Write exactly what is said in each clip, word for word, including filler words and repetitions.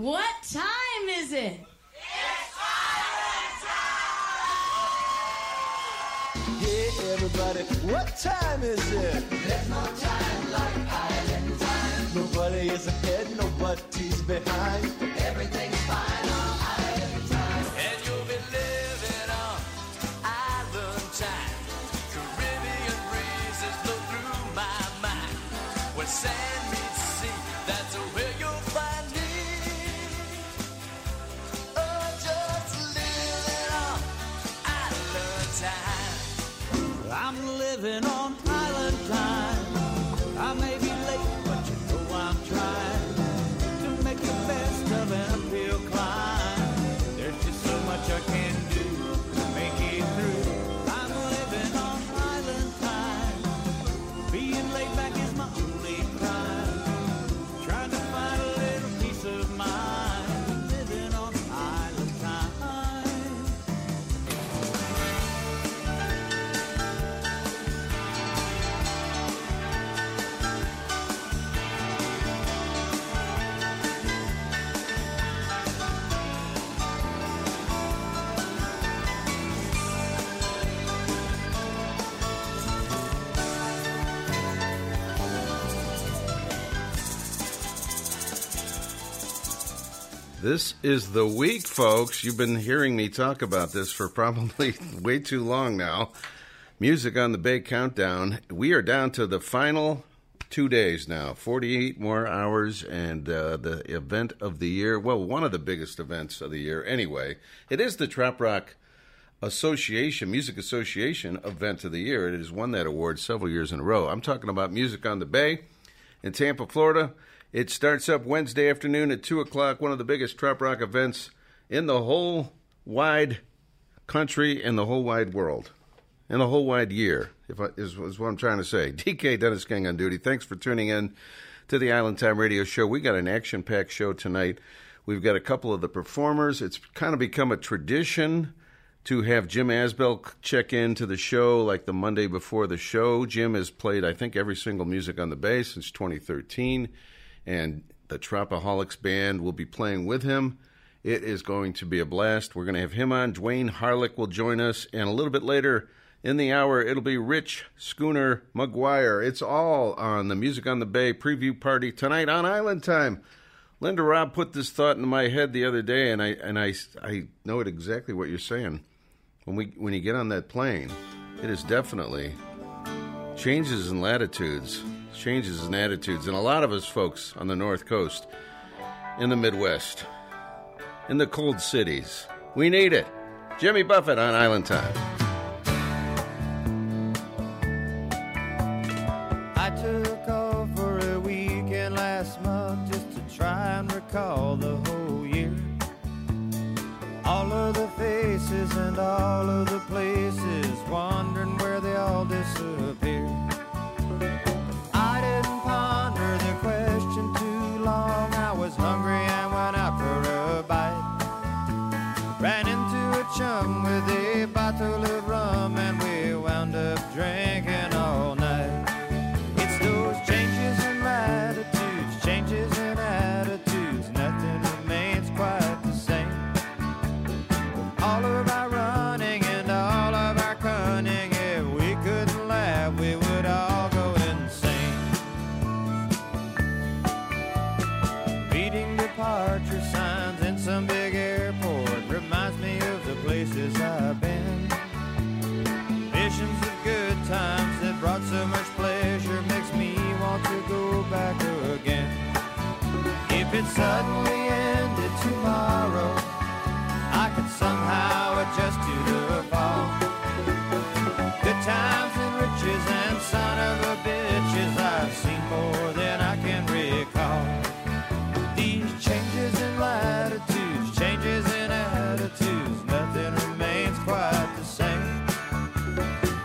What time is it? It's Island Time! Hey everybody, what time is it? There's no time like Island Time. Nobody is ahead, nobody's behind. Everything's fine on Island Time. And you'll be living on Island Time. Caribbean breezes blow through my mind. When sand meets sea, that's where you'll find me. I'm living on island time. I may be late, but you know I'm trying to make the best of an uphill climb. There's just so much I can do to make it through. I'm living on island time. Being laid back is my only crime. Trying to find a little peace of mind. I'm living on island time. This is the week, folks. You've been hearing me talk about this for probably way too long now. Music on the Bay Countdown. We are down to the final two days now. forty-eight more hours and uh, the event of the year. Well, one of the biggest events of the year anyway. It is the Trap Rock Association, Music Association Event of the Year. It has won that award several years in a row. I'm talking about Music on the Bay in Tampa, Florida. It starts up Wednesday afternoon at two o'clock, one of the biggest trap rock events in the whole wide country and the whole wide world, and the whole wide year, if I, is, is what I'm trying to say. D K. Dennis King on duty. Thanks for tuning in to the Island Time Radio Show. We got an action-packed show tonight. We've got a couple of the performers. It's kind of become a tradition to have Jim Asbell check in to the show like the Monday before the show. Jim has played, I think, every single Music on the Bay since twenty thirteen. And the Tropaholics Band will be playing with him. It is going to be a blast. We're going to have him on. Dwayne Harlick will join us. And a little bit later in the hour, it'll be Rich Schooner McGuire. It's all on the Music on the Bay preview party tonight on Island Time. Linda Robb put this thought into my head the other day, and I and I, I know it exactly what you're saying. When we when you get on that plane, it is definitely changes in latitudes. Changes in attitudes, and a lot of us folks on the North Coast, in the Midwest, in the cold cities, we need it. Jimmy Buffett on Island Time. I took off for a weekend last month just to try and recall the whole year. All of the faces and all of the places, wondering where they all disappeared. Hungry and went out for a bite. Ran into a chum with a bottle of rum, and we wound up drinking all night. It's those changes in latitudes, changes in attitudes. Nothing remains quite the same. All of our running and all of our cunning, if we couldn't laugh, we would all go departure signs in some big airport reminds me of the places I've been. Visions of good times that brought so much pleasure makes me want to go back again. If it suddenly ended tomorrow, I could somehow adjust to the fall. Good times and riches and son of a bitches, I've seen more than I can recall. Changes in latitudes, changes in attitudes, nothing remains quite the same.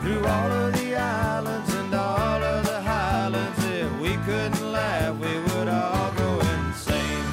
Through all of the islands and all of the highlands, if we couldn't laugh, we would all go insane.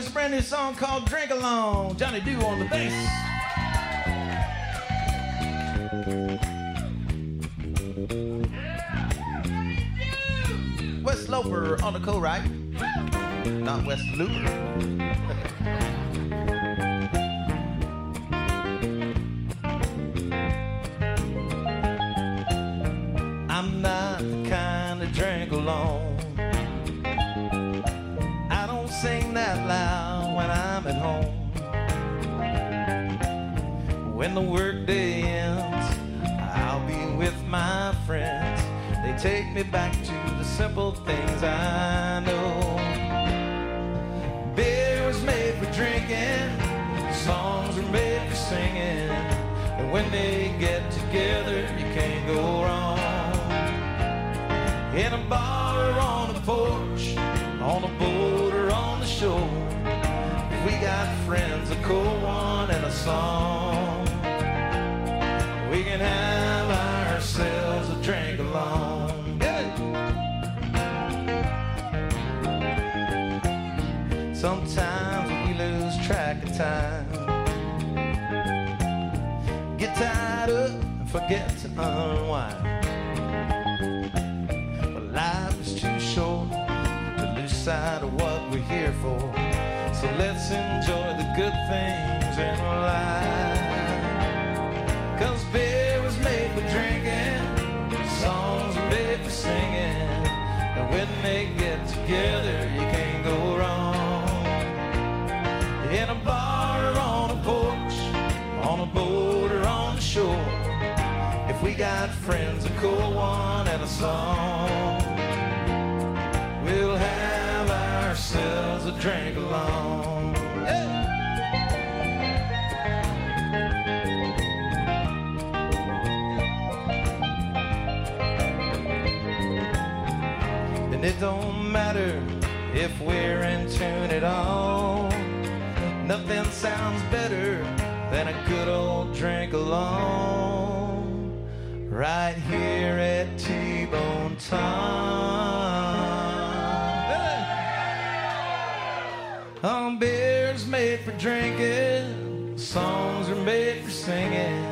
It's a brand new song called Drink Along. Johnny Dew on the bass. West Loper on the co-write. Not West Looper. I'm not the kind to drink alone. I don't sing that loud when I'm at home. When the workday ends, I'll be with my friends. They take me back to the simple things I know. Beer was made for drinking, songs were made for singing, and when they get together, you can't go wrong. In a bar or on a porch, on a boat or on the shore, we got friends, a cold one and a song. We can have ourselves a drink along. Good. Sometimes we lose track of time, get tied up and forget to unwind. Life is too short to lose sight of what we're here for, so let's enjoy the good things in life. Cause beer was made for drinking, songs were made for singing, and when they get together you can't go wrong. In a bar or on a porch, on a boat or on the shore, if we got friends, a cool one and a song, we'll have ourselves a drink along. Yeah. And it don't matter if we're in tune at all. Nothing sounds better than a good old drink along, right here at T-Bone Tom. Um, beer's made for drinking, songs are made for singing,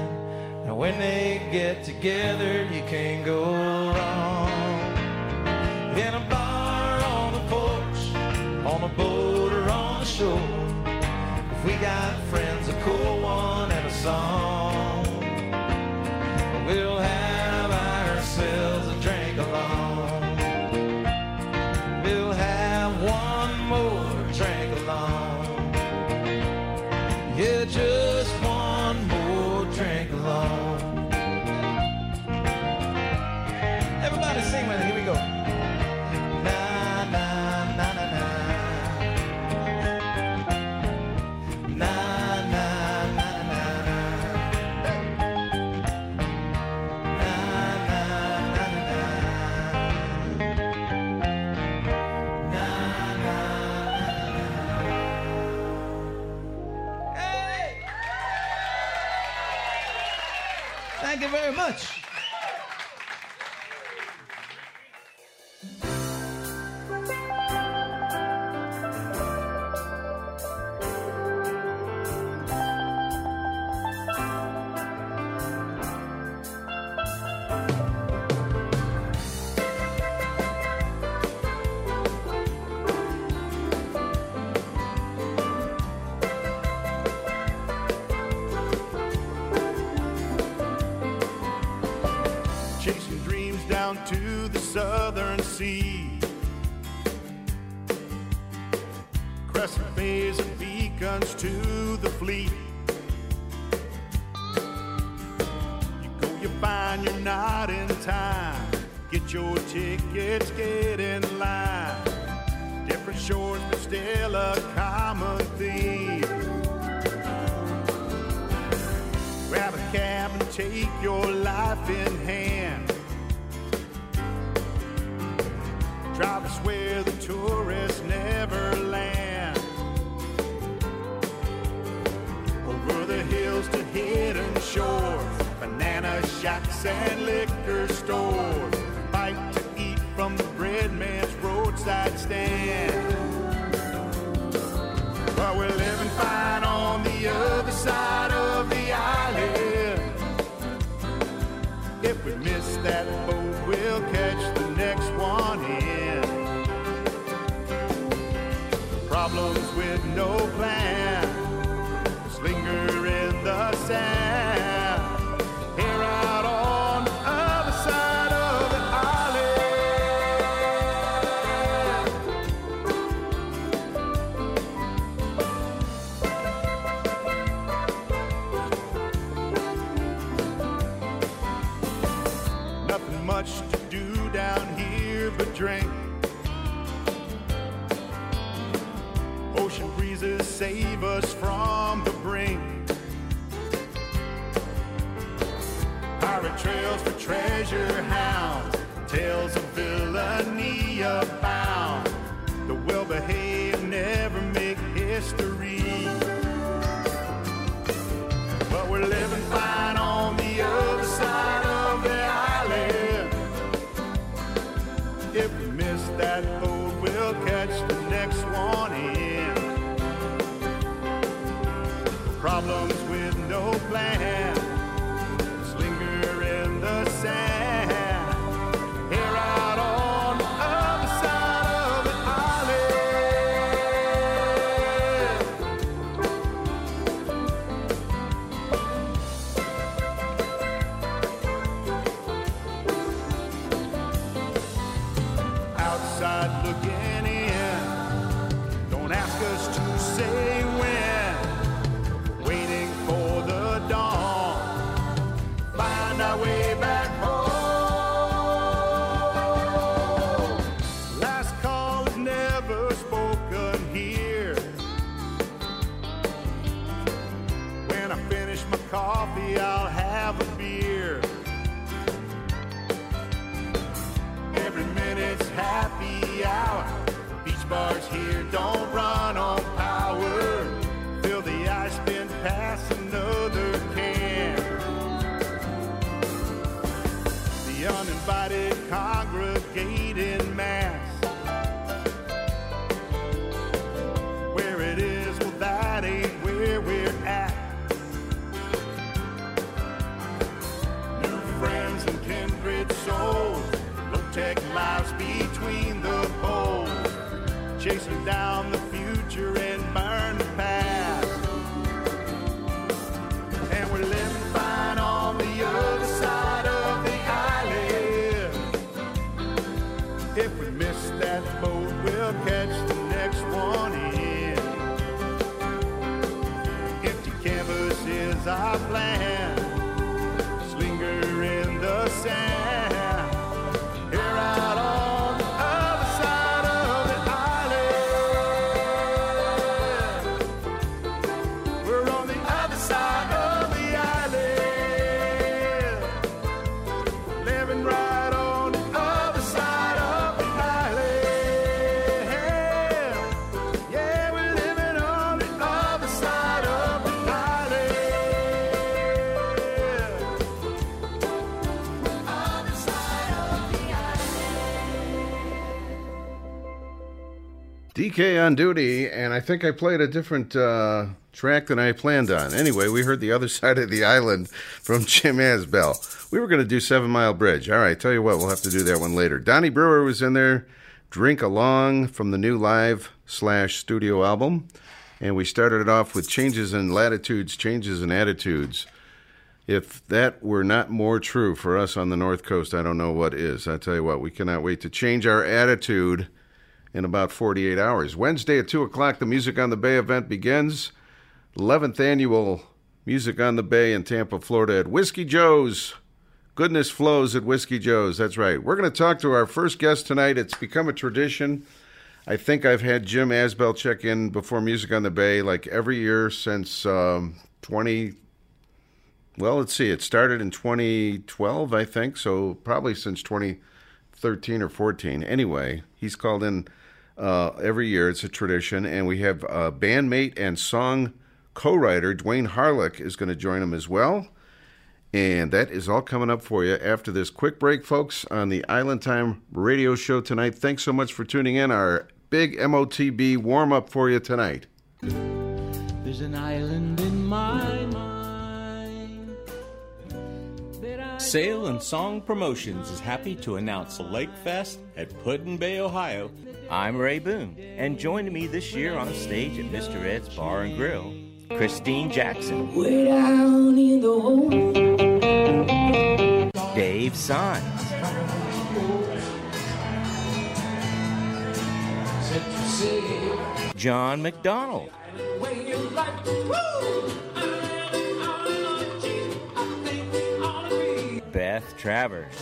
and when they get together you can't go wrong. In a bar, on a porch, on a boat or on the shore, if we got friends, a cool one and a song, we'll have ourselves a drink along. We'll have one more drink along, yeah, just one more drink along. Everybody sing with it. Here we go. Na na na na na. Na na na na na. Na na na na na. Na na. Thank you very much. Southern sea, crescent bays and beacons to the fleet. You go, you find you're not in time. Get your tickets, get in line. Different shores, but still a common theme. Grab a cab and take your life in hand. Drive us where the tourists never land. Over the hills to hidden shores, banana shacks and liquor stores. Bite to eat from the bread man's roadside stand. problems with no plan just linger in the sand. Here out on the other side of the island, nothing much to do down here but drink. Ocean breezes save us from the brink. Pirate trails for treasure hounds, tales of villainy abound. The well-behaved never make history, but we're living fine on the other side of the island. If we miss that boat, we'll catch the next one in. Problems with no plan just linger in the sand. Here out on the other side of the island. Outside looking in, don't ask us to say when. Coffee, I'll have a beer. Every minute's happy hour. Beach bars here don't run on power. Fill the ice bin, pass another can. The uninvited congregating mass. Where it is, well, that ain't where we're at. Friends and kindred souls, low-tech lives between the poles, chasing down the future and burn the past. And we're living fine on the other side of the island. If we miss that boat, we'll catch the next one in. Empty canvas is our plan. In the sand, here out on the other side of the island. We're on the other side of the island, living right on the other side of the island. Yeah, we're living on the other side of the island. D K on duty, and I think I played a different uh, track than I planned on. Anyway, we heard The Other Side of the Island from Jim Asbell. We were going to do Seven Mile Bridge. All right, tell you what, we'll have to do that one later. Donnie Brewer was in there, Drink Along from the new live slash studio album. And we started it off with Changes in Latitudes, Changes in Attitudes. If that were not more true for us on the North Coast, I don't know what is. I tell you what, we cannot wait to change our attitude in about forty-eight hours. Wednesday at two o'clock, the Music on the Bay event begins. eleventh annual Music on the Bay in Tampa, Florida at Whiskey Joe's. Goodness flows at Whiskey Joe's. That's right. We're going to talk to our first guest tonight. It's become a tradition. I think I've had Jim Asbell check in before Music on the Bay like every year since um, twenty... Well, let's see. It started in twenty twelve, I think, so probably since twenty thirteen or fourteen. Anyway, he's called in uh, every year. It's a tradition. And we have uh, bandmate and song co-writer Dwayne Harlick is going to join him as well. And that is all coming up for you after this quick break, folks, on the Island Time radio show tonight. Thanks so much for tuning in. Our big M O T B warm-up for you tonight. There's an island in my mind. Sail and Song Promotions is happy to announce Lake Fest at Puddin Bay, Ohio, I'm Ray Boone, and joining me this year on stage at Mister Ed's Bar and Grill, Christine Jackson, way down in the hole, Dave Sines, John McDonald, Beth Travers.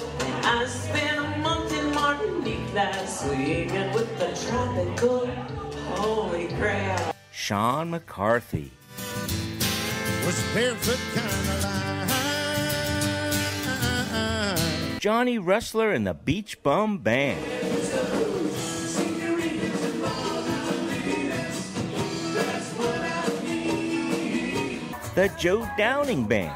I spent a month in Martinique last week with the tropical holy crap. Sean McCarthy. Was barefoot kind of line. Johnny Rustler and the Beach Bum Band. The Joe Downing Band.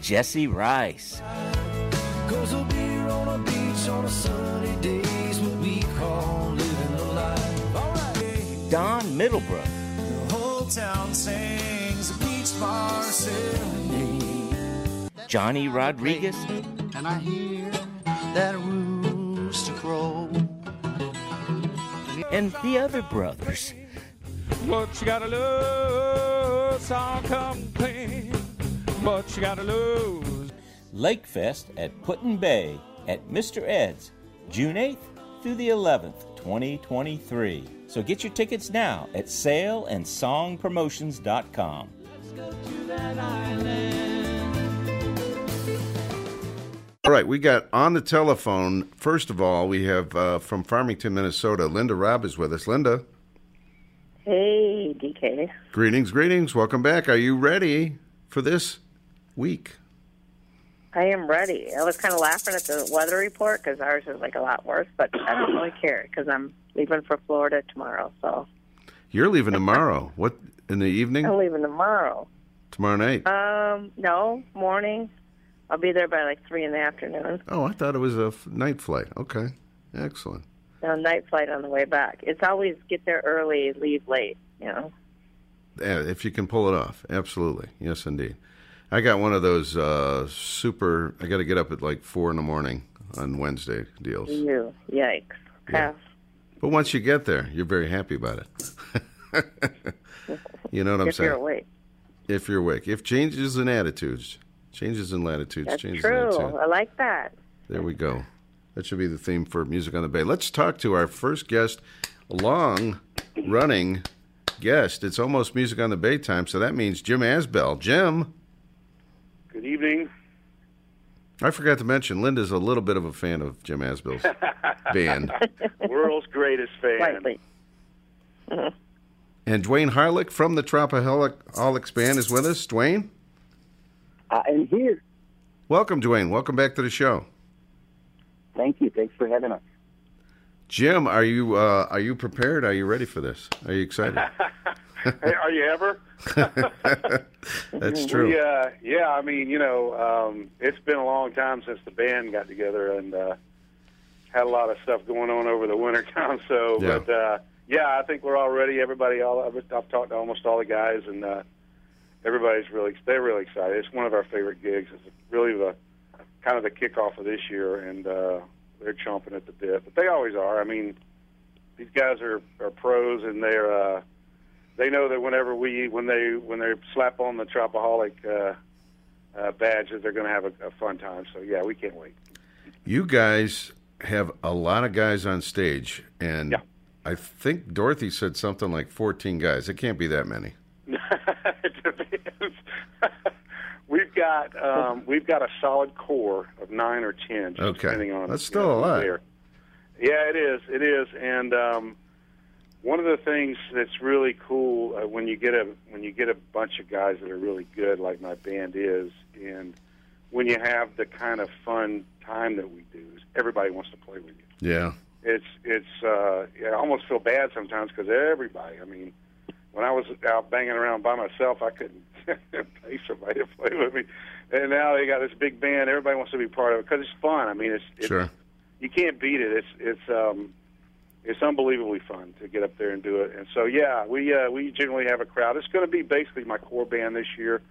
Jesse Rice. Don Middlebrook. The whole town sings a beach bar serenade. Johnny Rodriguez. And I hear that rooster crow. And the other brothers. But you gotta lose, I'll complain. But you gotta lose. Lakefest at Put-in Bay at Mister Ed's, June eighth through the eleventh, twenty twenty-three. So get your tickets now at sail and song promotions dot com. All right, we got on the telephone. First of all, we have uh, from Farmington, Minnesota, Linda Robb is with us. Linda. Hey, D K. Greetings, greetings. Welcome back. Are you ready for this week? I am ready. I was kind of laughing at the weather report because ours is like a lot worse, but I don't really care because I'm leaving for Florida tomorrow. So you're leaving tomorrow? What, in the evening? I'm leaving tomorrow. Tomorrow night? Um, no, morning. I'll be there by like three in the afternoon. Oh, I thought it was a f- night flight. Okay, excellent. No, night flight on the way back. It's always get there early, leave late. You know. Yeah, if you can pull it off, absolutely. Yes, indeed. I got one of those uh, super, I got to get up at like four in the morning on Wednesday deals. Ew, yikes. Yeah. But once you get there, you're very happy about it. You know what I'm if saying? If you're awake. If you're awake. If changes in attitudes, changes in latitudes, That's changes true. in attitudes. I like that. There we go. That should be the theme for Music on the Bay. Let's talk to our first guest, long-running guest. It's almost Music on the Bay time, so that means Jim Asbell. Jim. Good evening. I forgot to mention, Linda's a little bit of a fan of Jim Asbell's band. World's greatest fan. Uh-huh. And Dwayne Harlick from the Tropaholics Band is with us. Dwayne? I am here. Welcome, Dwayne. Welcome back to the show. Thank you. Thanks for having us. Jim, are you uh, are you prepared? Are you ready for this? Are you excited? Hey, are you ever? That's true. Yeah, yeah. I mean, you know, um, it's been a long time since the band got together and uh, had a lot of stuff going on over the winter time. So, yeah. but uh, yeah, I think we're all ready. Everybody, all I've, I've talked to almost all the guys, and uh, everybody's really they're really excited. It's one of our favorite gigs. It's really the kind of the kickoff of this year, and uh, they're chomping at the bit. But they always are. I mean, these guys are, are pros, and they're. Uh, They know that whenever we when they when they slap on the Tropaholic uh, uh, badge, that they're going to have a, a fun time. So yeah, we can't wait. You guys have a lot of guys on stage, and yeah. I think Dorothy said something like fourteen guys. It can't be that many. It depends. We've got um, we've got a solid core of nine or ten, just okay. depending on that's still you know, a lot. There. Yeah, it is. It is, and. Um, One of the things that's really cool uh, when you get a when you get a bunch of guys that are really good, like my band is, and when you have the kind of fun time that we do, is everybody wants to play with you. Yeah, it's it's uh, I almost feel bad sometimes because everybody. I mean, when I was out banging around by myself, I couldn't pay somebody to play with me, and now they got this big band. Everybody wants to be part of it because it's fun. I mean, it's, it's sure you can't beat it. It's it's. Um, It's unbelievably fun to get up there and do it. And so, yeah, we uh, we generally have a crowd. It's going to be basically my core band this year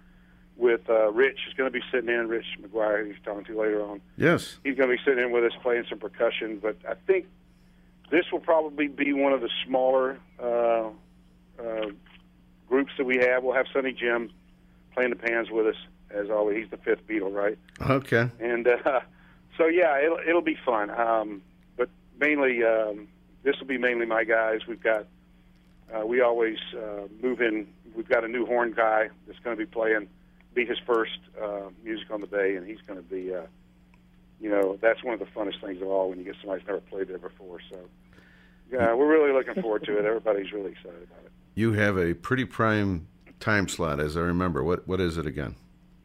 with uh, Rich is going to be sitting in, Rich McGuire, who's talking to later on. Yes. He's going to be sitting in with us playing some percussion, but I think this will probably be one of the smaller uh, uh, groups that we have. We'll have Sonny Jim playing the pans with us, as always. He's the fifth Beatle, right? Okay. And uh, so, yeah, it'll, it'll be fun. Um, but mainly, um, this will be mainly my guys. We've got, uh, we always uh, move in. We've got a new horn guy that's going to be playing, be his first uh, Music on the Bay, and he's going to be, uh, you know, that's one of the funnest things of all when you get somebody who's never played there before. So, yeah, we're really looking forward to it. Everybody's really excited about it. You have a pretty prime time slot, as I remember. What What is it again?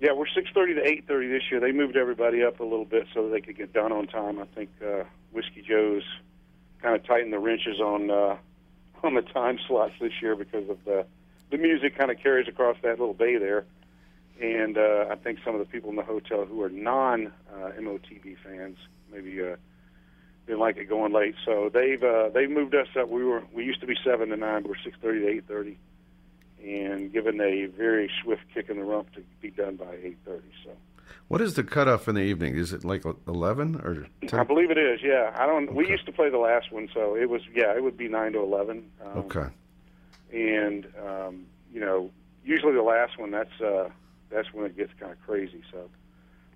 Yeah, we're six thirty to eight thirty this year. They moved everybody up a little bit so that they could get done on time. I think uh, Whiskey Joe's kind of tightened the wrenches on uh, on the time slots this year because of the, the music kind of carries across that little bay there. And uh, I think some of the people in the hotel who are non-M O T B uh, fans maybe uh, didn't like it going late. So they've uh, they've moved us up. We were we used to be seven to nine, but we're six thirty to eight thirty, and given a very swift kick in the rump to be done by eight thirty. So, what is the cutoff in the evening? Is it like eleven or ten? I believe it is. Yeah, I don't. Okay. We used to play the last one, so it was yeah, it would be nine to eleven. Um, okay. And um, you know, usually the last one that's. Uh, That's when it gets kind of crazy. So,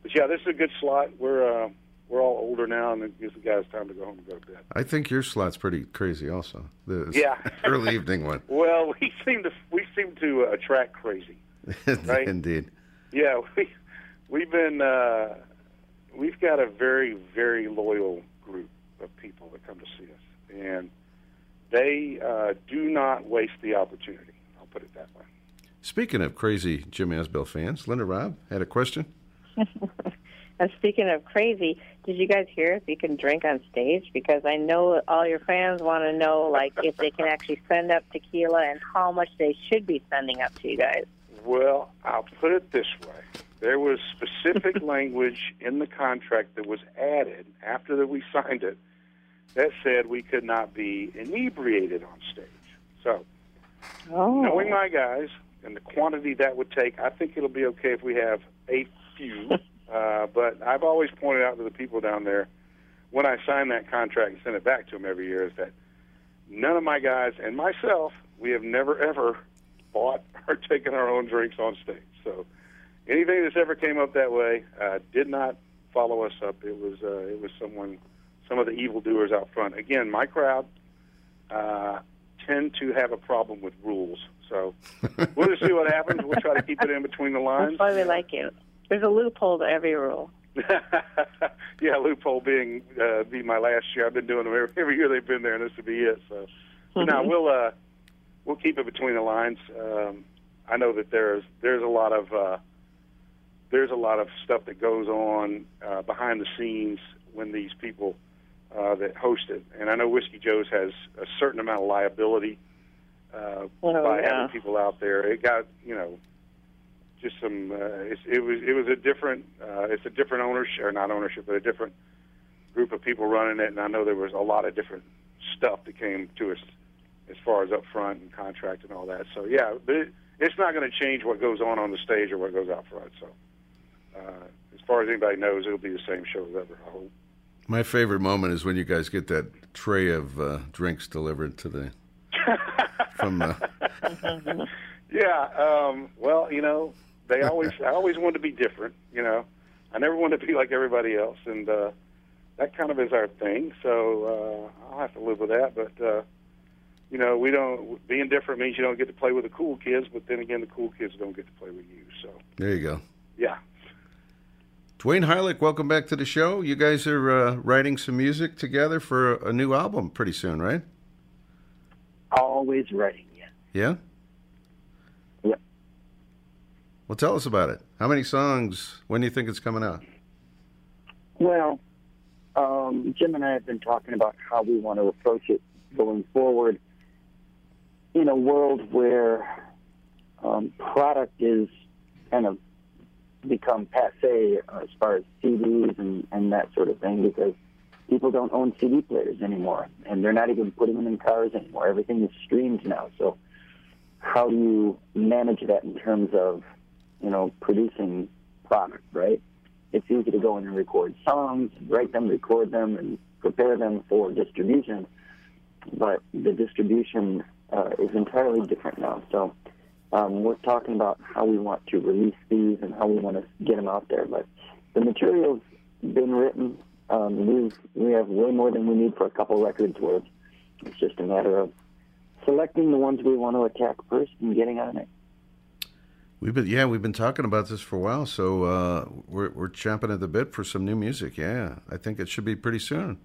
but yeah, this is a good slot. We're uh, we're all older now, and it gives the guys time to go home and go to bed. I think your slot's pretty crazy, also. The yeah, early evening one. Well, we seem to we seem to attract crazy, right? Indeed. Yeah, we we've been uh, we've got a very very loyal group of people that come to see us, and they uh, do not waste the opportunity. I'll put it that way. Speaking of crazy Jim Asbell fans, Linda Robb had a question. Speaking of crazy, did you guys hear if you can drink on stage? Because I know all your fans want to know, like, if they can actually send up tequila and how much they should be sending up to you guys. Well, I'll put it this way. There was specific language in the contract that was added after that we signed it that said we could not be inebriated on stage. So, oh. knowing my guys... and the quantity that would take, I think it'll be okay if we have a few. uh, but I've always pointed out to the people down there, when I sign that contract and send it back to them every year, is that none of my guys and myself, we have never, ever bought or taken our own drinks on stage. So anything that's ever came up that way uh, did not follow us up. It was uh, it was someone, some of the evildoers out front. Again, my crowd uh, tend to have a problem with rules. So we'll just see what happens. We'll try to keep it in between the lines. That's why we like you. There's a loophole to every rule. Yeah, loophole being uh, be my last year. I've been doing them every, every year they've been there, and this would be it. So mm-hmm. now we'll uh, we'll keep it between the lines. Um, I know that there's there's a lot of uh, there's a lot of stuff that goes on uh, behind the scenes when these people uh, that host it. And I know Whiskey Joe's has a certain amount of liability. Uh, oh, by yeah. having people out there, it got you know just some. Uh, it, it was it was a different. Uh, it's a different ownership, or not ownership, but a different group of people running it. And I know there was a lot of different stuff that came to us as far as up front and contract and all that. So yeah, but it, it's not going to change what goes on on the stage or what goes out front. So uh, as far as anybody knows, it'll be the same show as ever. I hope. My favorite moment is when you guys get that tray of uh, drinks delivered to the. From the... yeah, um, well, you know, they always. I always wanted to be different. You know, I never wanted to be like everybody else, and uh, that kind of is our thing. So uh, I'll have to live with that. But uh, you know, we don't. Being different means you don't get to play with the cool kids, but then again, the cool kids don't get to play with you. So there you go. Yeah. Dwayne Harlick, welcome back to the show. You guys are uh, writing some music together for a new album pretty soon, right? Always writing, yeah. Yeah? Yeah. Well, tell us about it. How many songs? When do you think it's coming out? Well, um, Jim and I have been talking about how we want to approach it going forward in a world where um, product is kind of become passe as far as C Ds and, and that sort of thing, because people don't own C D players anymore, and they're not even putting them in cars anymore. Everything is streamed now. So how do you manage that in terms of you know, producing product, right? It's easy to go in and record songs, write them, record them, and prepare them for distribution. But the distribution uh, is entirely different now. So um, we're talking about how we want to release these and how we want to get them out there. But the material's been written. Um, we've, we have way more than we need for a couple records worth. It's just a matter of selecting the ones we want to attack first and getting on it. We've been, yeah, we've been talking about this for a while, so uh, we're we're chomping at the bit for some new music. Yeah, I think it should be pretty soon,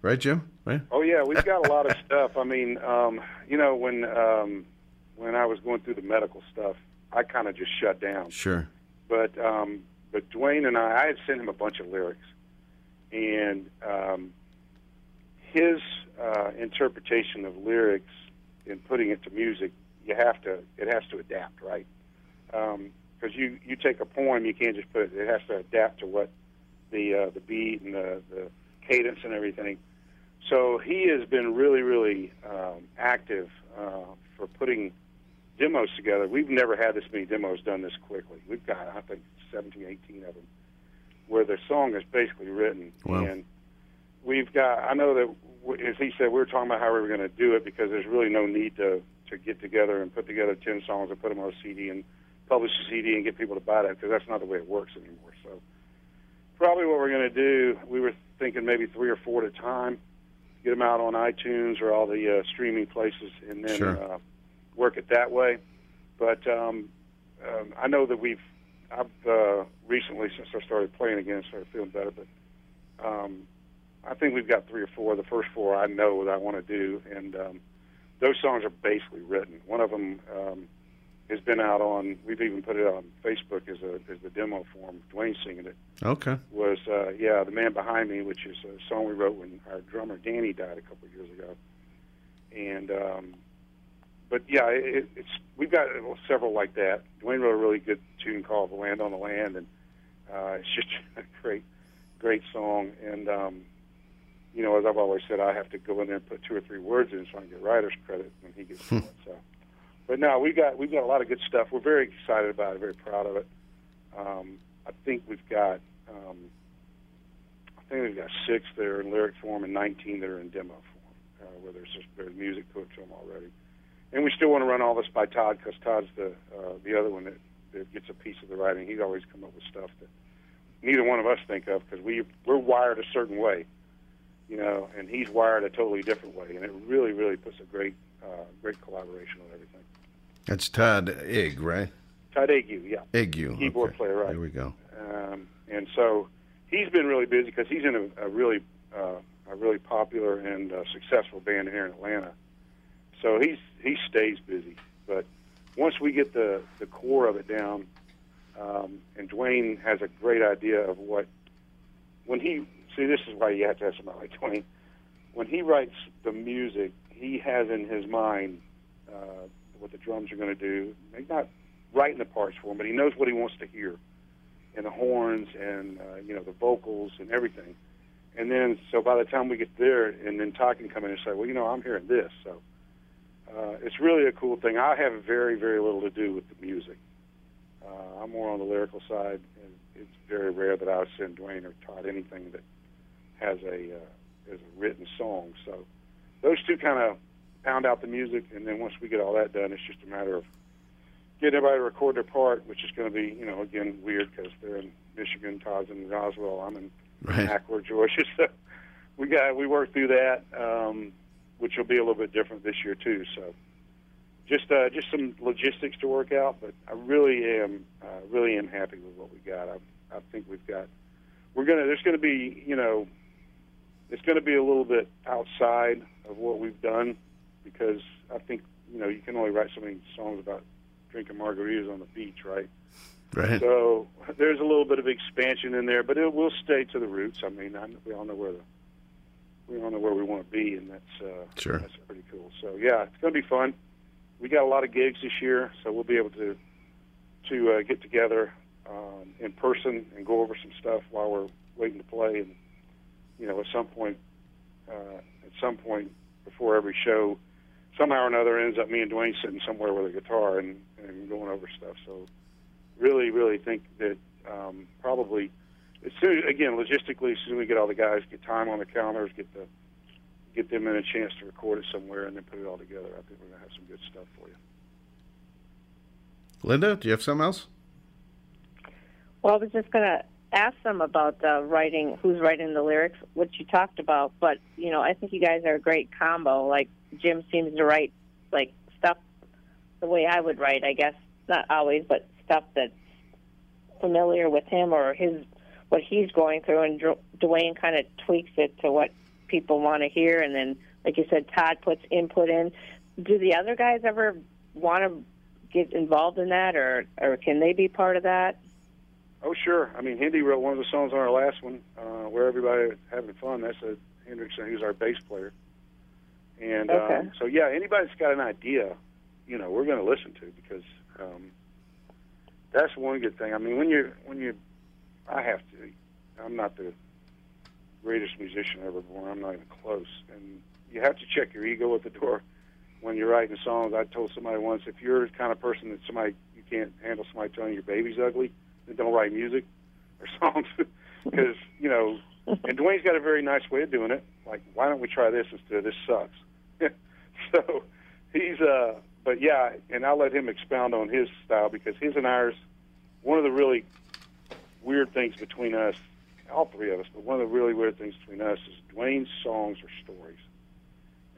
right, Jim? Right? Oh yeah, we've got a lot of stuff. I mean, um, you know, when um, when I was going through the medical stuff, I kind of just shut down. Sure. But um, but Dwayne and I, I had sent him a bunch of lyrics, and um, his uh, interpretation of lyrics and putting it to music. You have to, it has to adapt, right? Um, because you, you take a poem, you can't just put it, it has to adapt to what the uh, the beat and the, the cadence and everything. So he has been really, really um, active uh, for putting demos together. We've never had this many demos done this quickly. We've got, I think, seventeen, eighteen of them where the song is basically written. Wow. And we've got, I know that, as he said, we were talking about how we were going to do it because there's really no need to to get together and put together ten songs and put them on a C D and publish a C D and get people to buy that, because that's not the way it works anymore. So probably what we're going to do, we were thinking maybe three or four at a time, get them out on iTunes or all the uh, streaming places, and then sure. uh, work it that way. But um, um, I know that we've, I've uh, recently, since I started playing again, started feeling better, but um, I think we've got three or four. The first four I know that I want to do, and um, those songs are basically written. One of them um, has been out on, we've even put it on Facebook as a as the demo form. Dwayne singing it. Okay. Was, uh, yeah, The Man Behind Me, which is a song we wrote when our drummer Danny died a couple of years ago. And, um, but yeah, it, it's we've got several like that. Dwayne wrote a really good tune called The Land on the Land, and uh, it's just a great, great song. And, um, you know, as I've always said, I have to go in there and put two or three words in so I can get writer's credit when he gets it. So, but no, we got we've got a lot of good stuff. We're very excited about it, very proud of it. Um, I think we've got um, I think we've got six that are in lyric form and nineteen that are in demo form, uh, where there's just there's music put to them already. And we still want to run all this by Todd, because Todd's the uh, the other one that, that gets a piece of the writing. He's always come up with stuff that neither one of us think of, because we we're wired a certain way. You know, and he's wired a totally different way, and it really, really puts a great, uh, great collaboration on everything. That's Todd Aigu, right? Todd Aigu, yeah. Aigu, keyboard okay. player, right? There we go. Um, and so he's been really busy because he's in a, a really, uh, a really popular and uh, successful band here in Atlanta. So he's he stays busy. But once we get the the core of it down, um, and Dwayne has a great idea of what when he. See, this is why you have to have somebody like Dwayne. When he writes the music, he has in his mind uh, what the drums are going to do. He's not writing the parts for him, but he knows what he wants to hear, and the horns, and uh, you know, the vocals, and everything. And then, so by the time we get there, and then Todd can come in and say, "Well, you know, I'm hearing this." So uh, it's really a cool thing. I have very, very little to do with the music. Uh, I'm more on the lyrical side, and it's very rare that I send Dwayne or Todd anything that has a uh, as a written song. So those two kind of pound out the music, and then once we get all that done, it's just a matter of getting everybody to record their part, which is going to be, you know, again, weird because they're in Michigan, Todd's in Roswell, I'm in right. Ackworth, Georgia. So we got we worked through that, um, which will be a little bit different this year too. So just uh, just some logistics to work out, but I really am uh, really am happy with what we got. I I think we've got we're gonna there's going to be, you know. It's going to be a little bit outside of what we've done, because I think, you know, you can only write so many songs about drinking margaritas on the beach, right? Right. So there's a little bit of expansion in there, but it will stay to the roots. I mean, I, we all know where the, we all know where we want to be, and that's uh, sure. that's pretty cool. So yeah, it's going to be fun. We got a lot of gigs this year, so we'll be able to to uh, get together um, in person and go over some stuff while we're waiting to play. And you know, at some point, uh, at some point before every show, somehow or another, ends up me and Dwayne sitting somewhere with a guitar and, and going over stuff. So really, really think that um, probably, as soon again, logistically, as soon as we get all the guys, get time on the calendars, get the get them in a chance to record it somewhere, and then put it all together, I think we're going to have some good stuff for you. Linda, do you have something else? Well, I was just going to ask them about uh, writing, who's writing the lyrics, what you talked about. But, you know, I think you guys are a great combo. Like, Jim seems to write, like, stuff the way I would write, I guess. Not always, but stuff that's familiar with him or his what he's going through. And Dr- Dwayne kind of tweaks it to what people want to hear. And then, like you said, Todd puts input in. Do the other guys ever want to get involved in that, or, or can they be part of that? Oh, sure. I mean, Hendy wrote one of the songs on our last one, uh, Where Everybody Having Fun. That's a Hendrickson, who's our bass player. And okay. um, so, yeah, anybody's got an idea, you know, we're going to listen to, because um, that's one good thing. I mean, when you're, when you, I have to, I'm not the greatest musician ever born. I'm not even close. And you have to check your ego at the door when you're writing songs. I told somebody once, if you're the kind of person that somebody, you can't handle somebody telling your baby's ugly, then don't write music or songs. Because, you know, and Dwayne's got a very nice way of doing it. Like, why don't we try this instead? This sucks. So he's, uh, but yeah, and I'll let him expound on his style, because his and ours, one of the really weird things between us, all three of us, but one of the really weird things between us is Dwayne's songs are stories.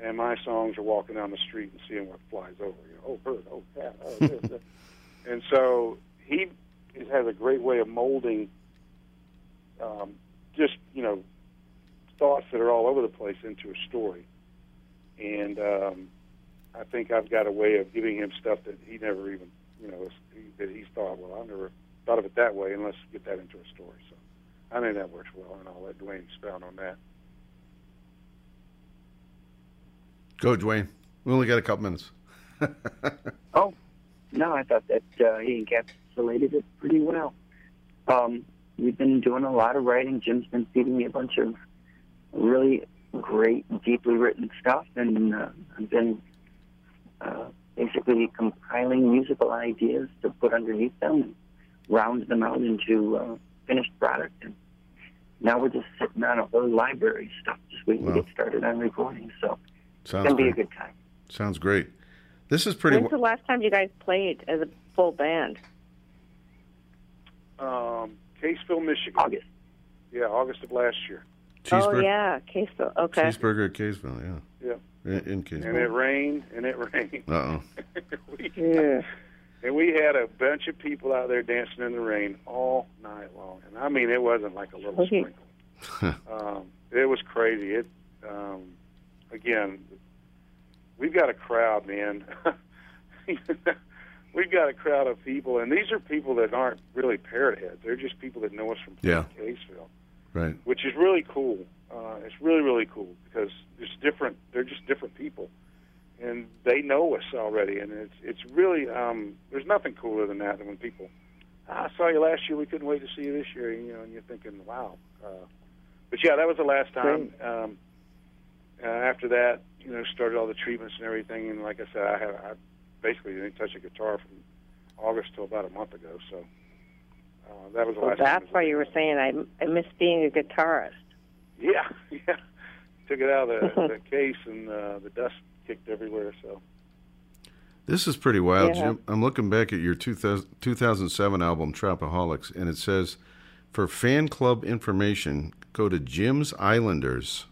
And my songs are walking down the street and seeing what flies over. You know, oh, bird, oh, cat, oh, this, this. And so he has a great way of molding um, just, you know, thoughts that are all over the place into a story. And um, I think I've got a way of giving him stuff that he never even, you know, that he's thought, well, I've never thought of it that way, and let's get that into a story. So I think that works well, and I'll let Dwayne expound on that. Go, Dwayne. We only got a couple minutes. Oh, no, I thought that uh, he encapsulated it pretty well. Um, we've been doing a lot of writing. Jim's been feeding me a bunch of really great, deeply written stuff, and uh, I've been uh, basically compiling musical ideas to put underneath them and round them out into uh, finished product. And now we're just sitting on a whole library of stuff, just waiting wow. to get started on recording, so... Sounds it's going to be a good time. Sounds great. This is pretty... When's w- the last time you guys played as a full band? Um, Caseville, Michigan. August. Yeah, August of last year. Cheeseburg- oh, yeah, Caseville. Okay. Cheeseburger at Caseville, yeah. Yeah. In, in Caseville. And it rained, and it rained. Uh-oh. we, yeah. And we had a bunch of people out there dancing in the rain all night long. And, I mean, it wasn't like a little okay. sprinkle. um, it was crazy. It... Um, Again, we've got a crowd, man. We've got a crowd of people, and these are people that aren't really parrot heads. They're just people that know us from yeah. Caseville, right? Which is really cool. Uh, it's really, really cool, because it's different. They're just different people, and they know us already. And it's it's really um, there's nothing cooler than that than when people, ah, I saw you last year. We couldn't wait to see you this year. You know, and you're thinking, wow. Uh, but yeah, that was the last time. Um, Uh, after that, you know, started all the treatments and everything, and like I said, I, have, I basically didn't touch a guitar from August till about a month ago, so uh, that was the last time. Well, that's why you were saying I, I miss being a guitarist. Yeah, yeah. Took it out of the, the case, and uh, the dust kicked everywhere, so. This is pretty wild, yeah. Jim. I'm looking back at your two thousand, two thousand seven album, Tropaholics, and it says, for fan club information, go to Jim's Islanders.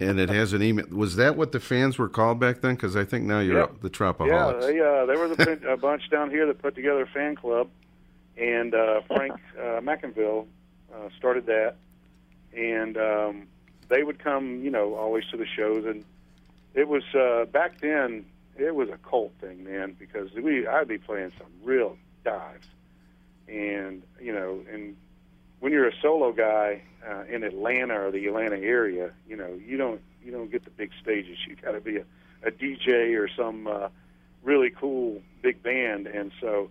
And it has an email. Was that what the fans were called back then? Because I think now you're yep. the Tropaholics. Yeah, they, uh, there was a, a bunch down here that put together a fan club, and uh, Frank uh, McInville uh, started that. And um, they would come, you know, always to the shows. And it was, uh, back then, it was a cult thing, man, because we I'd be playing some real dives. And, you know, and... when you're a solo guy uh, in Atlanta or the Atlanta area, you know, you don't you don't get the big stages. You got to be a, a D J or some uh, really cool big band. And so,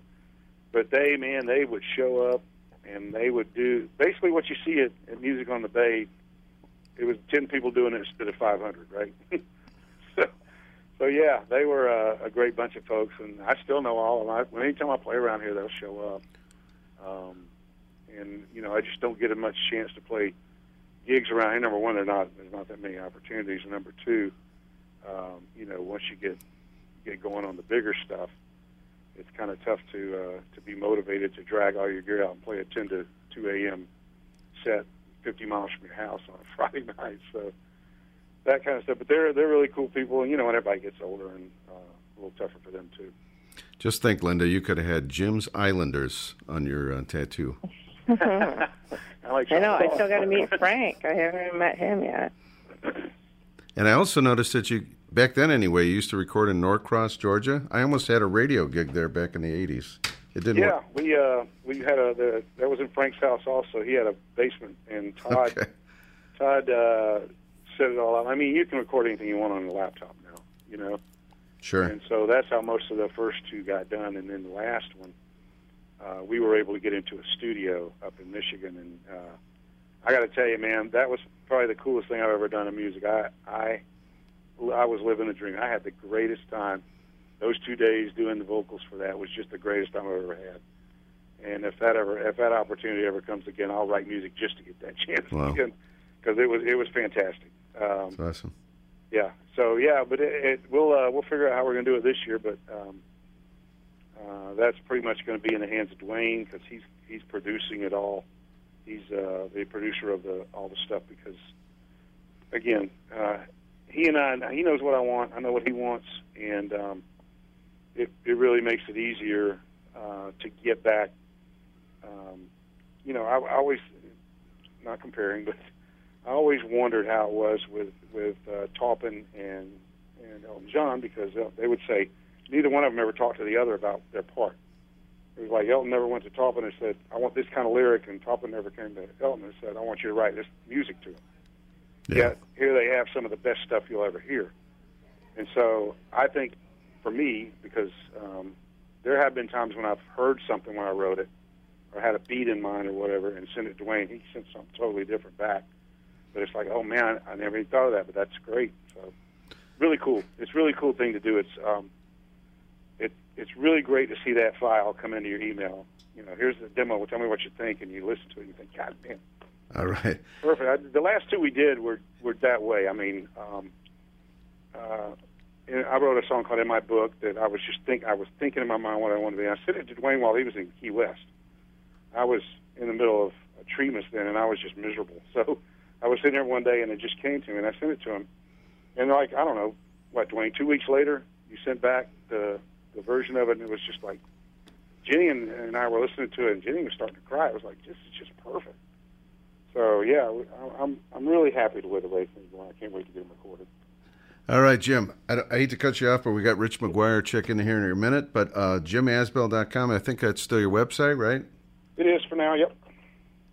but they, man, they would show up and they would do basically what you see at, at Music on the Bay. It was ten people doing it instead of five hundred, right? so, so So, yeah, they were a, a great bunch of folks, and I still know all of them. I, anytime I play around here, they'll show up. Um, and, you know, I just don't get a much chance to play gigs around here. Number one, they're not, there's not that many opportunities. And number two, um, you know, once you get get going on the bigger stuff, it's kind of tough to uh, to be motivated to drag all your gear out and play a ten to two a.m. set fifty miles from your house on a Friday night. So that kind of stuff. But they're they're really cool people, and you know, when everybody gets older, and uh, a little tougher for them too. Just think, Linda, you could have had Jim's Islanders on your uh, tattoo. I, like I know. I still got to meet Frank. I haven't met him yet. And I also noticed that you, back then anyway, you used to record in Norcross, Georgia. I almost had a radio gig there back in the eighties. It didn't. Yeah, work. we uh, we had a the, that was in Frank's house also. He had a basement, and Todd okay. Todd uh, set it all up. I mean, you can record anything you want on your laptop now, you know. Sure. And so that's how most of the first two got done, and then the last one, uh, we were able to get into a studio up in Michigan, and uh, I got to tell you, man, that was probably the coolest thing I've ever done in music. I, I, I was living a dream. I had the greatest time. Those two days doing the vocals for that was just the greatest time I've ever had. And if that ever, if that opportunity ever comes again, I'll write music just to get that chance wow. again, because it was it was fantastic. Um, That's awesome. Yeah. So yeah, but it, it, we'll uh, we'll figure out how we're going to do it this year. But um, uh, that's pretty much going to be in the hands of Dwayne, because he's he's producing it all. He's uh, the producer of the all the stuff, because, again, uh, he and I, he knows what I want. I know what he wants, and um, it, it really makes it easier uh, to get back. Um, you know, I, I always, not comparing, but I always wondered how it was with, with uh, Taupin and, and Elton John, because they would say neither one of them ever talked to the other about their part. It was like Elton never went to Taupin and said, I want this kind of lyric, and Taupin never came to Elton and said, I want you to write this music to him. Yeah. Yet, here they have some of the best stuff you'll ever hear. And so I think for me, because um, there have been times when I've heard something when I wrote it, or had a beat in mind or whatever, and sent it to Dwayne, he sent something totally different back. But it's like, oh, man, I never even thought of that, but that's great. So really cool. It's a really cool thing to do. It's... Um, It's really great to see that file come into your email. You know, here's the demo. Tell me what you think, and you listen to it, and you think, God damn. All right. Perfect. I, the last two we did were, were that way. I mean, um, uh, I wrote a song called In My Book that I was just think I was thinking in my mind what I wanted to be. I sent it to Dwayne while he was in Key West. I was in the middle of a treatment then, and I was just miserable. So I was sitting there one day, and it just came to me, and I sent it to him. And like, I don't know, what, Dwayne, two weeks later, you sent back the... the version of it, and it was just like, Jenny and, and I were listening to it, and Jenny was starting to cry. It was like, this is just perfect. So, yeah, I, I'm I'm really happy to live away from you. I can't wait to get them recorded. All right, Jim, I, I hate to cut you off, but we got Rich McGuire checking in here in a minute, but uh, jim asbell dot com, I think that's still your website, right? It is for now, yep.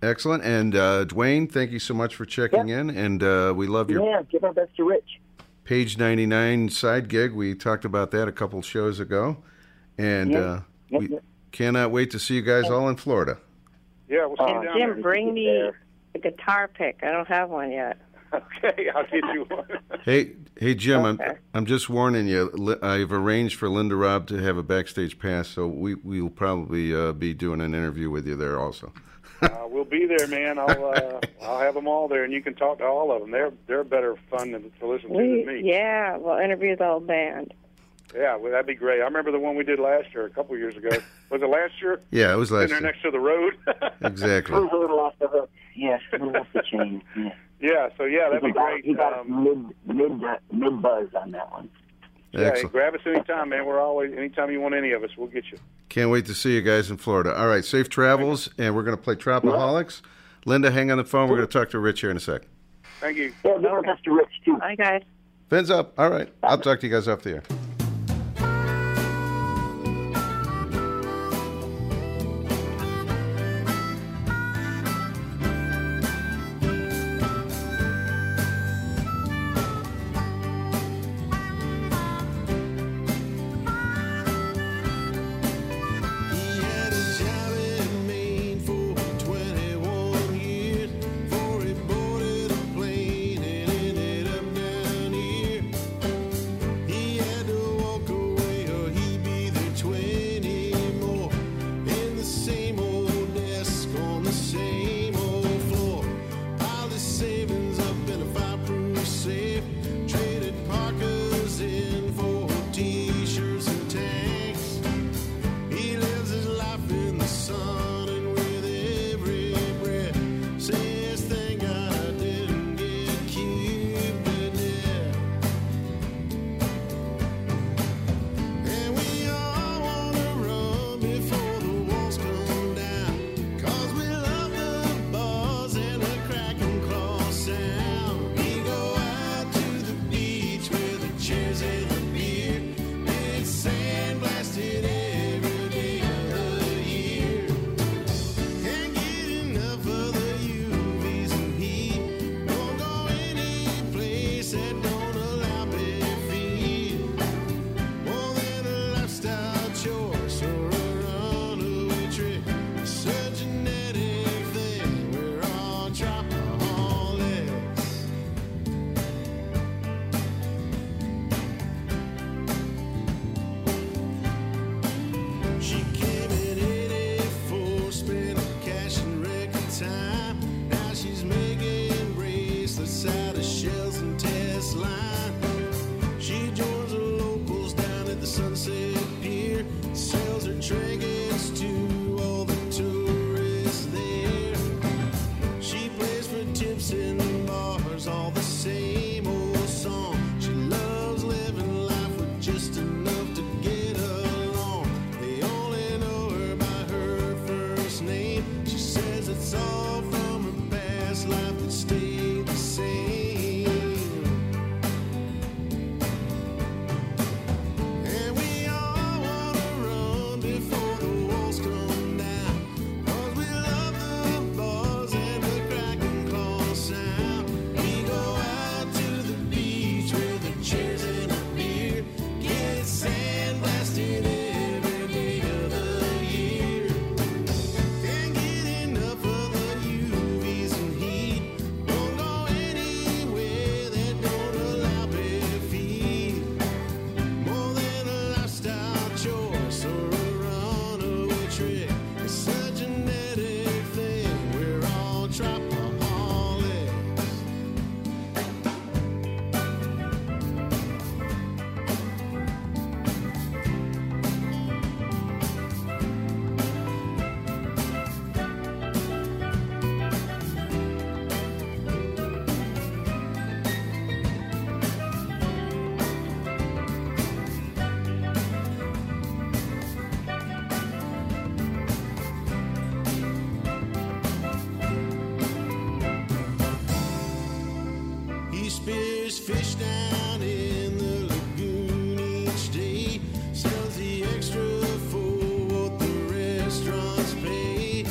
Excellent, and uh, Dwayne, thank you so much for checking yep. in, and uh, we love your... Yeah, give our best to Rich. Page ninety-nine side gig, we talked about that a couple shows ago, and yep, uh, yep, we yep. cannot wait to see you guys all in Florida. Yeah, we'll see uh, you down Jim, there. Bring me there. A guitar pick. I don't have one yet. Okay, I'll get you one. Hey, hey, Jim, okay. I'm I'm just warning you. I've arranged for Linda Robb to have a backstage pass, so we we'll probably uh, be doing an interview with you there also. Uh, we'll be there, man. I'll uh, I'll have them all there, and you can talk to all of them. They're they're better fun to, to listen to we, than me. Yeah, we'll interview the whole band. Yeah, well, that'd be great. I remember the one we did last year, a couple years ago. Was it last year? Yeah, it was last year. In there next to the road. Exactly. A little off the hook. Yes, a little off the chain. Yes. Yeah, so yeah, that'd be great. He got um, mid, mid, mid buzz on that one. Yeah, excellent. Hey, grab us anytime, man. We're always, anytime you want any of us, we'll get you. Can't wait to see you guys in Florida. All right, safe travels, and we're going to play Tropaholics. Linda, hang on the phone. We're going to talk to Rich here in a sec. Thank you. Yeah, we'll talk to Rich, too. Hi, guys. Fins up. All right. I'll talk to you guys off the air. that's all from a past life that stayed the same. And we all want to run before the walls come down, 'cause we love the bars and the crack and claw sound. We go out to the beach with the chairs and a beer, get sandblasted in. Fish down in the lagoon each day, sells the extra for what the restaurants pay.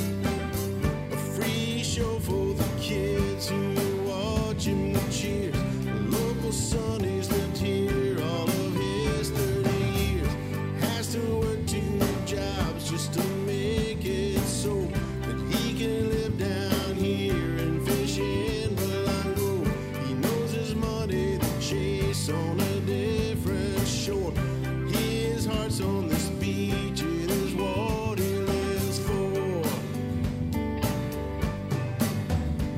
A free show for the kids who watch him with cheers. The local son has lived here all of his thirty years. Has to work two jobs just to make it so that he can live down here and fish in Baton Rouge. He knows his money. Chase on a different shore. His heart's on this beach. It is what he lives for.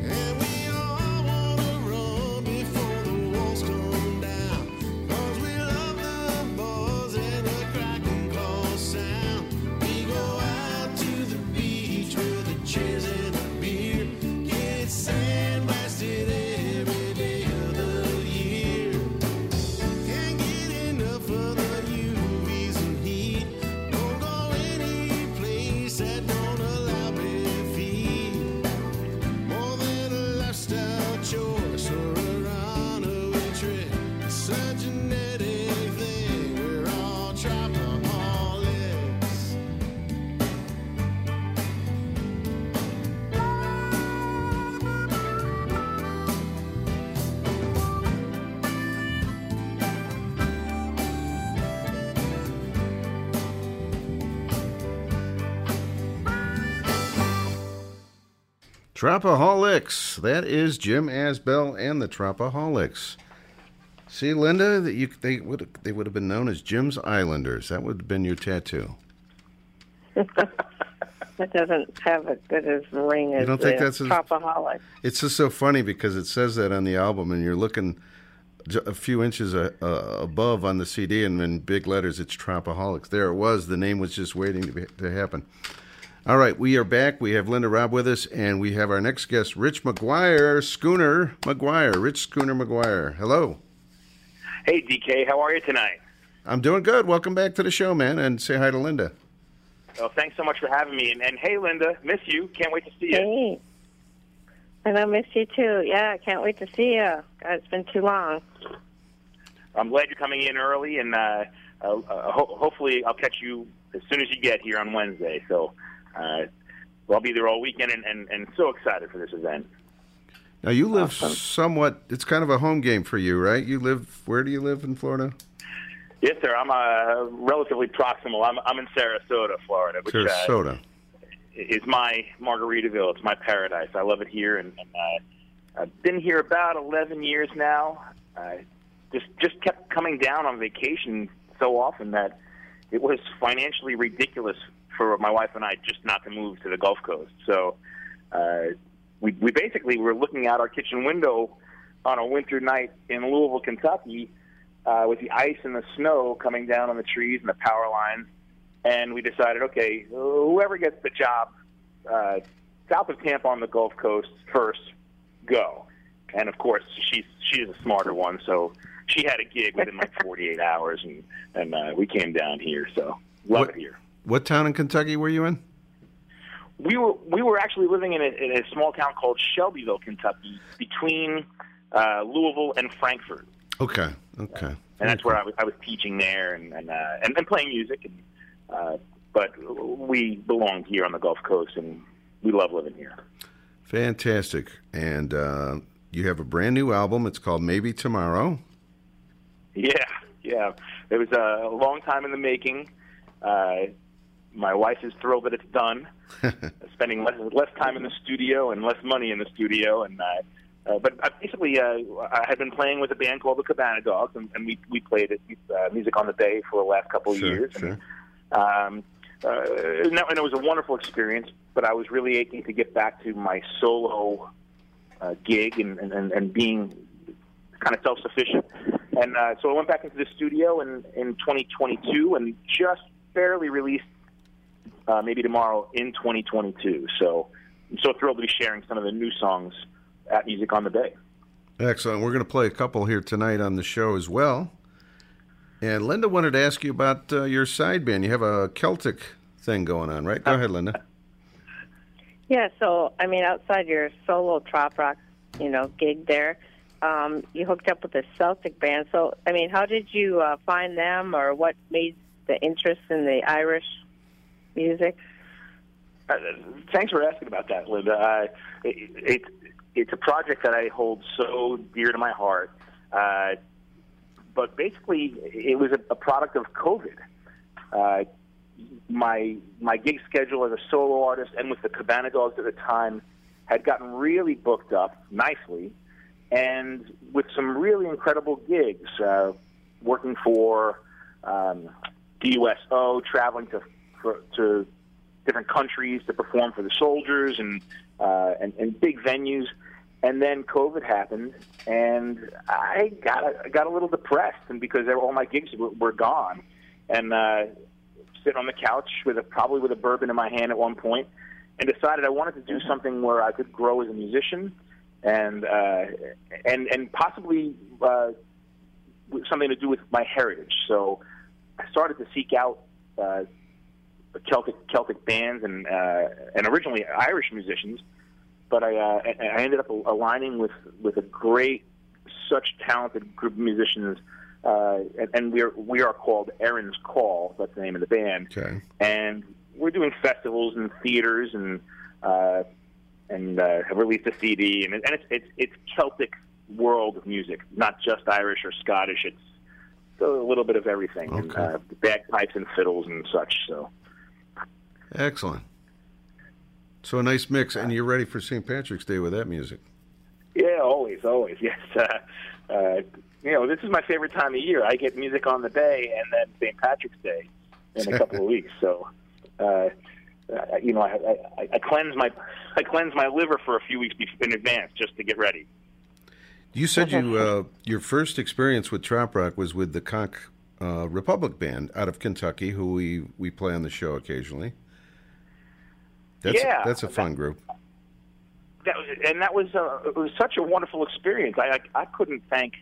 And we all want to run before the walls come down, 'cause we love the bars and the crack and claw sound. We go out to the beach with the chairs and a beer, get sandblasted every day. Tropaholics. That is Jim Asbell and the Tropaholics. See, Linda, that you they would they would have been known as Jim's Islanders. That would have been your tattoo. That doesn't have a good as ring as Tropaholics. It's just so funny because it says that on the album, and you're looking a few inches a, a, above on the C D, and in big letters, it's Tropaholics. There it was. The name was just waiting to, be, to happen. All right, we are back. We have Linda Robb with us, and we have our next guest, Rich McGuire, Schooner McGuire. Rich Schooner McGuire. Hello. Hey, D K. How are you tonight? I'm doing good. Welcome back to the show, man, and say hi to Linda. Well, thanks so much for having me. And, and hey, Linda, miss you. Can't wait to see you. Hey. And I miss you, too. Yeah, can't wait to see you. God, it's been too long. I'm glad you're coming in early, and uh, uh, ho- hopefully I'll catch you as soon as you get here on Wednesday, so... Uh, well, I'll be there all weekend and, and, and so excited for this event. Now, you live awesome. somewhat, it's kind of a home game for you, right? You live, where do you live in Florida? Yes, sir. I'm uh, relatively proximal. I'm, I'm in Sarasota, Florida. Which, Sarasota. Uh, is my Margaritaville. It's my paradise. I love it here. And, and uh, I've been here about eleven years now. I just, just kept coming down on vacation so often that it was financially ridiculous for my wife and I just not to move to the Gulf Coast. So uh, we, we basically were looking out our kitchen window on a winter night in Louisville, Kentucky, uh, with the ice and the snow coming down on the trees and the power lines. And we decided, okay, whoever gets the job uh, south of Tampa on the Gulf Coast first, go. And, of course, she's, she's a smarter one, so she had a gig within like forty-eight hours, and, and uh, we came down here. So love what? It here. What town in Kentucky were you in? we were we were actually living in a, in a small town called Shelbyville, Kentucky, between uh, Louisville and Frankfort. Okay, okay. Uh, and that's where I was, I was teaching there and and, uh, and, and playing music. And, uh, but we belonged here on the Gulf Coast, and we love living here. Fantastic. And uh, you have a brand new album. It's called Maybe Tomorrow. Yeah, yeah. It was uh, a long time in the making. Uh, my wife is thrilled that it's done. Spending less, less time in the studio and less money in the studio. And uh, uh, But I basically, uh, I had been playing with a band called the Cabana Dogs, and, and we, we played at, uh, Music on the Bay for the last couple of sure, years. Sure. And, um, uh, and it was a wonderful experience, but I was really aching to get back to my solo uh, gig and, and, and being kind of self-sufficient. And uh, so I went back into the studio in, in twenty twenty-two and just barely released uh, Maybe Tomorrow in twenty twenty-two. So I'm so thrilled to be sharing some of the new songs at Music on the Bay. Excellent. We're going to play a couple here tonight on the show as well. And Linda wanted to ask you about uh, your side band. You have a Celtic thing going on, right? Go uh, ahead, Linda. Yeah, so, I mean, outside your solo trop rock, you know, gig there, Um, you hooked up with a Celtic band. So, I mean, how did you uh, find them, or what made the interest in the Irish music? Uh, thanks for asking about that, Linda. Uh, it, it, it's a project that I hold so dear to my heart. Uh, but basically, it was a, a product of COVID. Uh, my my gig schedule as a solo artist and with the Cabana Dogs at the time had gotten really booked up nicely, and with some really incredible gigs, uh, working for um, D U S O, traveling to for, to different countries to perform for the soldiers and, uh, and and big venues. And then COVID happened, and I got I got a little depressed, and because all my gigs were, were gone, and uh, sitting on the couch with a, probably with a bourbon in my hand at one point, and decided I wanted to do something where I could grow as a musician. And uh, and and possibly uh, something to do with my heritage. So I started to seek out uh, Celtic Celtic bands and uh, and originally Irish musicians, but I uh, I ended up aligning with, with a great, such talented group of musicians, uh, and, and we are we are called Erin's Call. That's the name of the band. Okay. And we're doing festivals and theaters and. Uh, and uh, have released a C D, and, and it's, it's it's Celtic world music, not just Irish or Scottish. It's a little bit of everything, okay. And, uh, bagpipes and fiddles and such. So, excellent. So a nice mix, and you're ready for Saint Patrick's Day with that music. Yeah, always, always, yes. Uh, uh, you know, this is my favorite time of year. I get Music on the Bay and then Saint Patrick's Day in a couple of weeks, so... Uh, Uh, you know, I, I, I cleanse my I cleanse my liver for a few weeks in advance just to get ready. You said you uh, your first experience with Trap Rock was with the Conch uh, Republic Band out of Kentucky, who we, we play on the show occasionally. That's, yeah, that's a fun that, group. That was, and that was a, it was such a wonderful experience. I I, I couldn't thank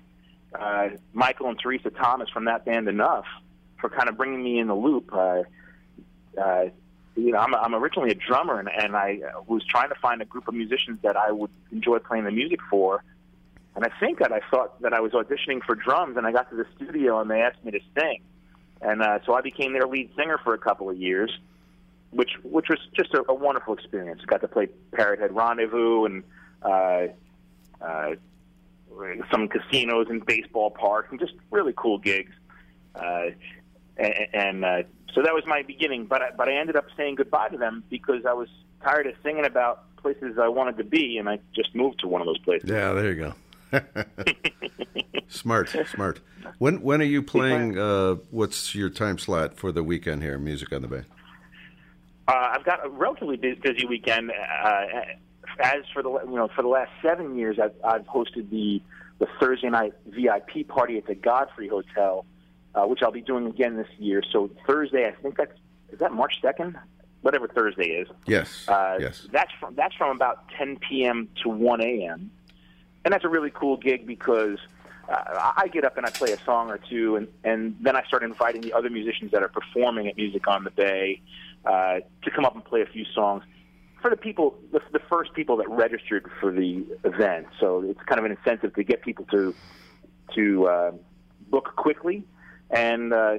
uh, Michael and Teresa Thomas from that band enough for kind of bringing me in the loop. Uh, uh, You know, I'm, I'm originally a drummer, and, and I was trying to find a group of musicians that I would enjoy playing the music for. And I think that I thought that I was auditioning for drums, and I got to the studio, and they asked me to sing. And uh, so I became their lead singer for a couple of years, which which was just a, a wonderful experience. I got to play Parrot Head Rendezvous and uh, uh, some casinos and baseball parks, and just really cool gigs. Uh, and... and uh, So that was my beginning, but I, but I ended up saying goodbye to them because I was tired of singing about places I wanted to be, and I just moved to one of those places. Yeah, there you go. Smart, smart. When when are you playing? Uh, what's your time slot for the weekend here, Music on the Bay? Uh, I've got a relatively busy weekend. Uh, as for the you know for the last seven years, I've, I've hosted the the Thursday night V I P party at the Godfrey Hotel. Uh, which I'll be doing again this year. So Thursday, I think that's is that March second, whatever Thursday is. Yes. Uh, yes. That's from that's from about ten p.m. to one a.m. And that's a really cool gig because uh, I get up and I play a song or two, and, and then I start inviting the other musicians that are performing at Music on the Bay uh, to come up and play a few songs. for the people, the, the first people that registered for the event. So it's kind of an incentive to get people to to uh, book quickly, and uh,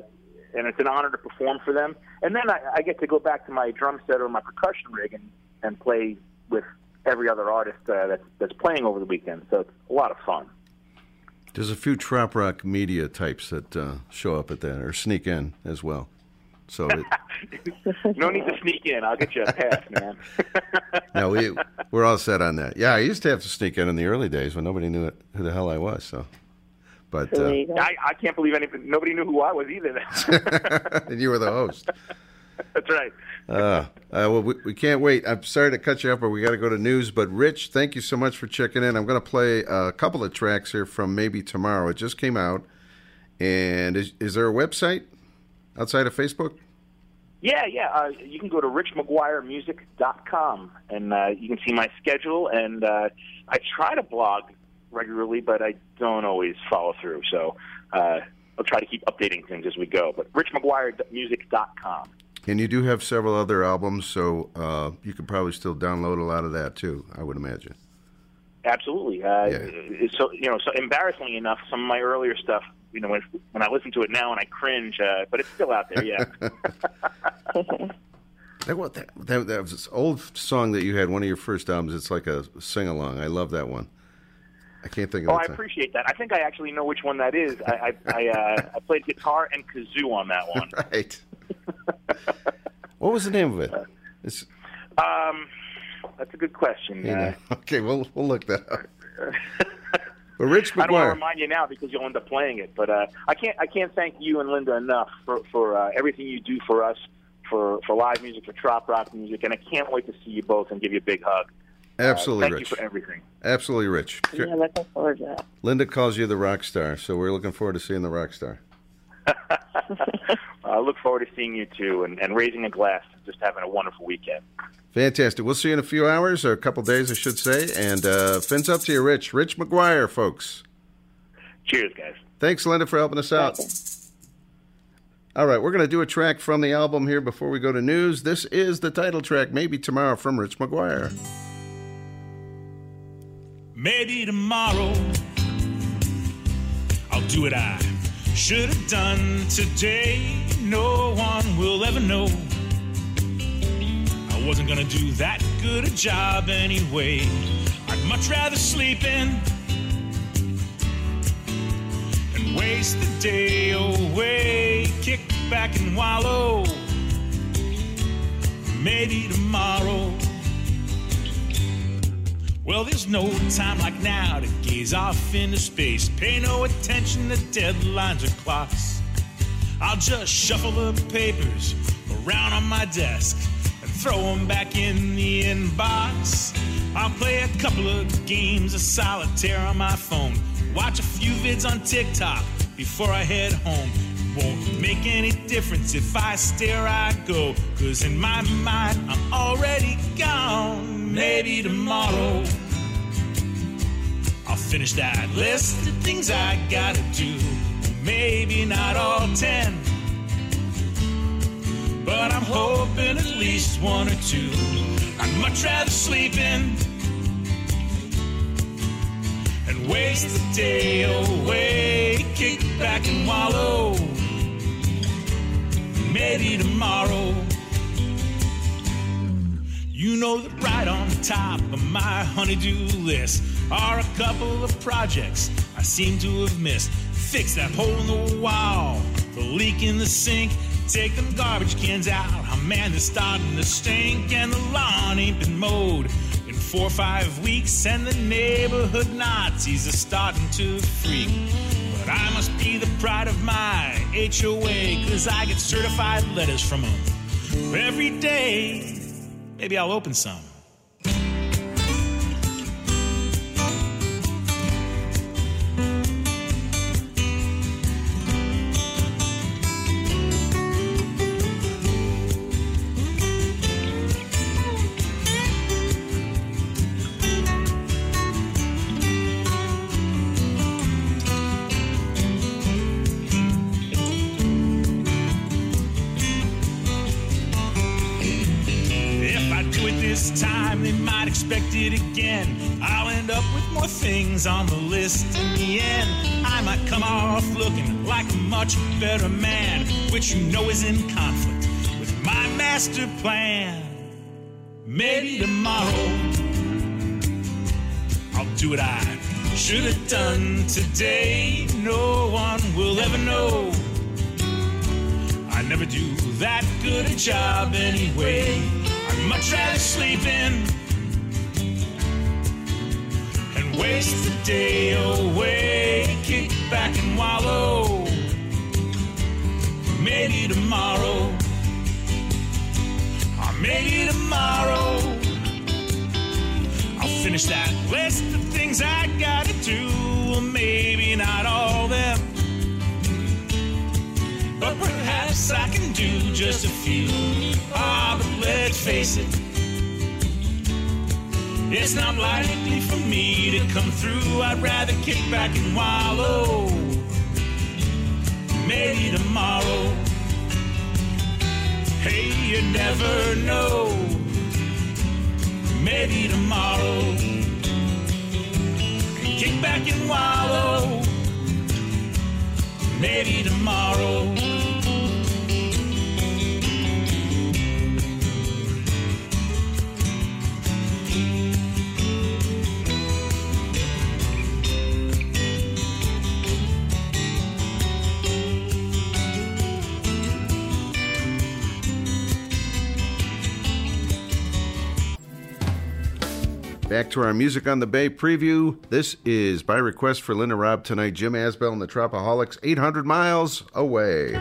and it's an honor to perform for them. And then I, I get to go back to my drum set or my percussion rig and, and play with every other artist uh, that's, that's playing over the weekend. So it's a lot of fun. There's a few trap rock media types that uh, show up at that or sneak in as well. So it, no need to sneak in. I'll get you a pass, man. No, we we're all set on that. Yeah, I used to have to sneak in in the early days when nobody knew who the hell I was. So, but uh, I, I can't believe anybody nobody knew who I was either. And you were the host. That's right. Uh, uh, well, we, we can't wait. I'm sorry to cut you up, but we got to go to news. But Rich, thank you so much for checking in. I'm going to play a couple of tracks here from Maybe Tomorrow. It just came out, and is, is there a website? Outside of Facebook? Yeah, yeah. Uh, you can go to rich mcguire music dot com, and uh, you can see my schedule. And uh, I try to blog regularly, but I don't always follow through. So uh, I'll try to keep updating things as we go. But rich mcguire music dot com. And you do have several other albums, so uh, you can probably still download a lot of that, too, I would imagine. Absolutely. Uh, yeah. So, you know, so embarrassingly enough, some of my earlier stuff, you know, when, when I listen to it now and I cringe, uh, but it's still out there, yeah. that, what, that, that, that was this old song that you had, one of your first albums. It's like a sing-along. I love that one. I can't think of it. Oh, I appreciate that. I think I actually know which one that is. I I, I, uh, I played guitar and kazoo on that one. Right. What was the name of it? It's... Um, that's a good question. You know. uh, okay, we'll, we'll look that up. Well, Rich McGuire. I don't want to remind you now because you'll end up playing it, but uh, I can't I can't thank you and Linda enough for, for uh, everything you do for us, for, for live music, for trop rock music, and I can't wait to see you both and give you a big hug. Absolutely, uh, thank Rich. Thank you for everything. Absolutely, Rich. Yeah, looking forward to that. Linda calls you the rock star, so we're looking forward to seeing the rock star. I look forward to seeing you, too, and, and raising a glass and just having a wonderful weekend. Fantastic. We'll see you in a few hours, or a couple days, I should say. And uh, fins up to you, Rich. Rich McGuire, folks. Cheers, guys. Thanks, Linda, for helping us out. All right, we're going to do a track from the album here before we go to news. This is the title track, Maybe Tomorrow, from Rich McGuire. Maybe tomorrow I'll do what I should have done today. No one will ever know. I wasn't gonna do that good a job anyway. I'd much rather sleep in and waste the day away. Kick back and wallow. Maybe tomorrow. Well, there's no time like now to gaze off into space. Pay no attention to deadlines or clocks. I'll just shuffle the papers around on my desk and throw them back in the inbox. I'll play a couple of games of solitaire on my phone. Watch a few vids on TikTok before I head home. It won't make any difference if I stare, I go, 'cause in my mind I'm already gone. Maybe tomorrow I'll finish that list of things I gotta do. Maybe not all ten, but I'm hoping at least one or two. I'd much rather sleep in and waste the day away. Kick back and wallow. Maybe tomorrow. You know that right on top of my honey-do list are a couple of projects I seem to have missed. Fix that hole in the wall, the leak in the sink. Take them garbage cans out, oh man, they're starting to stink. And the lawn ain't been mowed in four or five weeks. And the neighborhood Nazis are starting to freak. But I must be the pride of my H O A, 'cause I get certified letters from them every day. Maybe I'll open some. It's time. expected again. I'll end up with more things on the list in the end. I might come off looking like a much better man, which you know is in conflict with my master plan. Maybe tomorrow I'll do what I should have done today. No one will ever know. I never do that good a job anyway. I'd much rather sleep in and waste the day away. Kick back and wallow. Maybe tomorrow. Maybe tomorrow I'll finish that list of things I gotta do. Well, maybe not all of them, but perhaps I can do just a few. Ah, but let's face it, it's not likely for me to come through. I'd rather kick back and wallow. Maybe tomorrow. Hey, you never know. Maybe tomorrow. Kick back and wallow. Maybe tomorrow. Back to our Music on the Bay preview. This is, by request for Linda Robb tonight, Jim Asbell and the Tropaholics, eight hundred miles away.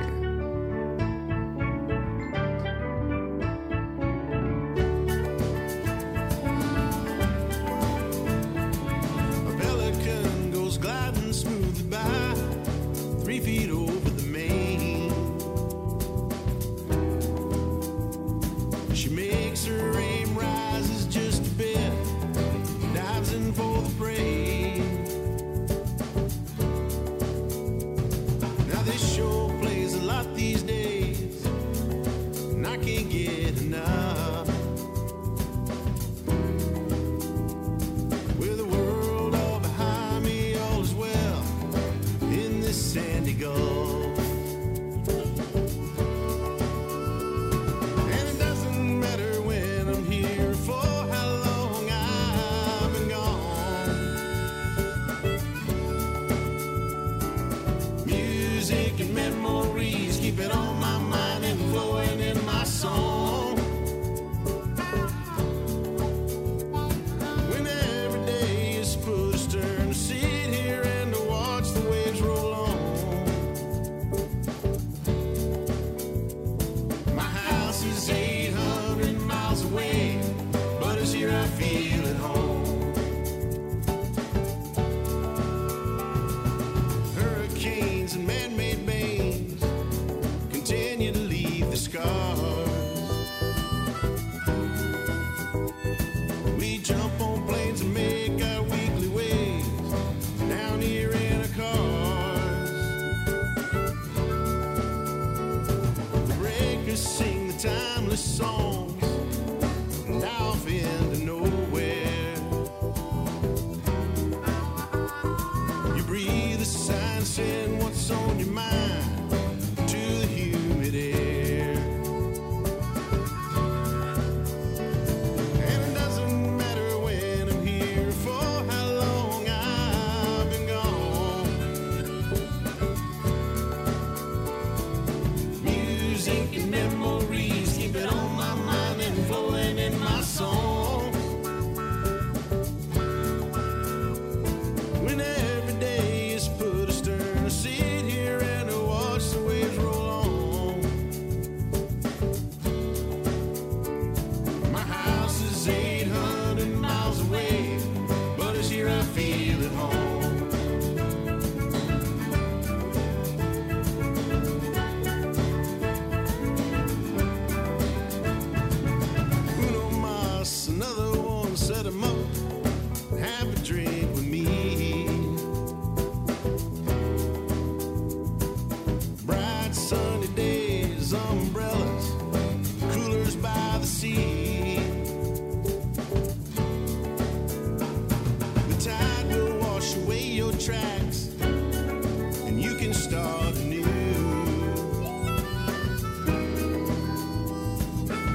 tracks, and you can start new.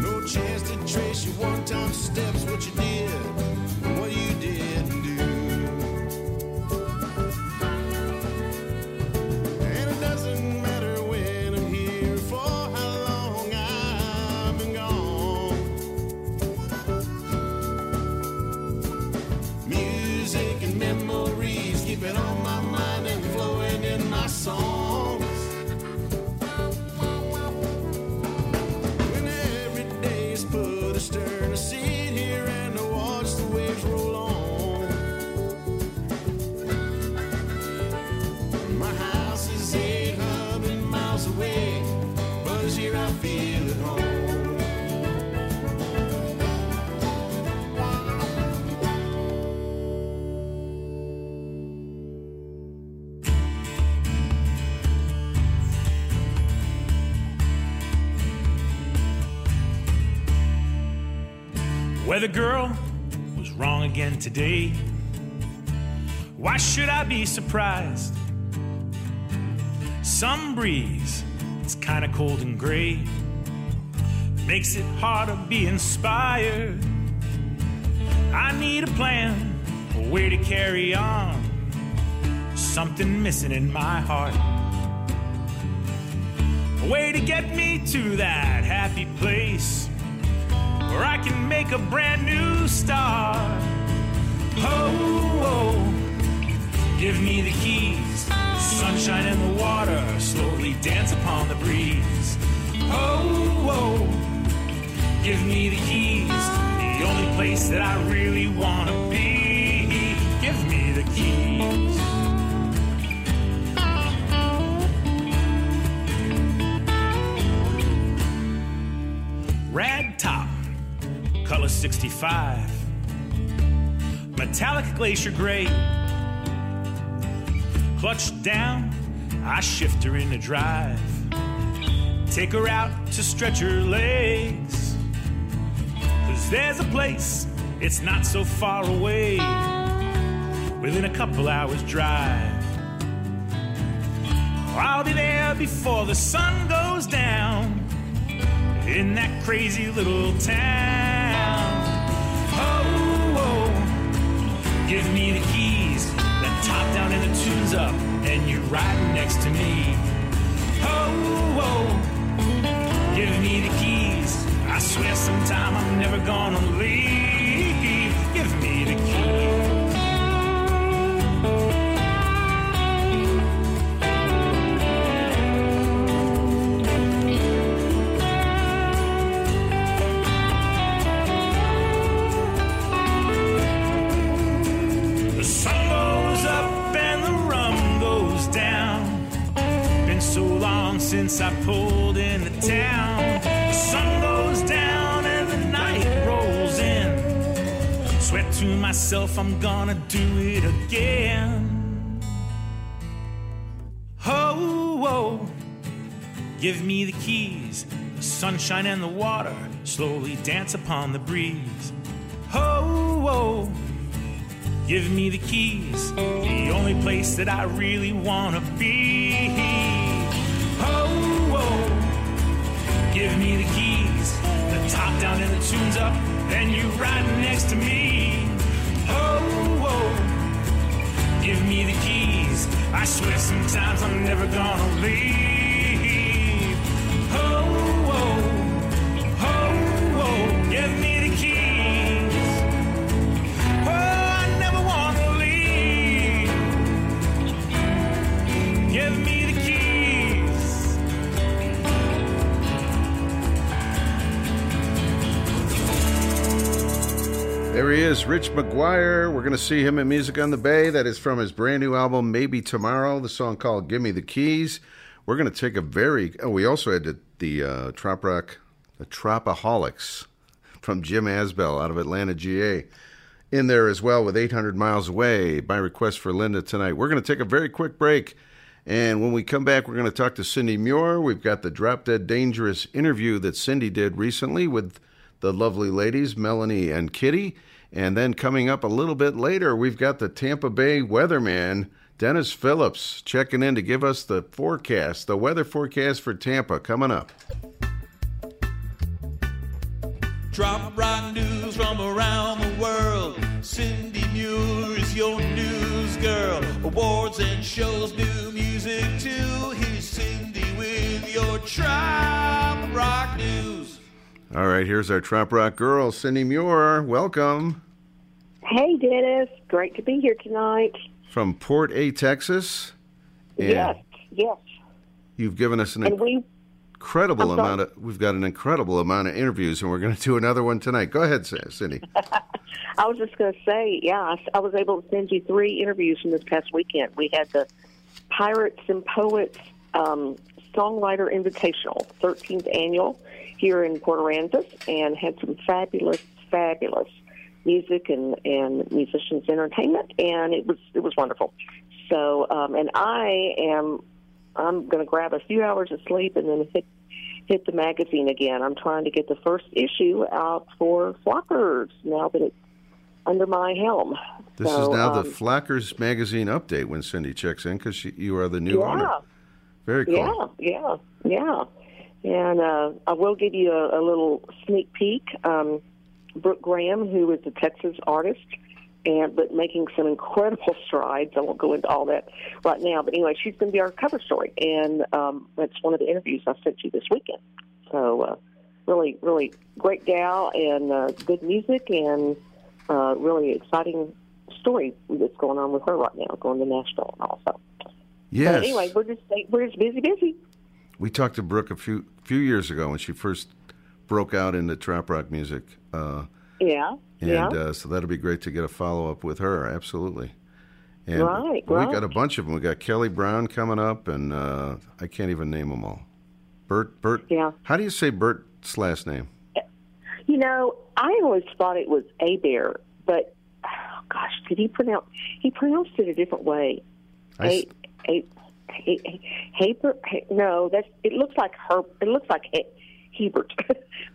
No chance to trace your walked-on steps, what you did, and what you didn't do. And it doesn't matter when I'm here, for how long I've been gone. Music and memories, keep it on my mind and flowing in my song. Weather girl was wrong again today. Why should I be surprised? Some breeze, it's kind of cold and gray, makes it hard to be inspired. I need a plan, a way to carry on. Something missing in my heart, a way to get me to that happy place where I can make a brand new start. Oh, oh, give me the keys, sunshine in the water, slowly dance upon the breeze. Oh, oh, give me the keys, the only place that I really want to be. Give me the keys. Rag top, color sixty-five, metallic glacier gray. Clutched down, I shift her into drive, take her out to stretch her legs. Cause there's a place, it's not so far away, within a couple hours drive. I'll be there before the sun goes down, in that crazy little town. Give me the keys, the top down and the tune's up, and you're riding next to me. Oh, oh, give me the keys, I swear sometime I'm never gonna leave. Give me the since I pulled into town. The sun goes down and the night rolls in. Swear to myself I'm gonna do it again. Oh, oh, give me the keys, the sunshine and the water, slowly dance upon the breeze. Oh, oh, give me the keys, the only place that I really wanna be. Give me the keys, the top down and the tune's up, and you're riding next to me. Oh, oh, give me the keys, I swear sometimes I'm never gonna leave. Oh, oh, oh, oh, give me the keys, oh, I never wanna leave. Give me the keys. There he is, Rich McGuire. We're going to see him at Music on the Bay. That is from his brand new album, Maybe Tomorrow, the song called Give Me the Keys. We're going to take a very... Oh, we also had the, the uh, Trop Rock, the Tropaholics from Jim Asbell out of Atlanta, G A in there as well with eight hundred miles away by request for Linda tonight. We're going to take a very quick break. And when we come back, we're going to talk to Cindy Muir. We've got the Drop Dead Dangerous interview that Cindy did recently with the lovely ladies, Melanie and Kitty. And then coming up a little bit later, we've got the Tampa Bay weatherman, Dennis Phillips checking in to give us the forecast, the weather forecast for Tampa coming up. Drop rock news from around the world. Cindy Muir is your news girl. Awards and shows, new music too. Here's Cindy with your Trop Rock News. All right, here's our Trop Rock girl, Cindy Muir. Welcome. Hey, Dennis. Great to be here tonight. From Port A, Texas. And yes, yes. You've given us an and we, incredible amount of, we've got an incredible amount of interviews, and we're going to do another one tonight. Go ahead, Cindy. I was just going to say, yeah, I, I was able to send you three interviews from this past weekend. We had the Pirates and Poets um, Songwriter Invitational, thirteenth annual, here in Port Aransas, and had some fabulous, fabulous music and, and musicians entertainment, and it was it was wonderful. So, um, and I am I'm going to grab a few hours of sleep and then hit hit the magazine again. I'm trying to get the first issue out for Flackers now that it's under my helm. This so, is now um, the Flackers magazine update when Cindy checks in, because you are the new yeah. owner. Very cool. Yeah, yeah, yeah. And uh, I will give you a, a little sneak peek. Um, Brooke Graham, who is a Texas artist, and but making some incredible strides. I won't go into all that right now. But anyway, she's going to be our cover story, and um, that's one of the interviews I sent you this weekend. So uh, really, really great gal, and uh, good music, and uh, really exciting story that's going on with her right now, going to Nashville and also. Yes. But anyway, we're just we're just busy, busy. We talked to Brooke a few few years ago when she first broke out into trap rock music. Uh, yeah, and yeah. Uh, so that'll be great to get a follow up with her. Absolutely. And right, we right. got a bunch of them. We got Kelly Brown coming up, and uh, I can't even name them all. Bert, Bert. Yeah. How do you say Bert's last name? You know, I always thought it was Abear, but oh gosh, did he pronounce? He pronounced it a different way. I a- st- Hey, hey, hey, hey, hey, no, that's it. Looks like her. It looks like he, Hebert,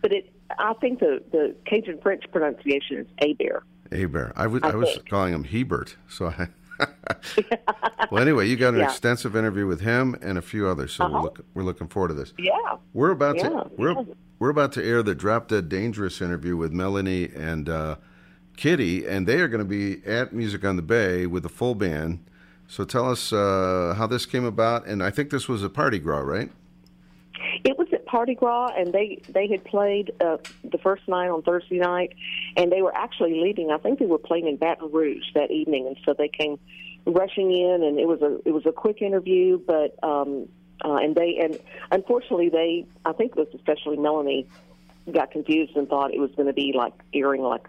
but it. I think the, the Cajun French pronunciation is Abear. Abear. I was I, I was calling him Hebert. So I. Well, anyway, you got an yeah. extensive interview with him and a few others. So uh-huh. we're, look, we're looking forward to this. Yeah, we're about yeah. to we're yeah. we're about to air the Drop Dead Dangerous interview with Melanie and uh, Kitty, and they are going to be at Music on the Bay with the full band. So tell us uh, how this came about, and I think this was at Party Gras, right? It was at Party Gras, and they, they had played uh, the first night on Thursday night, and they were actually leaving. I think they were playing in Baton Rouge that evening, and so they came rushing in, and it was a it was a quick interview. But um, uh, and they and unfortunately they I think it was especially Melanie got confused and thought it was going to be like airing like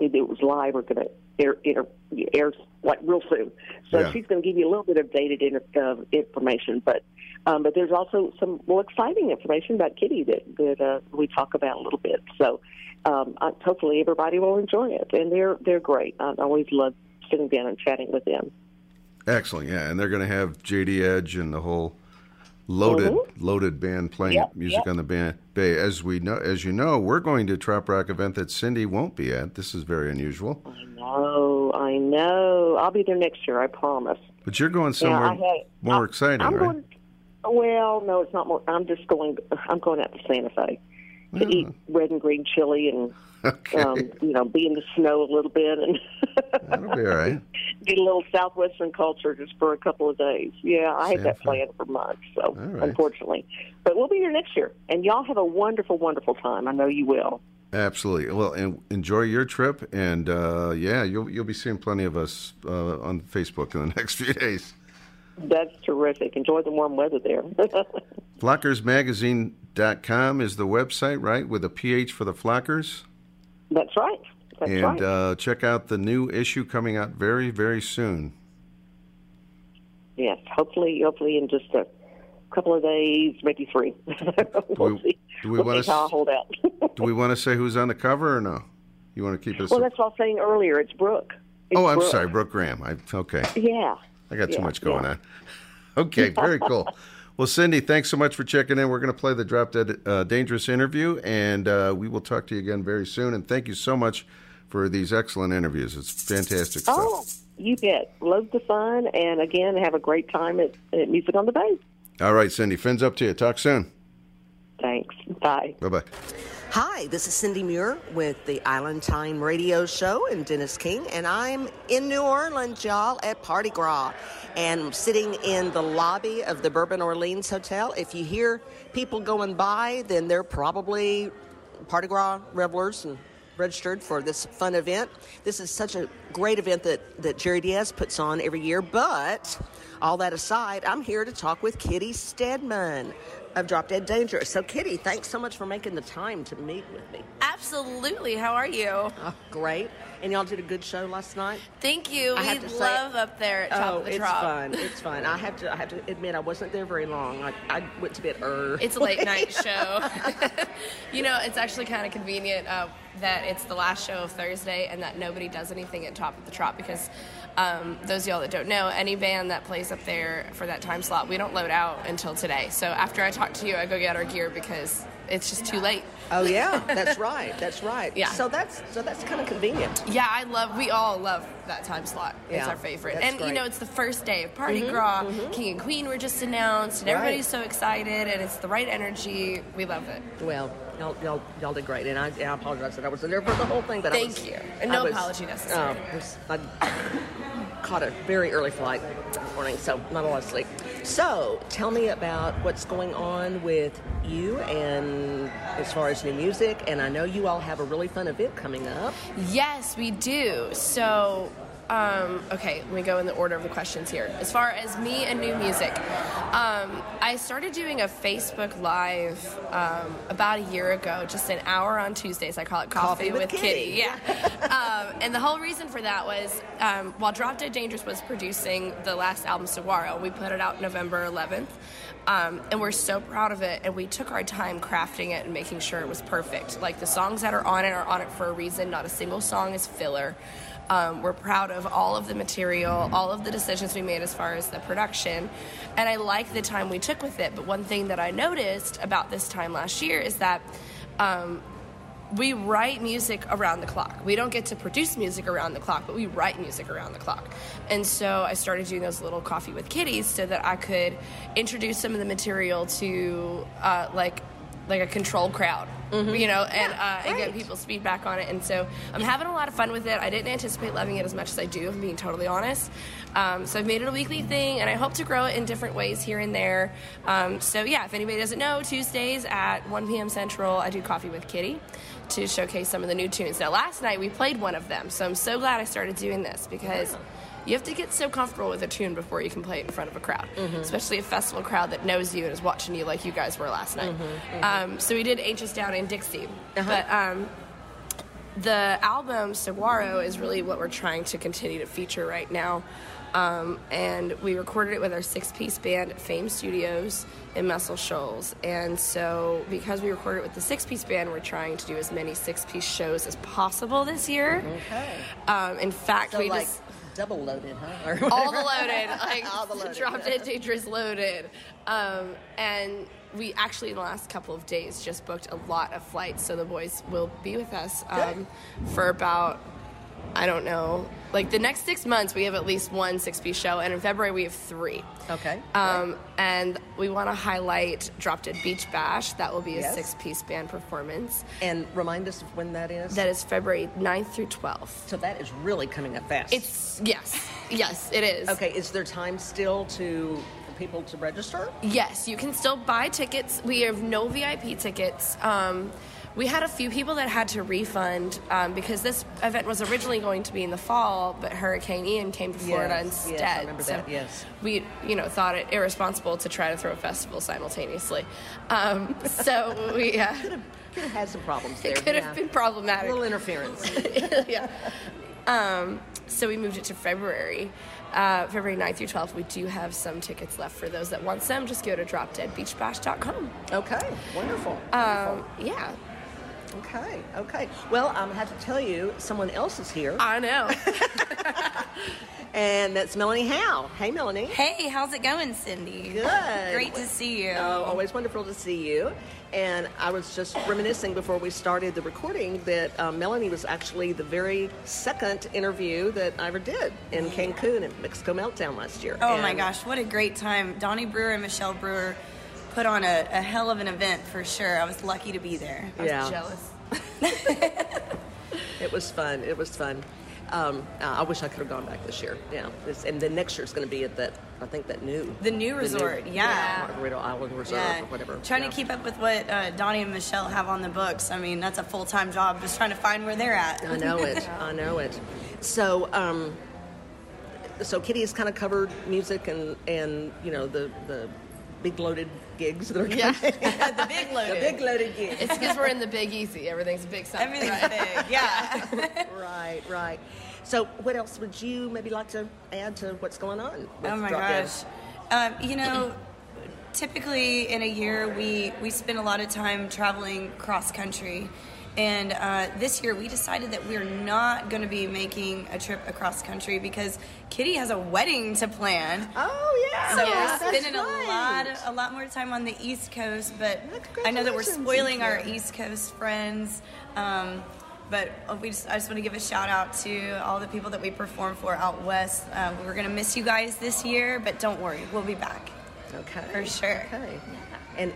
maybe it was live or going to. Air, air, air, like real soon. So yeah. she's going to give you a little bit of dated inter- uh, information, but um, but there's also some more exciting information about Kitty that, that uh, we talk about a little bit. So um, I, hopefully everybody will enjoy it, and they're they're great. I always love sitting down and chatting with them. Excellent, yeah, and they're going to have J D Edge and the whole loaded mm-hmm. loaded band playing yep, music yep. on the band Bay. As we know, as you know, we're going to a Trop Rock event that Cindy won't be at. This is very unusual. I know, I know. I'll be there next year, I promise. But you're going somewhere yeah, had, more I, exciting, I'm right? Going, well, no, it's not more. I'm just going. I'm going out to Santa Fe to yeah. eat red and green chili and okay. um, you know, be in the snow a little bit and that'll be all right. Get a little southwestern culture just for a couple of days. Yeah, I had that planned for months, so right. unfortunately. But we'll be here next year, and y'all have a wonderful, wonderful time. I know you will. Absolutely. Well, and enjoy your trip, and uh, yeah, you'll you'll be seeing plenty of us uh, on Facebook in the next few days. That's terrific. Enjoy the warm weather there. Flackers Magazine dot com is the website, right? With a P H for the Flackers. That's right. That's and right. uh, check out the new issue coming out very, very soon. Yes, hopefully, hopefully in just a couple of days, maybe three. we'll do we, see. Do we we'll want see to how I hold out. Do we want to say who's on the cover or no? You want to keep it? Well, a... that's what I was saying earlier. It's Brooke. It's oh, I'm Brooke. sorry, Brooke Graham. I okay. Yeah. I got yeah, too much going yeah. on. Okay, very cool. Well, Cindy, thanks so much for checking in. We're going to play the Drop Dead uh, Dangerous interview, and uh, we will talk to you again very soon. And thank you so much for these excellent interviews. It's fantastic stuff. Oh, you bet. Love the fun, and again, have a great time at, at Music on the Bay. All right, Cindy, fins up to you. Talk soon. Thanks. Bye. Bye-bye. Hi, this is Cindy Muir with the Island Time Radio Show and Dennis King, and I'm in New Orleans, y'all, at Party Gras, and I'm sitting in the lobby of the Bourbon Orleans Hotel. If you hear people going by, then they're probably Party Gras revelers and registered for this fun event. This is such a great event that, that Jerry Diaz puts on every year, but all that aside, I'm here to talk with Kitty Steadman of Drop Dead Dangerous. So, Kitty, thanks so much for making the time to meet with me. Absolutely. How are you? Oh, great. And y'all did a good show last night. Thank you. I we love say, up there at Top oh, of the Trop. Oh, it's fun. It's fun. I have to. I have to admit, I wasn't there very long. I, I went to bed early. It's a late night show. You know, it's actually kind of convenient uh, that it's the last show of Thursday and that nobody does anything at Top of the Trop because. Um, those of y'all that don't know, any band that plays up there for that time slot, we don't load out until today. So after I talk to you, I go get our gear because it's just too late. Oh, yeah. That's right. That's right. Yeah. So that's so that's kind of convenient. Yeah, I love, we all love that time slot. Yeah, it's our favorite. And, great. You know, it's the first day of Party mm-hmm, Gras. Mm-hmm. King and Queen were just announced, and right. everybody's so excited, and it's the right energy. We love it. Well, Y'all, y'all, y'all did great, and I, and I apologize that I wasn't there for the whole thing. But Thank I was, you. And no was, apology necessary. Uh, was, I caught a very early flight that morning, so not a lot of sleep. So tell me about what's going on with you and as far as new music, and I know you all have a really fun event coming up. Yes, we do. So... Um, okay, let me go in the order of the questions here. As far as me and new music, um, I started doing a Facebook Live um, about a year ago, just an hour on Tuesdays. I call it Coffee, Coffee with, with Kitty. Kitty. Yeah. um, and the whole reason for that was um, while Drop Dead Dangerous was producing the last album, Saguaro, we put it out November eleventh. Um, and we're so proud of it, and we took our time crafting it and making sure it was perfect. Like, the songs that are on it are on it for a reason. Not a single song is filler. Um, we're proud of all of the material, all of the decisions we made as far as the production, and I like the time we took with it. But one thing that I noticed about this time last year is that um, we write music around the clock. We don't get to produce music around the clock, but we write music around the clock. And so I started doing those little coffee with kitties so that I could introduce some of the material to uh, like like a controlled crowd. Mm-hmm. You know, and, yeah, uh, and get people's feedback on it. And so I'm having a lot of fun with it. I didn't anticipate loving it as much as I do, if I'm being totally honest. Um, so I've made it a weekly thing, and I hope to grow it in different ways here and there. Um, so, yeah, if anybody doesn't know, Tuesdays at one p.m. Central, I do Coffee with Kitty to showcase some of the new tunes. Now, last night we played one of them, so I'm so glad I started doing this because... Wow. You have to get so comfortable with a tune before you can play it in front of a crowd, mm-hmm. especially a festival crowd that knows you and is watching you like you guys were last night. Mm-hmm, mm-hmm. Um, so we did Anxious Down in Dixie. Uh-huh. But um, the album Saguaro is really what we're trying to continue to feature right now. Um, and we recorded it with our six-piece band at Fame Studios in Muscle Shoals. And so because we recorded it with the six-piece band, we're trying to do as many six-piece shows as possible this year. Okay. Um, in fact, so we like- just... Double loaded, huh? All the loaded, like All the loaded. Drop Dead Dangerous loaded. Um, and we actually, in the last couple of days, just booked a lot of flights, so the boys will be with us um, for about, I don't know, like the next six months, we have at least one six-piece show, and in February, we have three. Okay. Um, right. And we want to highlight Drop Dead Beach Bash. That will be a yes. six-piece band performance. And remind us of when that is. That is February ninth through twelfth. So that is really coming up fast. It's, yes. Yes, it is. Okay, is there time still to... people to register? Yes, you can still buy tickets. We have no V I P tickets. Um, we had a few people that had to refund um, because this event was originally going to be in the fall, but Hurricane Ian came to Florida yes, instead. Yes, I remember so that. Yes, we you know thought it irresponsible to try to throw a festival simultaneously. Um, so we uh, could have could have had some problems there. It could yeah. have been problematic. A little interference. yeah. Um, so we moved it to February. Uh, February ninth through twelfth, we do have some tickets left for those that want some. Just go to drop dead beach bash dot com. Okay, wonderful. Um, wonderful. Yeah. Okay, okay. Well, I um, have to tell you, someone else is here. I know. And that's Melanie Howe. Hey, Melanie. Hey, how's it going, Cindy? Good. Great to see you. Oh, always wonderful to see you. And I was just reminiscing before we started the recording that uh, Melanie was actually the very second interview that I ever did in Cancun at Mexico Meltdown last year. Oh, and my gosh, what a great time. Donnie Brewer and Michelle Brewer put on a, a hell of an event for sure. I was lucky to be there. I was yeah. jealous. It was fun. It was fun. Um, I wish I could have gone back this year. Yeah, it's, and then next year's going to be at that. I think that new the new the resort. New, yeah, Margarita Island Resort yeah. or whatever. Trying yeah. to keep up with what uh, Donnie and Michelle have on the books. I mean, that's a full time job. Just trying to find where they're at. I know it. I know it. So, um, so Kitty has kind of covered music and and you know the the big loaded gigs that are coming. Yeah. the big loaded. The big loaded gigs. It's because we're in the big easy. Everything's a big something. Everything's right? big, yeah. right, right. So what else would you maybe like to add to what's going on? Oh, my gosh. Um, you know, typically in a year, we, we spend a lot of time traveling cross-country. And uh, this year, we decided that we're not going to be making a trip across country because Kitty has a wedding to plan. Oh, yeah. So yeah, we're spending right. a lot a lot more time on the East Coast. But I know that we're spoiling our East Coast friends. Um, but we just, I just want to give a shout out to all the people that we perform for out west. Um, we're going to miss you guys this year, but don't worry. We'll be back. Okay. For sure. Okay. Yeah. And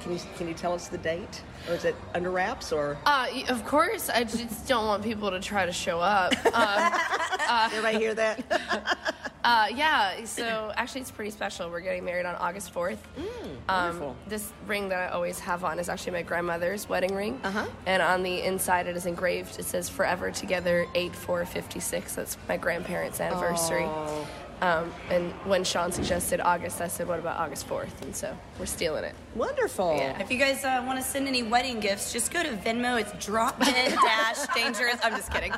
Can you, can you tell us the date? Or is it under wraps? Or uh, of course. I just don't want people to try to show up. Um, uh, Everybody hear that? uh, yeah. So, actually, it's pretty special. We're getting married on August fourth. Mm, wonderful. Um, this ring that I always have on is actually my grandmother's wedding ring. Uh-huh. And on the inside, it is engraved. It says, forever together, eight four fifty-six. That's my grandparents' anniversary. Oh. Um, and when Sean suggested August, I said, what about August fourth? And so we're stealing it. Wonderful. Yeah. If you guys uh, want to send any wedding gifts, just go to Venmo. It's Drop Dead Dash Dangerous. I'm just kidding.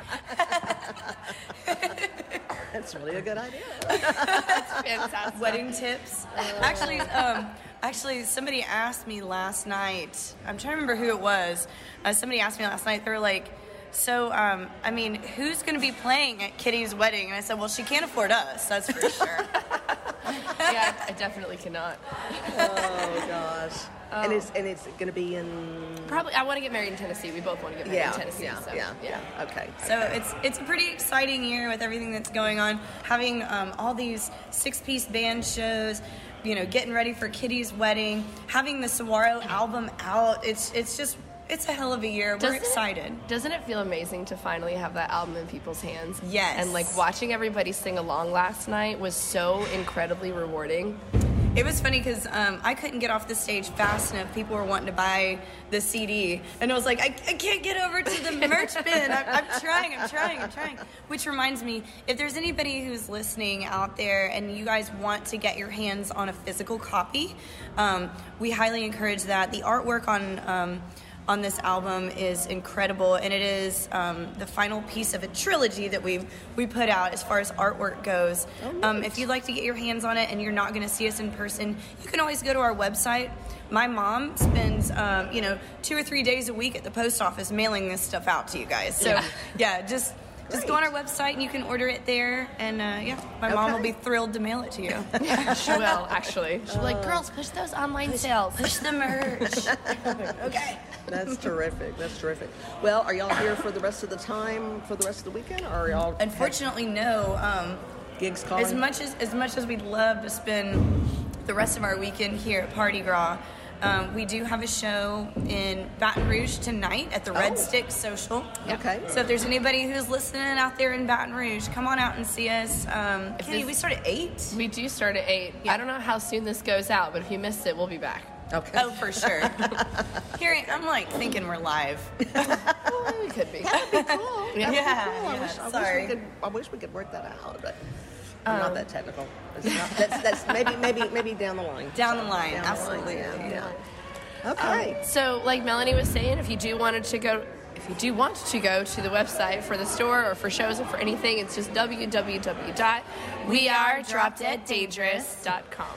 That's really a good idea. That's fantastic. Wedding tips. Oh. Actually, um, actually, somebody asked me last night. I'm trying to remember who it was. Uh, somebody asked me last night. They were like, So, um, I mean, who's going to be playing at Kitty's wedding? And I said, well, she can't afford us, that's for sure. Yeah, I definitely cannot. Oh, gosh. Oh. And it's, and it's going to be in... Probably, I want to get married in Tennessee. We both want to get married yeah, in Tennessee. Yeah, so, yeah, yeah, yeah. Okay. So okay. it's it's a pretty exciting year with everything that's going on. Having um, all these six-piece band shows, you know, getting ready for Kitty's wedding, having the Saguaro album out. It's it's just... It's a hell of a year. We're doesn't excited. It, doesn't it feel amazing to finally have that album in people's hands? Yes. And, like, watching everybody sing along last night was so incredibly rewarding. It was funny because um, I couldn't get off the stage fast enough. People were wanting to buy the C D. And I was like, I, I can't get over to the merch bin. I'm, I'm trying, I'm trying, I'm trying. Which reminds me, if there's anybody who's listening out there and you guys want to get your hands on a physical copy, um, we highly encourage that. The artwork on... Um, on this album is incredible, and it is um, the final piece of a trilogy that we've we put out as far as artwork goes. Oh, nice. Um, if you'd like to get your hands on it and you're not going to see us in person, you can always go to our website. My mom spends, um, you know, two or three days a week at the post office mailing this stuff out to you guys. So, yeah, yeah just just Great. Go on our website, and you can order it there, and, uh, yeah, my okay. mom will be thrilled to mail it to you. She will, actually. She'll be like, girls, push those online push, sales. Push the merch. Okay. That's terrific. That's terrific. Well, are y'all here for the rest of the time, for the rest of the weekend, or are y'all... Unfortunately, no. Um, gigs calling? As much as, as much as we'd love to spend the rest of our weekend here at Party Gras, um, we do have a show in Baton Rouge tonight at the Red oh. Stick Social. Yep. Okay. So if there's anybody who's listening out there in Baton Rouge, come on out and see us. Um, Kitty, we start at eight? We do start at eight. Yeah. I don't know how soon this goes out, but if you missed it, we'll be back. Okay. Oh, for sure. Here, I'm like thinking we're live. Well, we could be. That would be cool. Yeah. yeah, cool. I, yeah wish, I, sorry. Wish we could, I wish we could work that out, but I'm um, not that technical. It's not, that's that's maybe maybe maybe down the line. Down so, the line, down absolutely. The line. Yeah. yeah. Okay. Um, so, like Melanie was saying, if you do wanted to go, if you do want to go to the website for the store or for shows or for anything, it's just w w w dot we are drop dead dangerous dot com.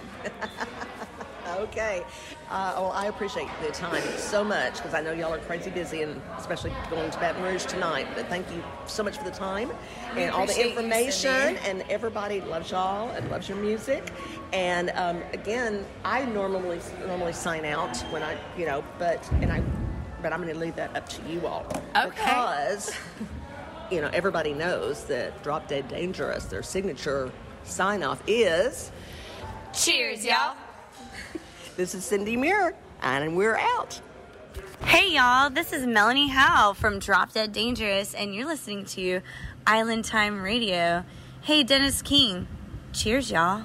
Okay. Uh, oh, I appreciate the time so much because I know y'all are crazy busy, and especially going to Baton Rouge tonight. But thank you so much for the time and all the information. And everybody loves y'all and loves your music. And um, again, I normally normally sign out when I, you know, but and I, but I'm going to leave that up to you all. Okay. Because you know everybody knows that Drop Dead Dangerous, their signature sign off is. Cheers, y'all. This is Cindy Muir, and we're out. Hey, y'all. This is Melanie Howe from Drop Dead Dangerous, and you're listening to Island Time Radio. Hey, Dennis King. Cheers, y'all.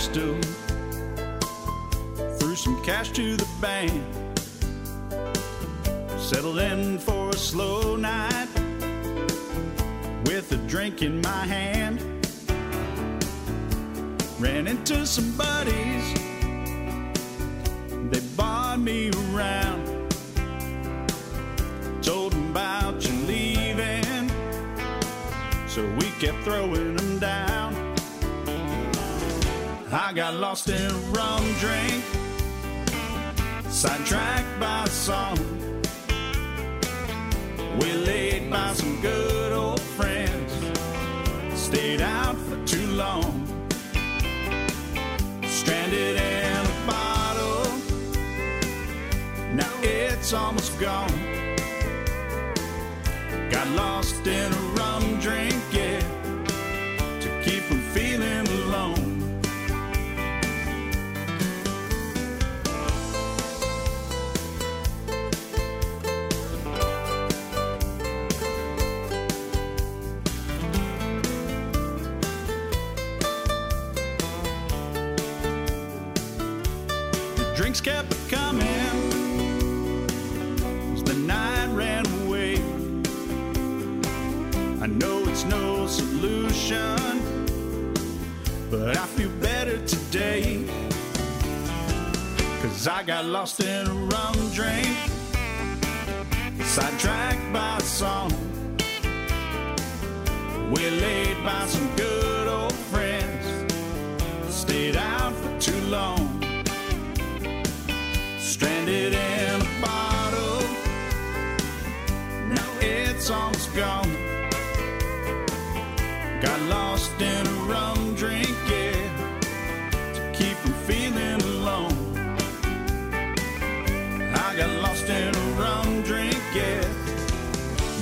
stool. Threw some cash to the bank, settled in for a slow night with a drink in my hand. Ran into some buddies, they barred me around. Told them about you leaving, so we kept throwing them down. I got lost in a rum drink, sidetracked by a song. We laid by some good old friends, stayed out for too long. Stranded in a bottle, now it's almost gone. Got lost in a rum drink, yeah, to keep from feeling alone. Drinks kept coming as the night ran away. I know it's no solution, but I feel better today, 'cause I got lost in a rum drink, sidetracked by a song. We're laid by some good old friends, stayed out for too long. Stranded in a bottle, now it's almost gone. Got lost in a rum drink, yeah, to keep from feeling alone. I got lost in a rum drink, yeah,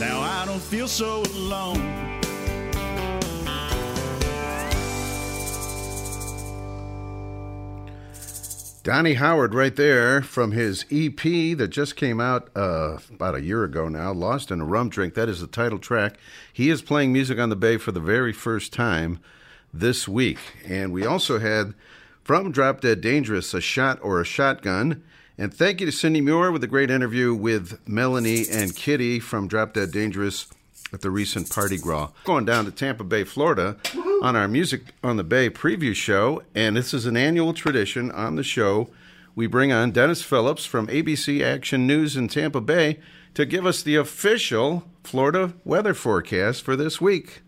now I don't feel so alone. Donnie Howard right there from his E P that just came out uh, about a year ago now, Lost in a Rum Drink. That is the title track. He is playing Music on the Bay for the very first time this week. And we also had, from Drop Dead Dangerous, A Shot or a Shotgun. And thank you to Cindy Muir with a great interview with Melanie and Kitty from Drop Dead Dangerous at the recent Party Gras. Going down to Tampa Bay, Florida on our Music on the Bay preview show, and this is an annual tradition on the show. We bring on Dennis Phillips from A B C Action News in Tampa Bay to give us the official Florida weather forecast for this week.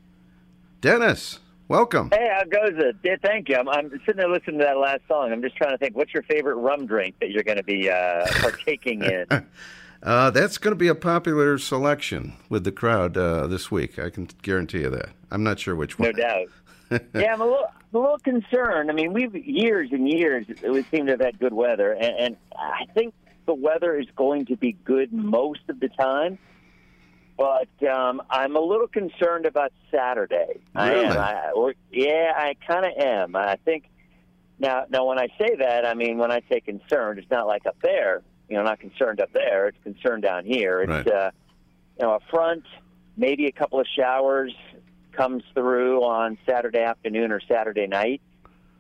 Dennis, welcome. Hey, how goes it? Yeah, thank you. I'm, I'm sitting there listening to that last song. I'm just trying to think, what's your favorite rum drink that you're going to be uh, partaking in? Uh, that's going to be a popular selection with the crowd uh, this week. I can guarantee you that. I'm not sure which one. No doubt. Yeah, I'm a little, I'm a little concerned. I mean, we've years and years we seem to have had good weather, and, and I think the weather is going to be good most of the time. But um, I'm a little concerned about Saturday. Really? I am. I, or, yeah, I kind of am. I think now. Now, when I say that, I mean when I say concerned, it's not like up there. You know, not concerned up there. It's concerned down here. It's, right. uh, you know, a front, maybe a couple of showers comes through on Saturday afternoon or Saturday night.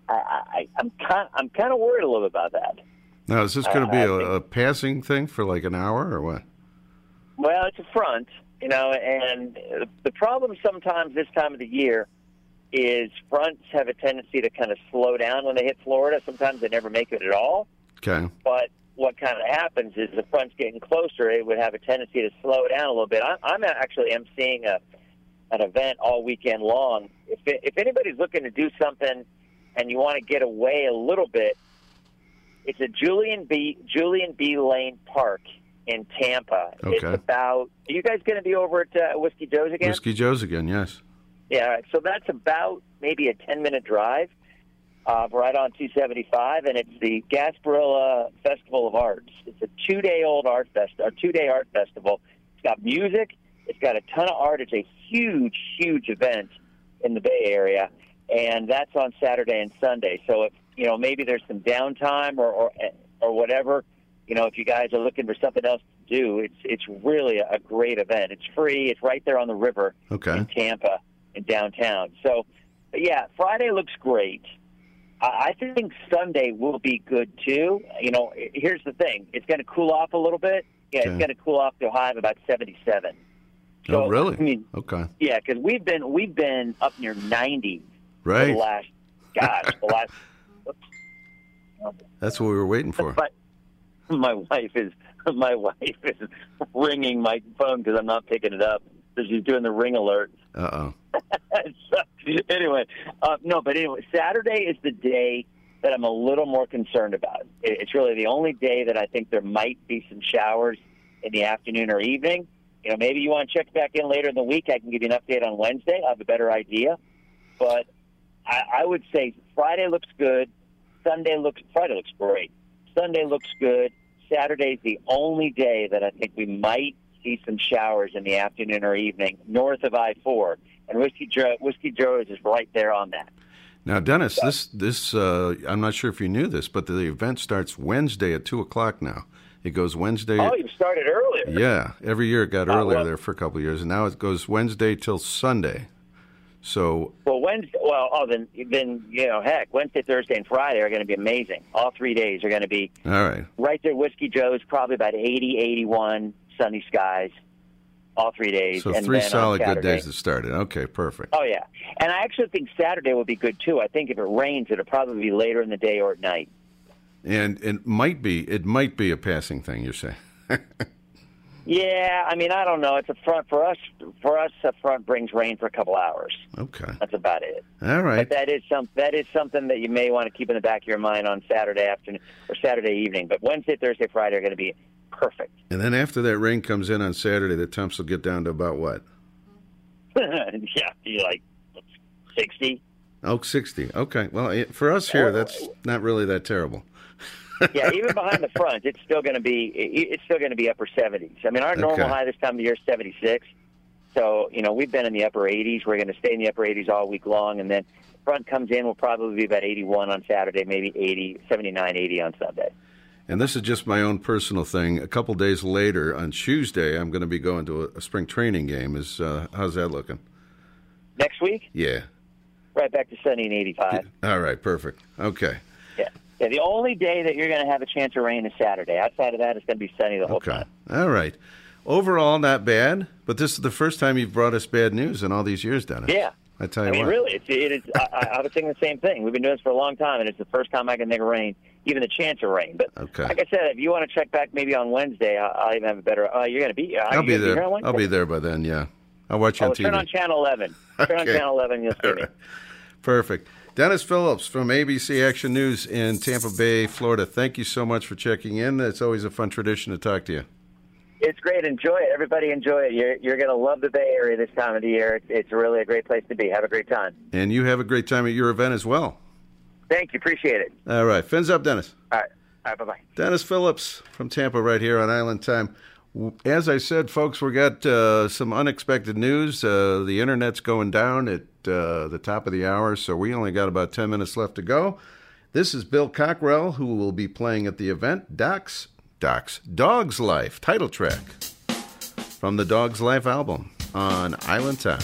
I, I, I'm kind, I'm kind of worried a little bit about that. Now, is this going to be uh, a, a passing thing for like an hour or what? Well, it's a front, you know, and the problem sometimes this time of the year is fronts have a tendency to kind of slow down when they hit Florida. Sometimes they never make it at all. Okay. But what kind of happens is the front's getting closer, it would have a tendency to slow down a little bit. I, I'm actually emceeing a, an event all weekend long. If, it, if anybody's looking to do something and you want to get away a little bit, it's a Julian B. Julian B. Lane Park in Tampa. Okay. It's about, are you guys going to be over at uh, Whiskey Joe's again? Whiskey Joe's again, yes. Yeah, all right. So that's about maybe a ten-minute drive. Uh, right on two seventy-five, and it's the Gasparilla Festival of Arts. It's a two-day-old art fest, or two-day art festival. It's got music. It's got a ton of art. It's a huge, huge event in the Bay Area, and that's on Saturday and Sunday. So if you know, maybe there's some downtime or or, or whatever. You know, if you guys are looking for something else to do, it's it's really a great event. It's free. It's right there on the river okay. in Tampa in downtown. So, yeah, Friday looks great. I think Sunday will be good, too. You know, here's the thing. It's going to cool off a little bit. Yeah, okay. It's going to cool off to a high of about seventy-seven. So, oh, really? I mean, okay. Yeah, because we've been, we've been up near ninety right. for the last, gosh, the last. That's what we were waiting for. But my wife is my wife is ringing my phone because I'm not picking it up. So she's doing the ring alert. Uh-oh. So, anyway, uh, no, but anyway, Saturday is the day that I'm a little more concerned about. It's really the only day that I think there might be some showers in the afternoon or evening. You know, maybe you want to check back in later in the week. I can give you an update on Wednesday. I have a better idea. But I, I would say Friday looks good. Sunday looks Friday looks great. Sunday looks good. Saturday's the only day that I think we might see some showers in the afternoon or evening north of I four. And Whiskey Joe, Whiskey Joe's is right there on that. Now, Dennis, so, this, this uh, I'm not sure if you knew this, but the event starts Wednesday at two o'clock now. It goes Wednesday. Oh, you started earlier. Yeah, every year it got uh, earlier well, there for a couple of years, and now it goes Wednesday till Sunday. So well, Wednesday. Well, oh, then, then you know, heck, Wednesday, Thursday, and Friday are going to be amazing. All three days are going to be all right. Right there, Whiskey Joe's probably about eighty, eighty-one, sunny skies. All three days. So and three solid good days that started. Okay, perfect. Oh yeah, and I actually think Saturday will be good too. I think if it rains, it'll probably be later in the day or at night. And it might be it might be a passing thing, you're saying. Yeah, I mean, I don't know. It's a front for us. For us, a front brings rain for a couple hours. Okay, that's about it. All right, but that is some that is something that you may want to keep in the back of your mind on Saturday afternoon or Saturday evening. But Wednesday, Thursday, Friday are going to be perfect. And then after that rain comes in on Saturday, the temps will get down to about what? Yeah, like sixty. Oh, sixty. Okay. Well, for us here, that's not really that terrible. Yeah, even behind the front, it's still going to be it's still going to be upper seventies. I mean, our okay. normal high this time of the year is seventy-six. So, you know, we've been in the upper eighties. We're going to stay in the upper eighties all week long, and then front comes in. We'll probably be about eighty-one on Saturday, maybe eighty, seventy-nine, eighty on Sunday. And this is just my own personal thing. A couple days later on Tuesday, I'm going to be going to a spring training game. Is uh, how's that looking? Next week? Yeah. Right back to sunny and eighty-five. Yeah. All right, perfect. Okay. Yeah. Yeah, the only day that you're going to have a chance of rain is Saturday. Outside of that, it's going to be sunny the whole okay. time. All right. Overall, not bad, but this is the first time you've brought us bad news in all these years, Dennis. Yeah. I tell you what. I mean, what. really, it's, it is, I, I was thinking the same thing. We've been doing this for a long time, and it's the first time I can think of rain, even the chance of rain. But okay. like I said, if you want to check back maybe on Wednesday, I'll, I'll even have a better uh, – you're going to be uh, – I'll be there. Be I'll be there by then, yeah. I'll watch you oh, on T V. Turn on Channel eleven. Turn okay. on Channel eleven, you'll see all me. Right. Perfect. Dennis Phillips from A B C Action News in Tampa Bay, Florida. Thank you so much for checking in. It's always a fun tradition to talk to you. It's great. Enjoy it. Everybody enjoy it. You're, you're going to love the Bay Area this time of the year. It's, it's really a great place to be. Have a great time. And you have a great time at your event as well. Thank you. Appreciate it. All right. Fins up, Dennis. All right. All right. Bye-bye. Dennis Phillips from Tampa right here on Island Time. As I said, folks, we got uh, some unexpected news. Uh, the Internet's going down at uh, the top of the hour, so we only got about ten minutes left to go. This is Bill Cockrell, who will be playing at the event, Doc's, Doc's Dog's Life, title track from the Dog's Life album on Island Time.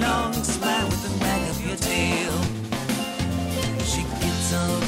Long smile with the back of your tail. She gets on.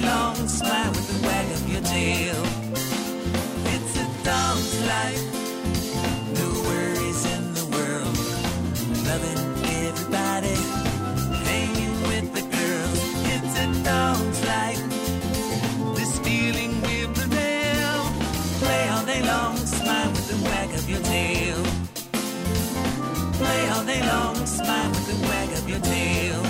day long, smile with the wag of your tail. It's a dog's life, no worries in the world. Loving everybody, hanging with the girls. It's a dog's life, this feeling will prevail. Play all day long, smile with the wag of your tail. Play all day long, smile with the wag of your tail.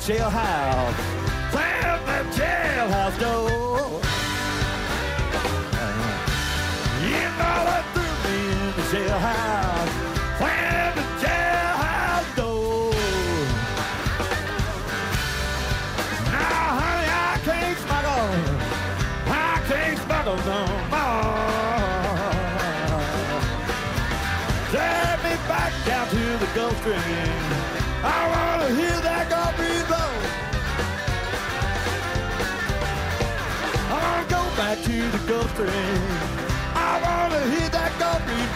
Jailhouse, slam the jailhouse door. You know they threw me in the jailhouse, slam the jailhouse door. Now, honey, I can't smuggle, I can't smuggle no more. Drive me back down to the Gulf Stream. I want to hear that Gulf Breeze blow. I want to go back to the Gulf Stream. I want to hear that Gulf Breeze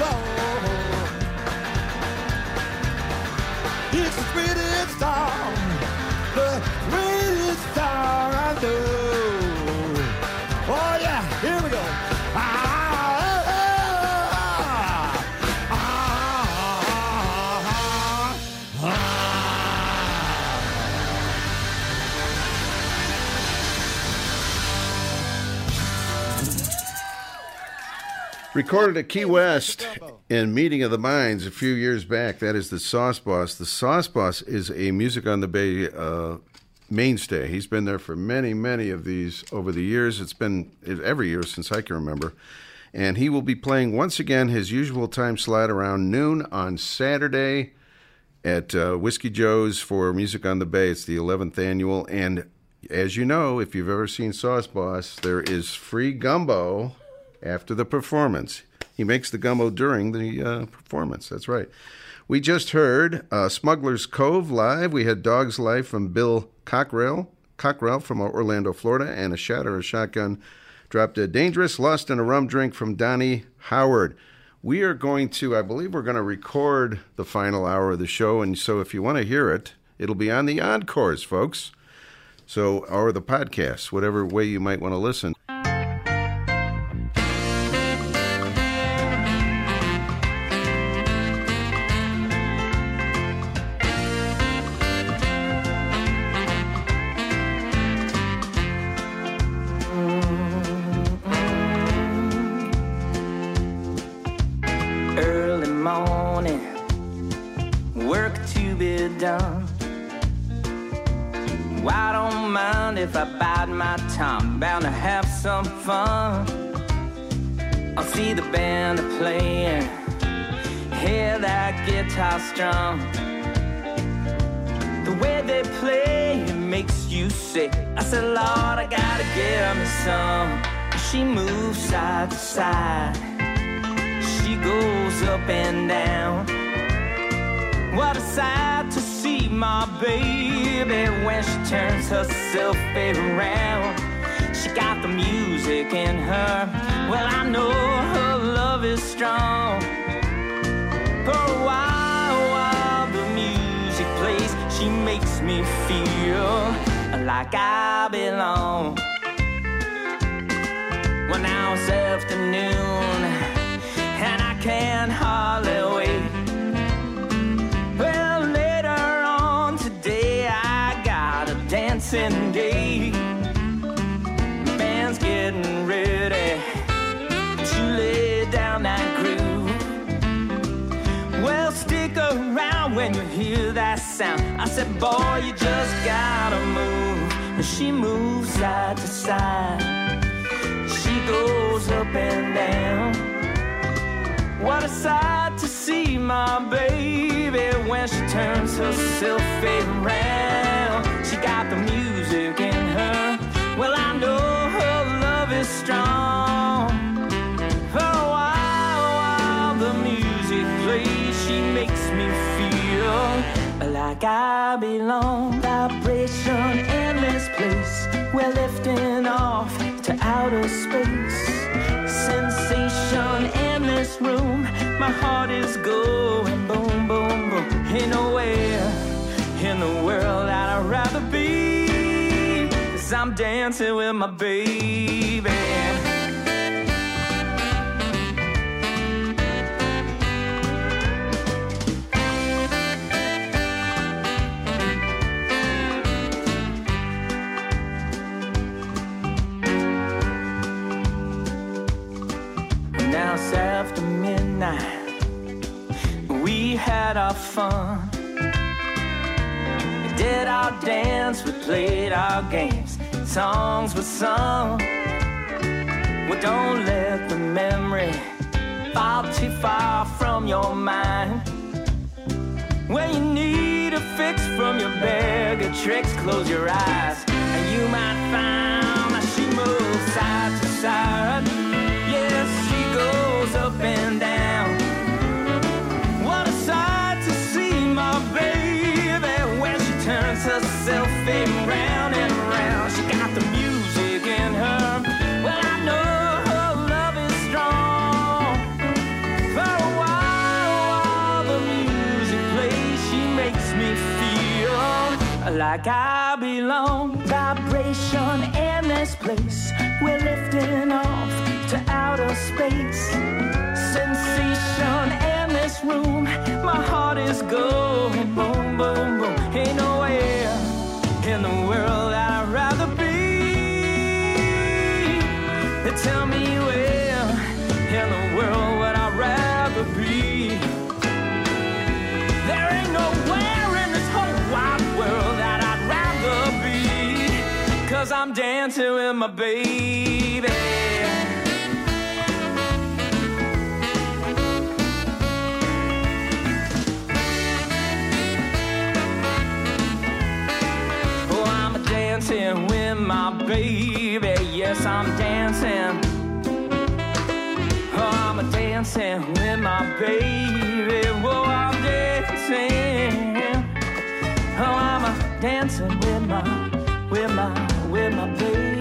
blow. It's the sweetest song, the sweetest song I know. Oh yeah, here we go. I recorded at Key West in Meeting of the Minds a few years back. That is the Sauce Boss. The Sauce Boss is a Music on the Bay uh, mainstay. He's been there for many, many of these over the years. It's been every year since I can remember. And he will be playing once again his usual time slot around noon on Saturday at uh, Whiskey Joe's for Music on the Bay. It's the eleventh annual. And as you know, if you've ever seen Sauce Boss, there is free gumbo after the performance. He makes the gumbo during the uh, performance. That's right. We just heard uh, Smuggler's Cove live. We had Dogs live from Bill Cockrell, Cockrell from Orlando, Florida, and a Shatter of Shotgun, Drop Dead Dangerous, Lost in a Rum Drink from Donnie Howard. We are going to, I believe we're going to record the final hour of the show, and so if you want to hear it, it'll be on the Encores, folks. So, or the podcast, whatever way you might want to listen. Strong. The way they play it makes you sick. I said, Lord, I gotta get me some. She moves side to side, she goes up and down. What a sight to see my baby when she turns herself around. She got the music in her. Well, I know her love is strong. For a while she makes me feel like I belong. Well, now it's afternoon and I can hardly wait. Well, later on today I got a dancing day. The band's getting ready to lay down that groove. Well, stick around when you hear that sound. I said, boy, you just gotta move. And she moves side to side, she goes up and down. What a sight to see my baby when she turns herself around. She got the music in her. Well, I know her love is strong. For a while, while the music plays, she makes me feel like I belong. Vibration in this place, we're lifting off to outer space. Sensation in this room, my heart is going boom, boom, boom. Ain't nowhere in the world that I'd rather be, 'cause I'm dancing with my baby. After midnight, we had our fun. We did our dance, we played our games, songs were sung. Well, don't let the memory fall too far from your mind. When you need a fix from your bag of tricks, close your eyes and you might find that she moves side to side. Yes, up and down. What a sight to see my baby when she turns herself around and around. She got the music in her. Well, I know her love is strong. For a while, while the music plays, she makes me feel like I belong. Vibration in this place, we're lifting off to outer space. Sensation in this room, my heart is going boom, boom, boom. Ain't nowhere in the world that I'd rather be. They tell me where in the world would I rather be. There ain't nowhere in this whole wide world that I'd rather be, 'cause I'm dancing with my baby. Dancing with my baby, yes, I'm dancing. Oh, I'm I'm a dancing with my baby. Whoa, I'm dancing. Oh, I'm a dancing with my, with my, with my baby.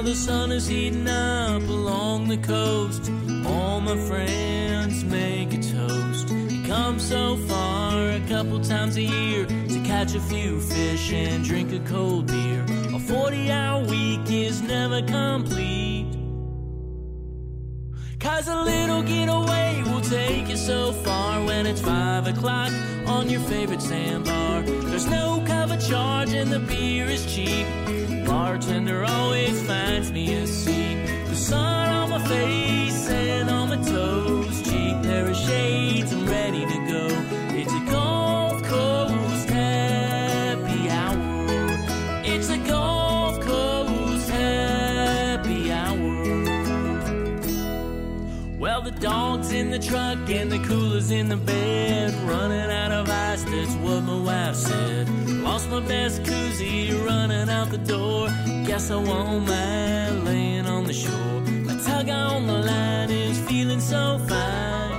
The sun is heating up along the coast. All my friends make a toast. You come so far a couple times a year to catch a few fish and drink a cold beer. A forty-hour week is never complete, 'cause a little getaway will take you so far. When it's five o'clock on your favorite sandbar, there's no cover charge and the beer is cheap. Bartender always finds me a seat. The sun on my face and on my toes, cheap pair of shades, I'm ready to go. It's a Gulf Coast happy hour. It's a Gulf Coast happy hour. Well, the dog's in the truck and the cooler's in the bed. Running out of ice, that's what my wife said. Lost my best koozie running out the door. Guess I won't mind laying on the shore. My tug on the line is feeling so fine,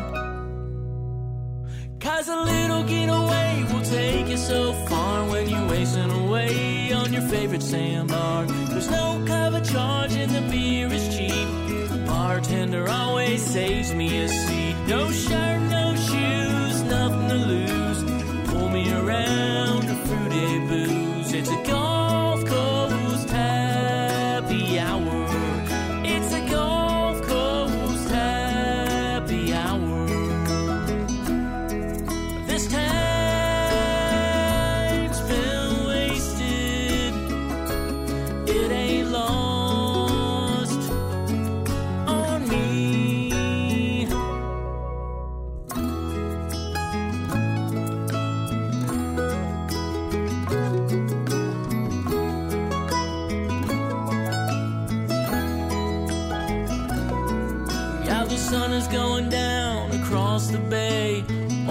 'cause a little getaway will take you so far. When you're wasting away on your favorite sandbar, there's no cover charge and the beer is cheap. The bartender always saves me a seat. No shirt, no shoes, nothing to lose. Pull me around to fruity booze. It's a Gulf Coast happy hour. It's a Gulf Coast happy hour. This time's been wasted, it ain't lost on me. Sun is going down across the bay.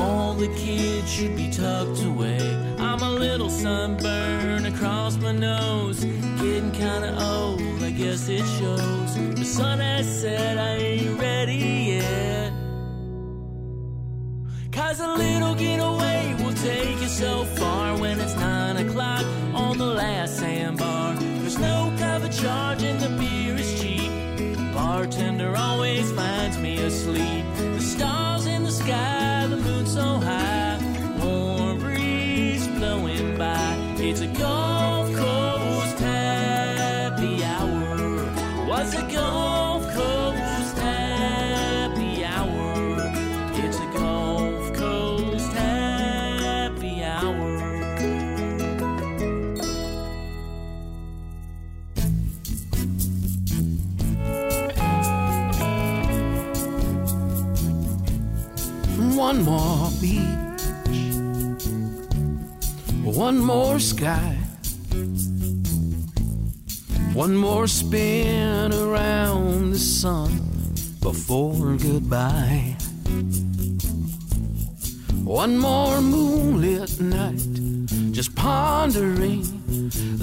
All the kids should be tucked away. I'm a little sunburned across my nose, getting kinda old, I guess it shows. The sun has set, I ain't ready yet, 'cause a little getaway will take you so far. When it's nine o'clock on the last sandbar, there's no cover charge and the beer is cheap. Bartender always finds me asleep. The stars in the sky, the moon so high, warm breeze blowing by. It's a Gulf Coast happy hour. What's a Gulf Coast happy hour? It's a Gulf Coast happy hour. One more beach, one more sky, one more spin around the sun before goodbye. One more moonlit night, just pondering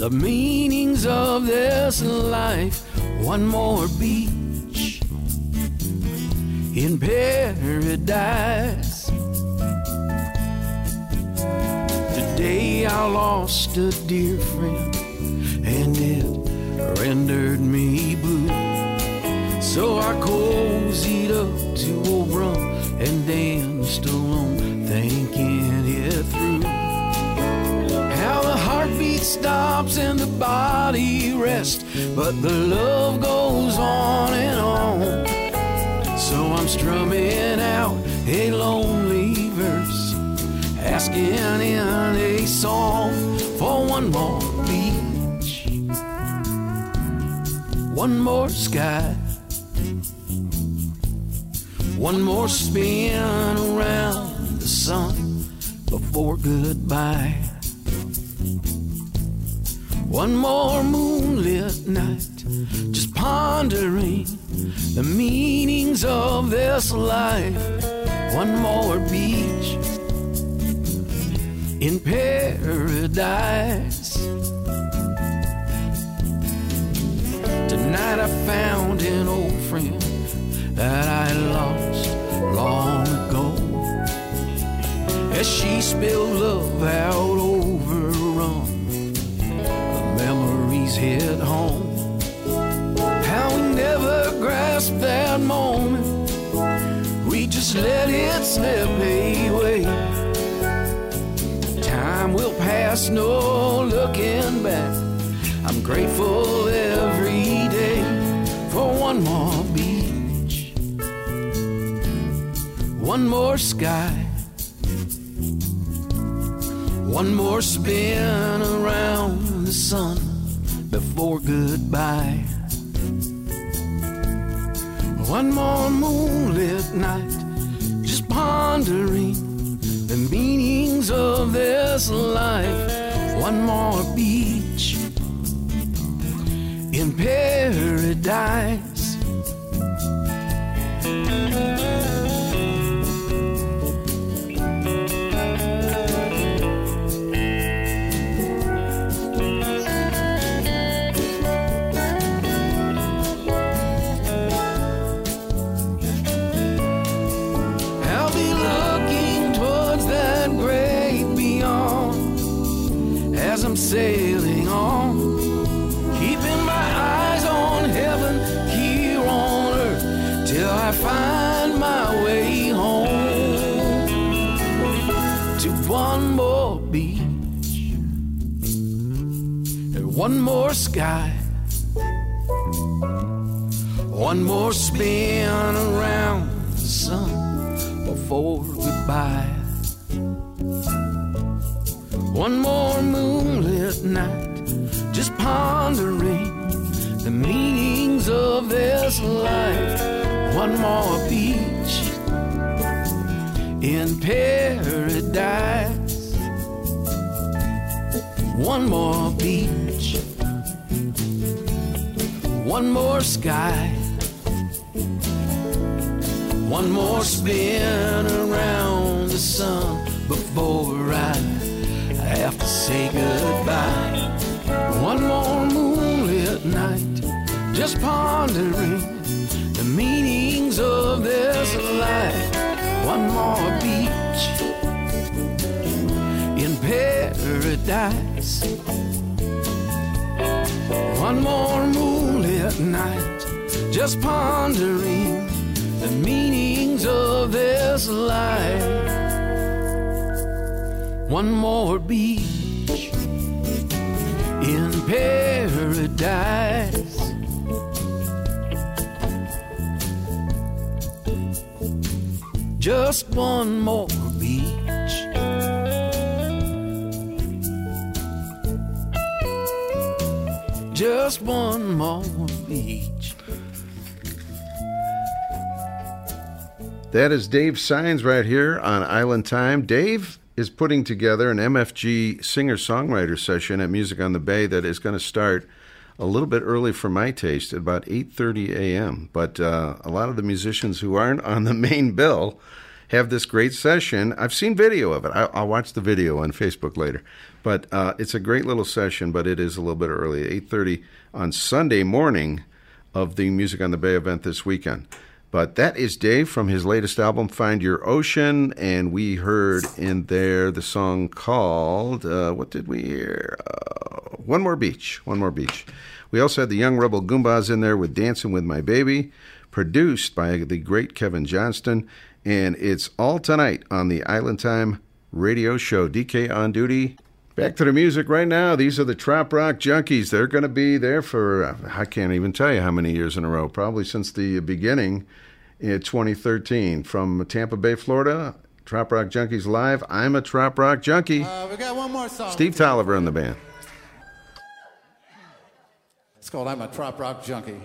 the meanings of this life. One more beach in paradise. day I lost a dear friend, and it rendered me blue. So I cozied up to old rum and danced alone, thinking it through. How the heartbeat stops and the body rests, but the love goes on and on. So I'm strumming out a lonely verse, asking in a song for one more beach, one more sky, one more spin around the sun before goodbye. One more moonlit night, just pondering the meanings of this life. One more beach in paradise. Tonight I found an old friend that I lost long ago, as she spilled love out over rum. The memories hit home, how we never grasped that moment, we just let it slip away. Time will pass, no looking back, I'm grateful every day for one more beat, one more sky, one more spin around the sun before goodbye. One more moonlit night, just pondering the meanings of this life. One more beach in paradise. Sailing on, keeping my eyes on heaven here on earth till I find my way home to one more beach and one more sky, one more spin around the sun before goodbye. One more moonlit night, just pondering the meanings of this life. One more beach in paradise. One more beach, one more sky, one more spin around the sun before I have to say goodbye. One more moonlit night, just pondering the meanings of this life. One more beach in paradise. One more moonlit night, just pondering the meanings of this life. One more beach in paradise. Just one more beach. Just one more beach. That is Dave Sines right here on Island Time. Dave is putting together an M F G singer-songwriter session at Music on the Bay that is going to start a little bit early for my taste, at about eight thirty a.m. But uh, a lot of the musicians who aren't on the main bill have this great session. I've seen video of it. I- I'll watch the video on Facebook later. But uh, it's a great little session, but it is a little bit early, eight thirty on Sunday morning of the Music on the Bay event this weekend. But that is Dave from his latest album, Find Your Ocean, and we heard in there the song called, uh, what did we hear? Uh, One More Beach, One More Beach. We also had the Young Rebel Goombas in there with Dancing With My Baby, produced by the great Kevin Johnston, and it's all tonight on the Island Time Radio Show. D K on duty. Back to the music right now. These are the Trop Rock Junkies. They're going to be there for, I can't even tell you how many years in a row, probably since the beginning in twenty thirteen. From Tampa Bay, Florida, Trop Rock Junkies Live. I'm a Trop Rock Junkie. Uh, we got one more song. Steve Tolliver in the band. It's called I'm a Trop Rock Junkie.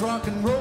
Rock and roll.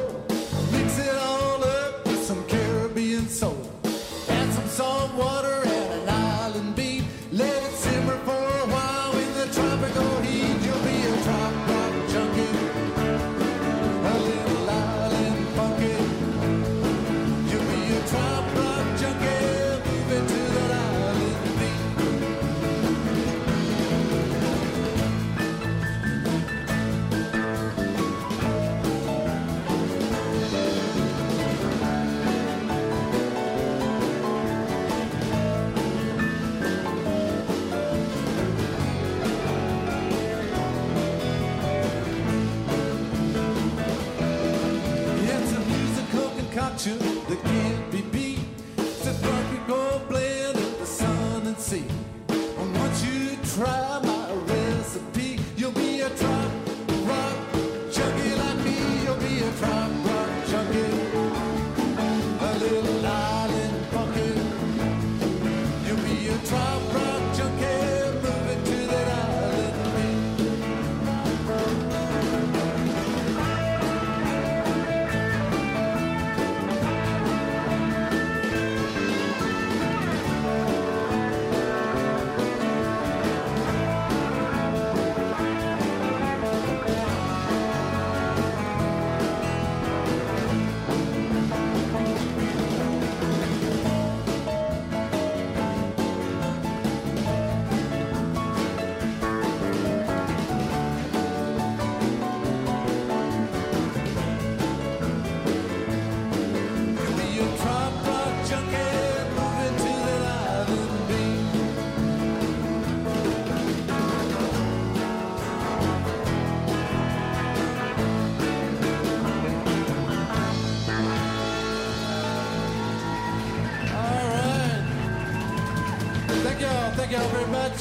Thank y'all very much.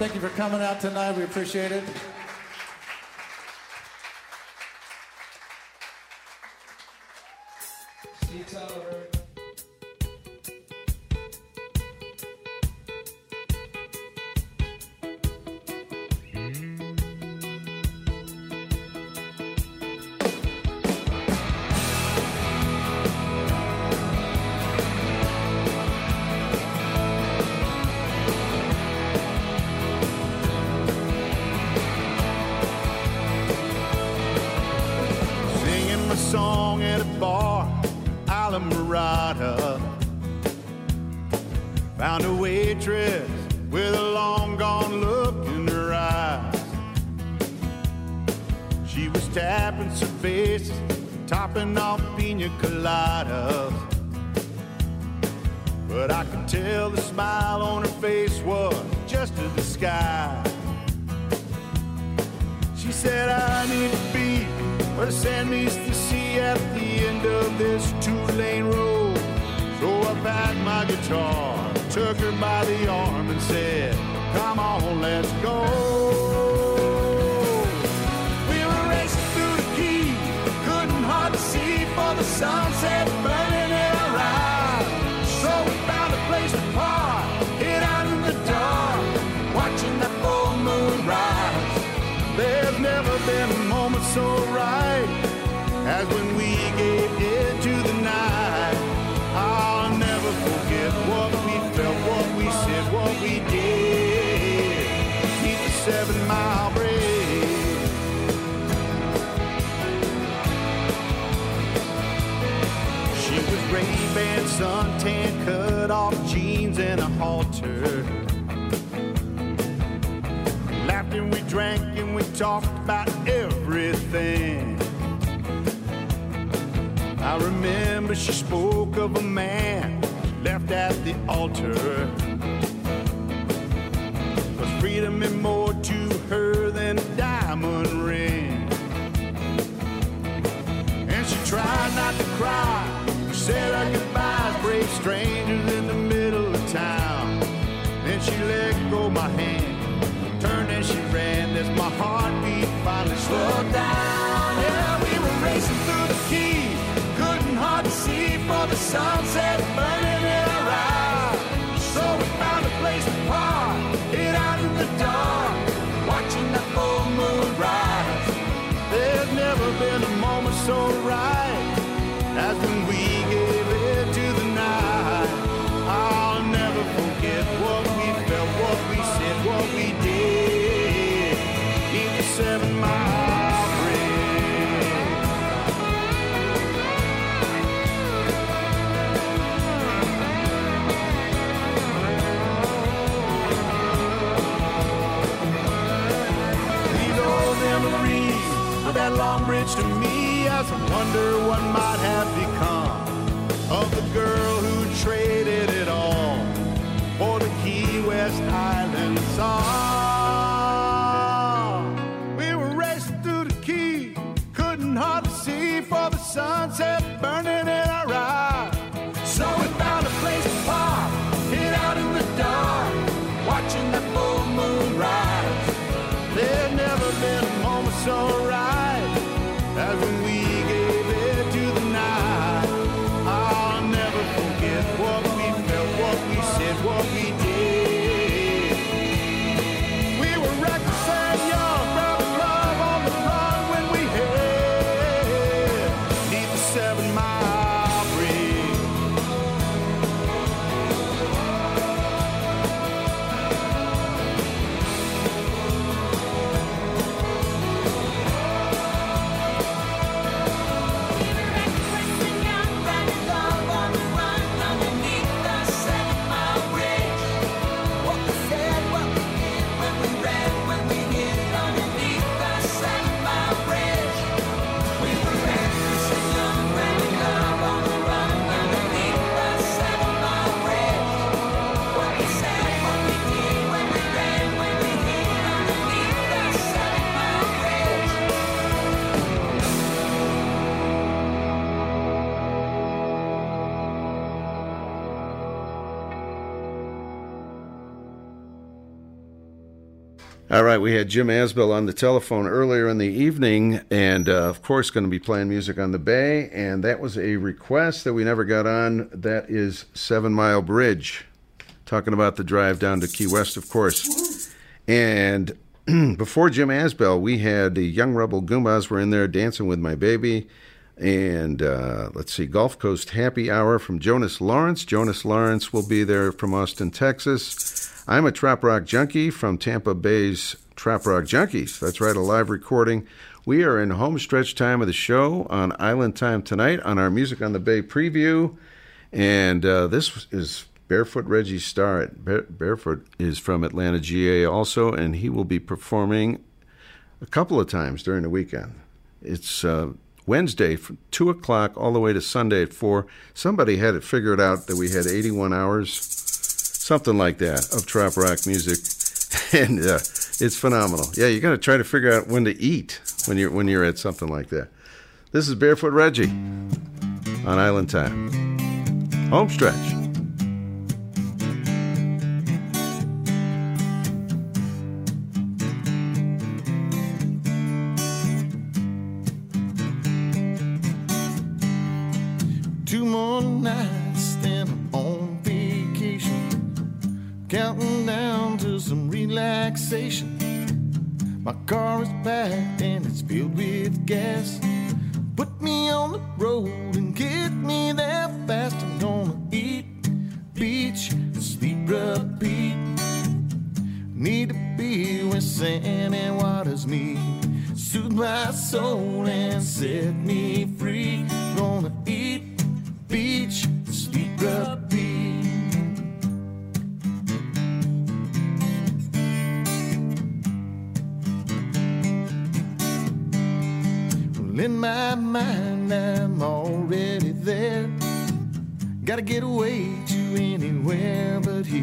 Thank you for coming out tonight. We appreciate it. song at a bar, a la Mirada. Found a waitress with a long gone look in her eyes. She was tapping cervezas, topping off pina coladas. But I could tell the smile on her face was just a disguise. She said, I need to be where the sand meets the sea at the end of this two-lane road. So I packed my guitar, took her by the arm and said, come on, let's go. See for the sunset burning in our eyes. So we found a place to park, hid out in the dark, watching the full moon rise. There's never been a moment so right as when we gave in to the night. I'll never forget what we felt, what we said, what we did. Keep the seven mile bridge. Ray-Ban suntan, cut-off jeans and a halter. Laughed and we drank and we talked about everything. I remember she spoke of a man left at the altar. But freedom meant more to her than a diamond ring. And she tried not to cry. Said our goodbyes, brave strangers in the middle of town. Then she let go my hand, turned and she ran as my heartbeat finally slowed down. Yeah, we were racing through the keys, couldn't hardly see for the sunset burning in our eyes. So we found a place to park, hid out in the dark, watching the full moon rise. There's never been a moment so right as when we gave it to the night. I'll never forget what we felt, what we said, what we did. Need the seven mile bridge. Leave those memories of that long bridge to me. I wonder what might have become of the girl who traded it all for the Key West Island song. We were racing through the Key, couldn't hardly see for the sunset burning in our eyes. So we found a place to park, hid out in the dark, watching the full moon rise. There'd never been a moment so right as when we gave it to the night. I'll never forget what we felt, what we said, what we did. We were reckless and young, from the club on the run when we hit need the seven mile bridge. All right, we had Jim Asbell on the telephone earlier in the evening, and uh, of course going to be playing Music on the Bay, and that was a request that we never got on. That is Seven Mile Bridge, talking about the drive down to Key West, of course. And before Jim Asbell, we had the Young Rebel Goombas were in there, Dancing with My Baby, and uh, let's see, Gulf Coast Happy Hour from Jonas Lawrence. Jonas Lawrence will be there from Austin, Texas. I'm a Trap Rock Junkie from Tampa Bay's Trap Rock Junkies. That's right, a live recording We are in homestretch time of the show on Island Time tonight on our Music on the Bay preview. And uh, this is Barefoot Reggie Starrett. Bare- Barefoot is from Atlanta, G A also, and he will be performing a couple of times during the weekend. It's uh, Wednesday from two o'clock all the way to Sunday at four. Somebody had it figured out that we had eighty-one hours, something like that, of trap rock music. And uh, it's phenomenal. Yeah, you got to try to figure out when to eat when you're, when you're at something like that. This is Barefoot Reggie on Island Time. Homestretch. My car is packed and it's filled with gas. Put me on the road and get me there fast. I'm gonna eat, beach, sleep, repeat. Need to be where sand and waters meet. Soothe my soul and set me free. Gonna eat, beach, sleep, repeat. In my mind, I'm already there. Gotta get away to anywhere but here.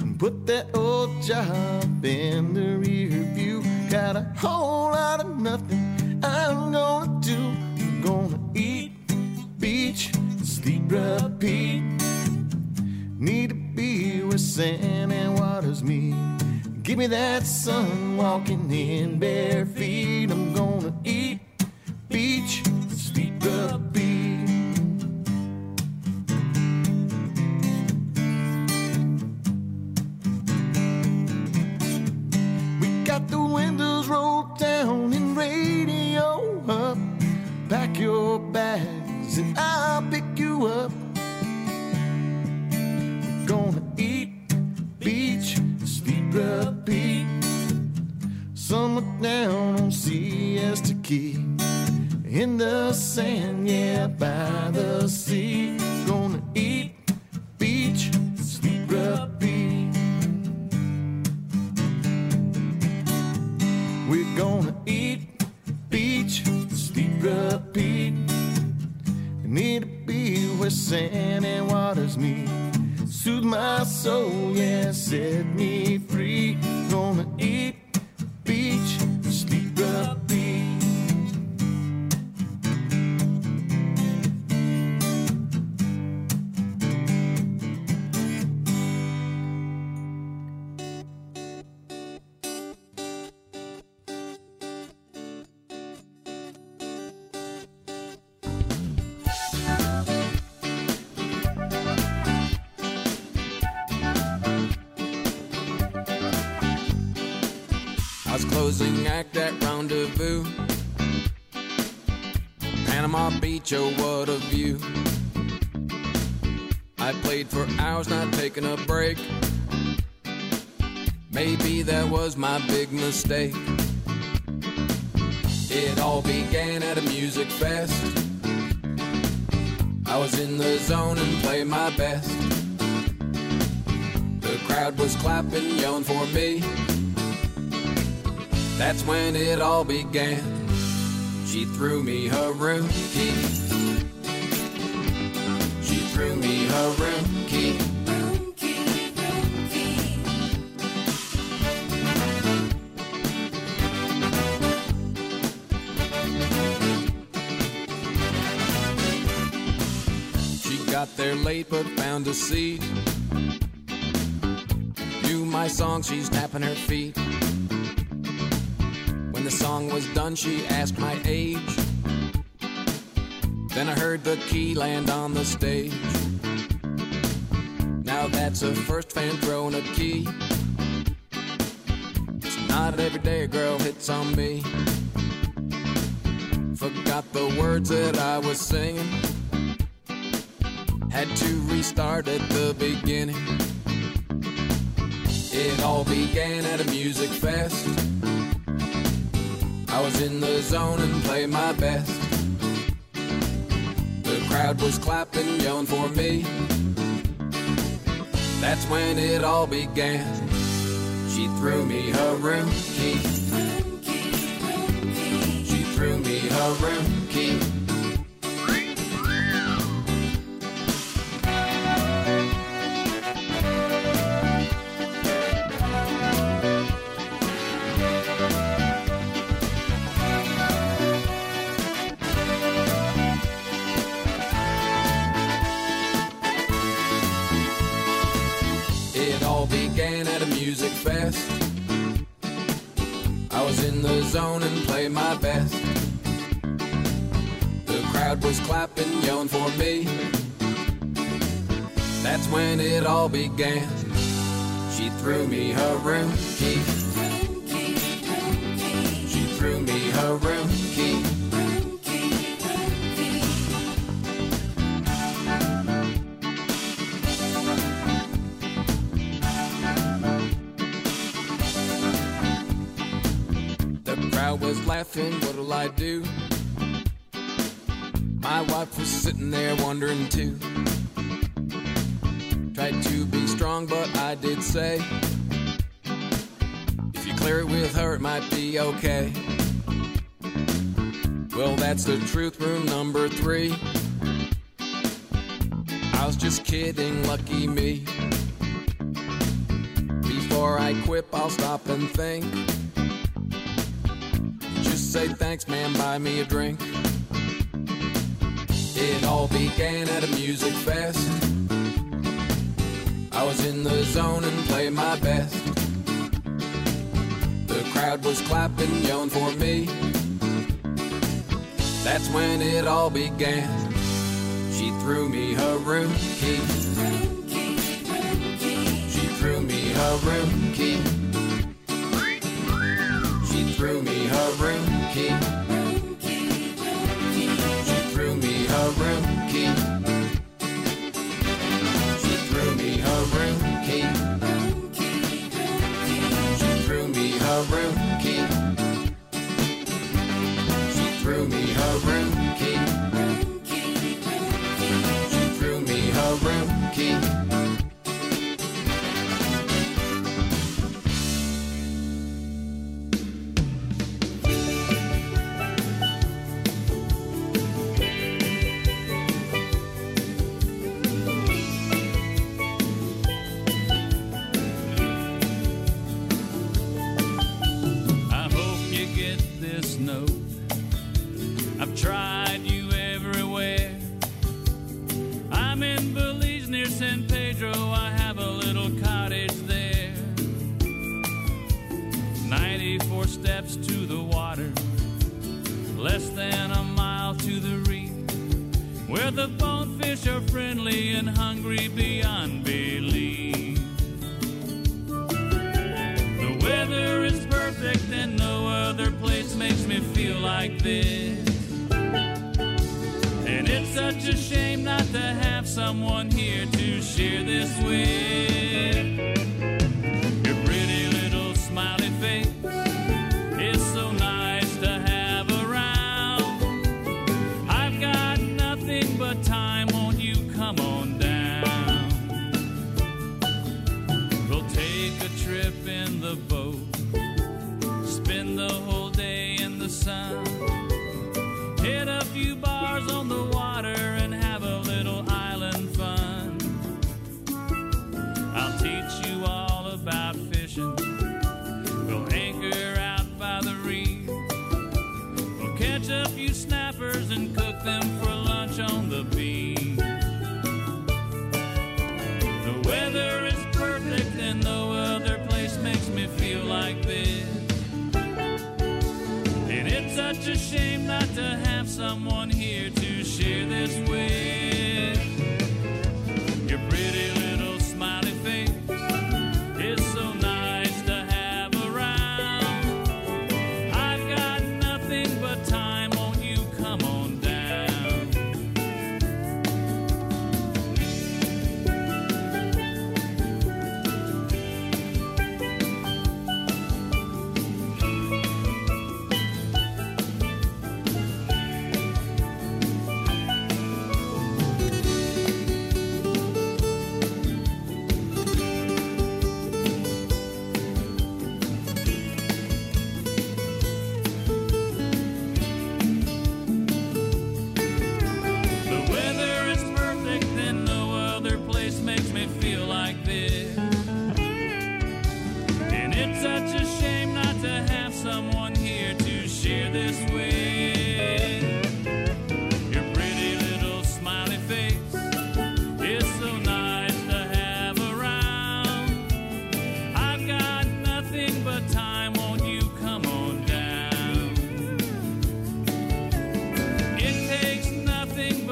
And put that old job in the rear view. Got a whole lot of nothing I'm gonna do. I'm gonna eat, beach, sleep, repeat. Need to be where sand and waters meet. Give me that sun walking in bare feet. I'm gonna eat, beach, sleep, the beach. We got the windows rolled down and radio up. Pack your bags and I'll pick you up. We're gonna eat, beach, sleep, the beach. Summer down on Siesta Key. In the sand, yeah, by the sea. Gonna eat, beach, sleep, repeat. We're gonna eat, beach, sleep, repeat. Need to be where sand and waters meet. Soothe my soul, yeah, set me free. Gonna eat, beach, sleep, repeat. Closing act at Rendezvous, Panama Beach, oh what a view. I played for hours, not taking a break. Maybe that was my big mistake. It all began at a music fest. I was in the zone and played my best. The crowd was clapping, yelling for me. That's when it all began. She threw me her room key. She threw me her room key. Room key, room key. She got there late but found a seat. Knew my song, she's tapping her feet. The song was done, she asked my age. Then I heard the key land on the stage. Now that's a first fan throwing a key. It's not every day a girl hits on me. Forgot the words that I was singing. Had to restart at the beginning. It all began at a music fest. I was in the zone and played my best. The crowd was clapping, yelling for me. That's when it all began. She threw me her room key. She threw me her room key. Music fest. I was in the zone and played my best. The crowd was clapping, yelling for me. That's when it all began. She threw me her room key. She threw me her room key. Was laughing, what'll I do? My wife was sitting there wondering too. Tried to be strong, but I did say, if you clear it with her, it might be okay. Well, that's the truth, room number three. I was just kidding, lucky me. Before I quip, I'll stop and think. Say thanks, man, buy me a drink. It all began at a music fest. I was in the zone and played my best. The crowd was clapping, yelling for me. That's when it all began. She threw me her room key. She threw me her room key. She threw me her room key. She threw me her room key. She threw me her room key. She threw me her room key. She threw me her room key. She threw me her room key.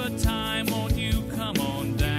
good time, won't you come on down?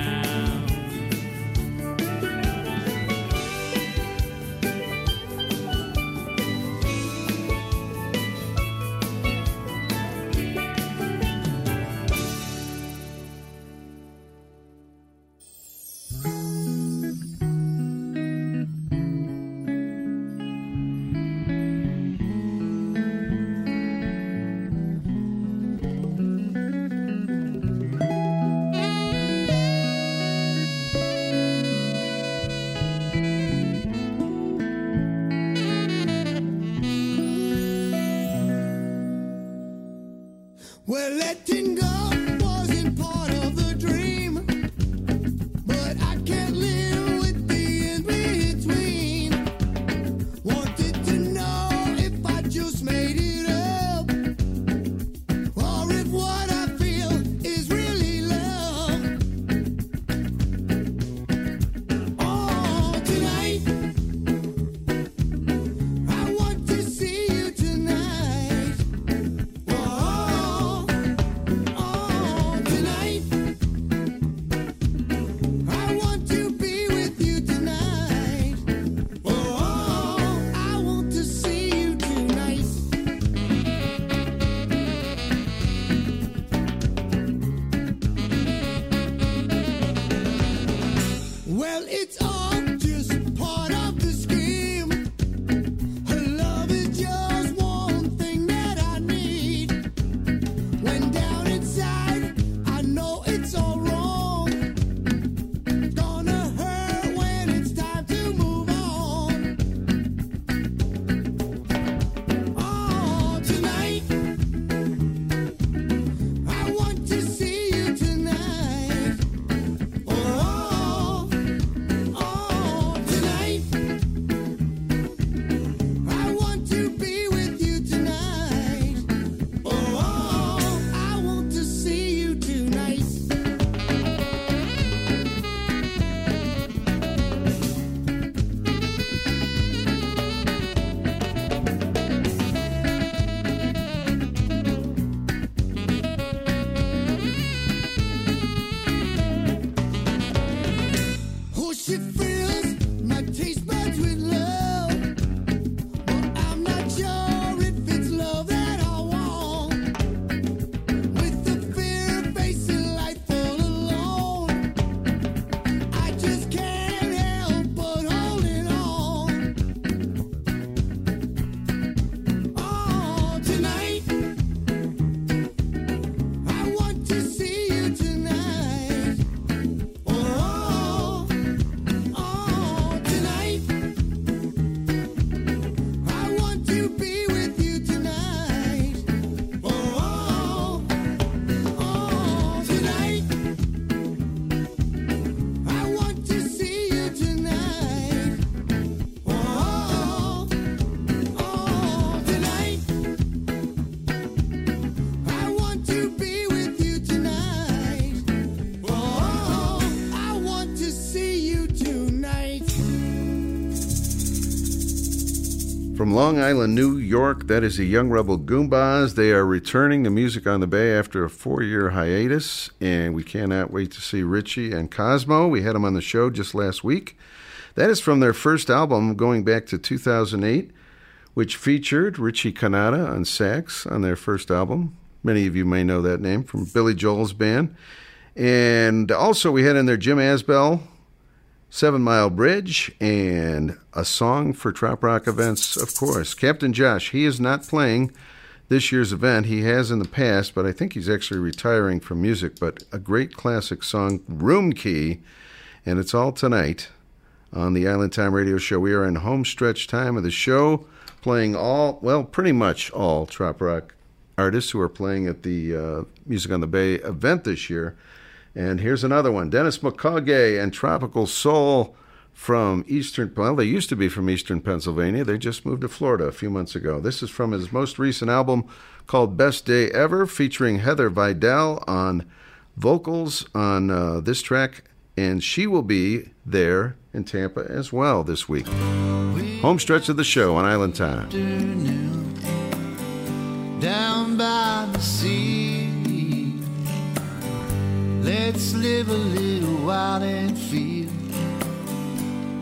From Long Island, New York, that is the Young Rebel Goombas. They are returning to Music on the Bay after a four-year hiatus, and we cannot wait to see Richie and Cosmo. We had them on the show just last week. That is from their first album going back to two thousand eight, which featured Richie Cannata on sax on their first album. Many of you may know that name from Billy Joel's band. And also we had in there Jim Asbell, Seven Mile Bridge, and a song for Trop Rock events, of course. Captain Josh, he is not playing this year's event. He has in the past, but I think he's actually retiring from music. But a great classic song, Room Key, and it's all tonight on the Island Time Radio Show. We are in home stretch time of the show, playing all, well, pretty much all Trop Rock artists who are playing at the uh, Music on the Bay event this year. And here's another one, Dennis McCaughey and Tropical Soul from Eastern, well, they used to be from Eastern Pennsylvania. They just moved to Florida a few months ago. This is from his most recent album called Best Day Ever, featuring Heather Vidal on vocals on uh, this track. And she will be there in Tampa as well this week. Home stretch of the show on Island Time. Down by the sea, Let's live a little while and feel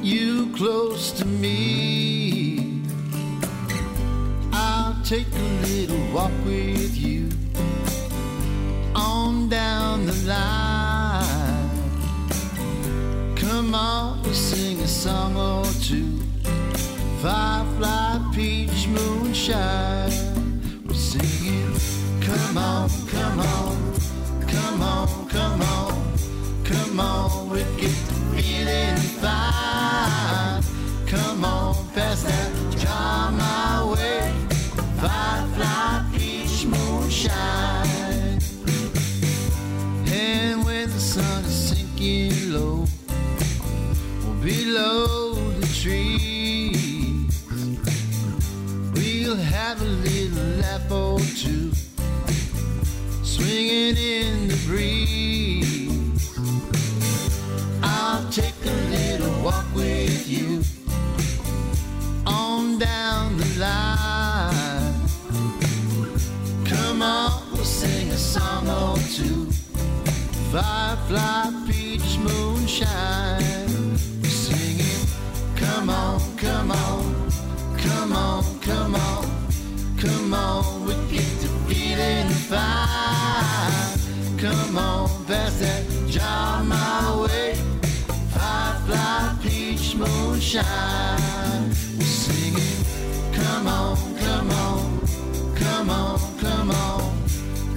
you close to me. I'll take a little walk with you on down the line. Come on, we'll sing a song or two, firefly, peach, moonshine. We'll sing it. Come on, come on, come on, come on, come on, we get feeling fine. Come on, pass that jar my way, firefly, peach, moonshine. And when the sun is sinking low, below the trees, we'll have a little laugh or two, swinging in the breeze. I'll take a little walk with you on down the line. Come on, we'll sing a song or two, firefly, peach, moonshine. We're singing, come on, come on, come on, come on, come on, we get to feeling fine. Come on, pass that jar my way, firefly, peach, moonshine. We're singing, come on, come on, come on, come on,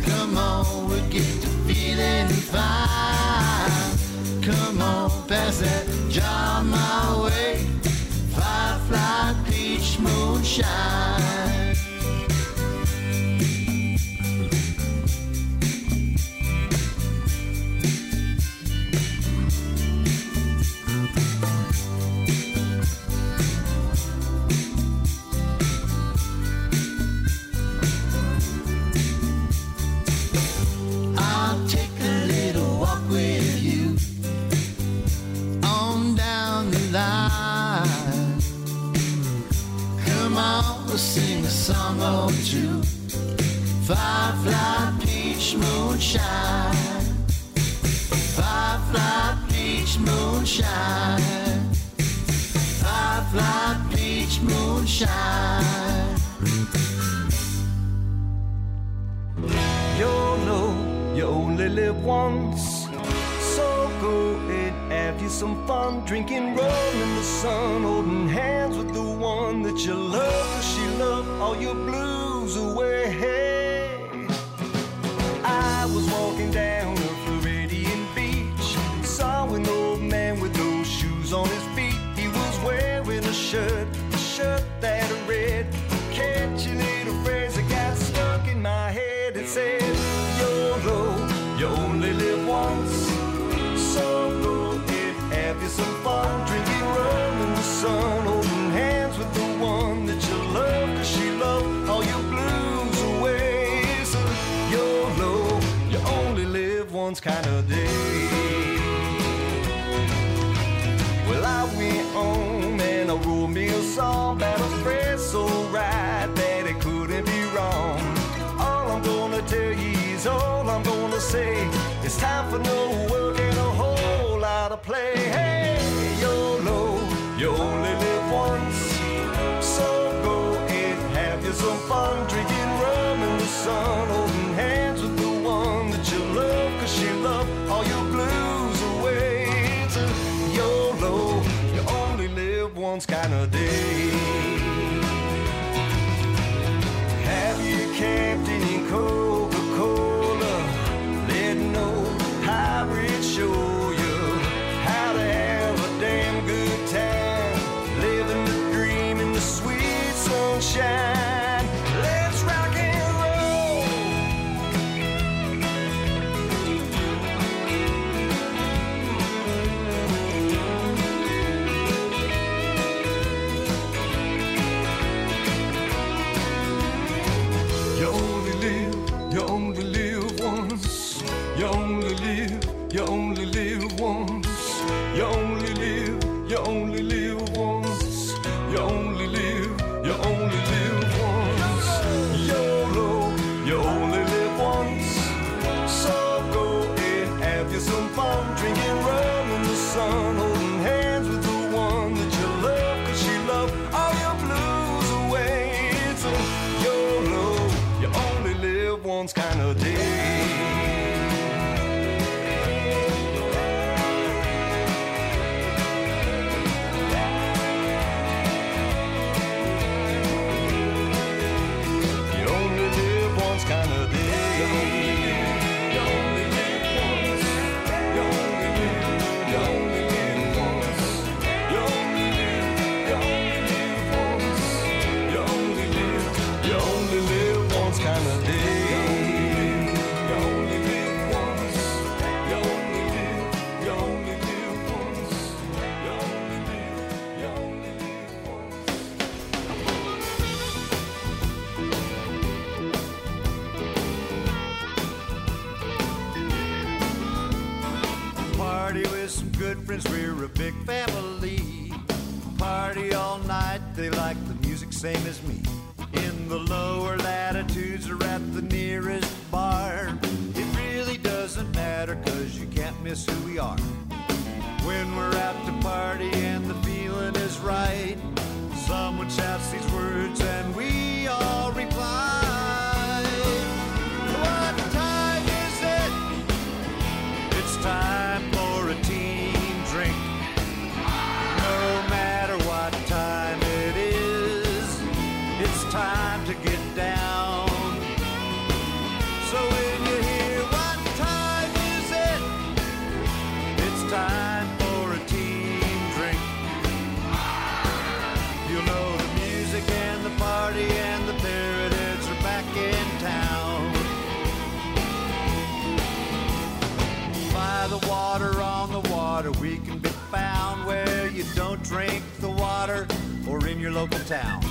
come on, we get to feeling fine. Come on, pass that jar my way, firefly, peach, moonshine. We'll sing a song or two, firefly, peach, moonshine, firefly, peach, moonshine, firefly, peach, moonshine. You'll know you only live once, so go and have you some fun, drinking, rolling in the sun, holding hands with the one that you love, 'cause she loved all your blues away. Hey, I was walking down a Floridian beach, saw an old man with no shoes on his feet. He was wearing a shirt, a shirt that I read, catching in a phrase that got stuck in my head. It said, YOLO, you only live once, so go and have you some fun, drinking rum in the sun, holding hands with the one that you love, 'cause she loved all your blues away. So YOLO, you only live once kind of day. Well, I went home and I wrote me a song that was fresh, so right that it couldn't be wrong. All I'm gonna tell you is all I'm gonna say. It's time for no work and a whole lot of play. Hey, YOLO, you only live once, so go and have you some fun, drinking rum in the sun, holding hands with the one that you love, 'cause she loved all your blues away. It's a YOLO, you only live once kind of day. Have you camped in Coca-Cola? Let no hybrid show you how to have a damn good time. Sunshine, let's rock and roll. You only live, you only live once. You only live, you only live once. You only live, you only live once. You only live. You only live once. YOLO, you only live once. So go and have you good friends, we're a big family. Party all night, they like the music same as me. In the lower latitudes or at the nearest bar, it really doesn't matter, cause you can't miss who we are. When we're out to party and the feeling is right, someone shouts these words and we all reply. What time is it? It's time for a team drink. No matter what time it is, it's time to get down. So when you hear what time is it, it's time. And the Parrotheads are back in town. By the water, on the water, we can be found where you don't drink the water or in your local town.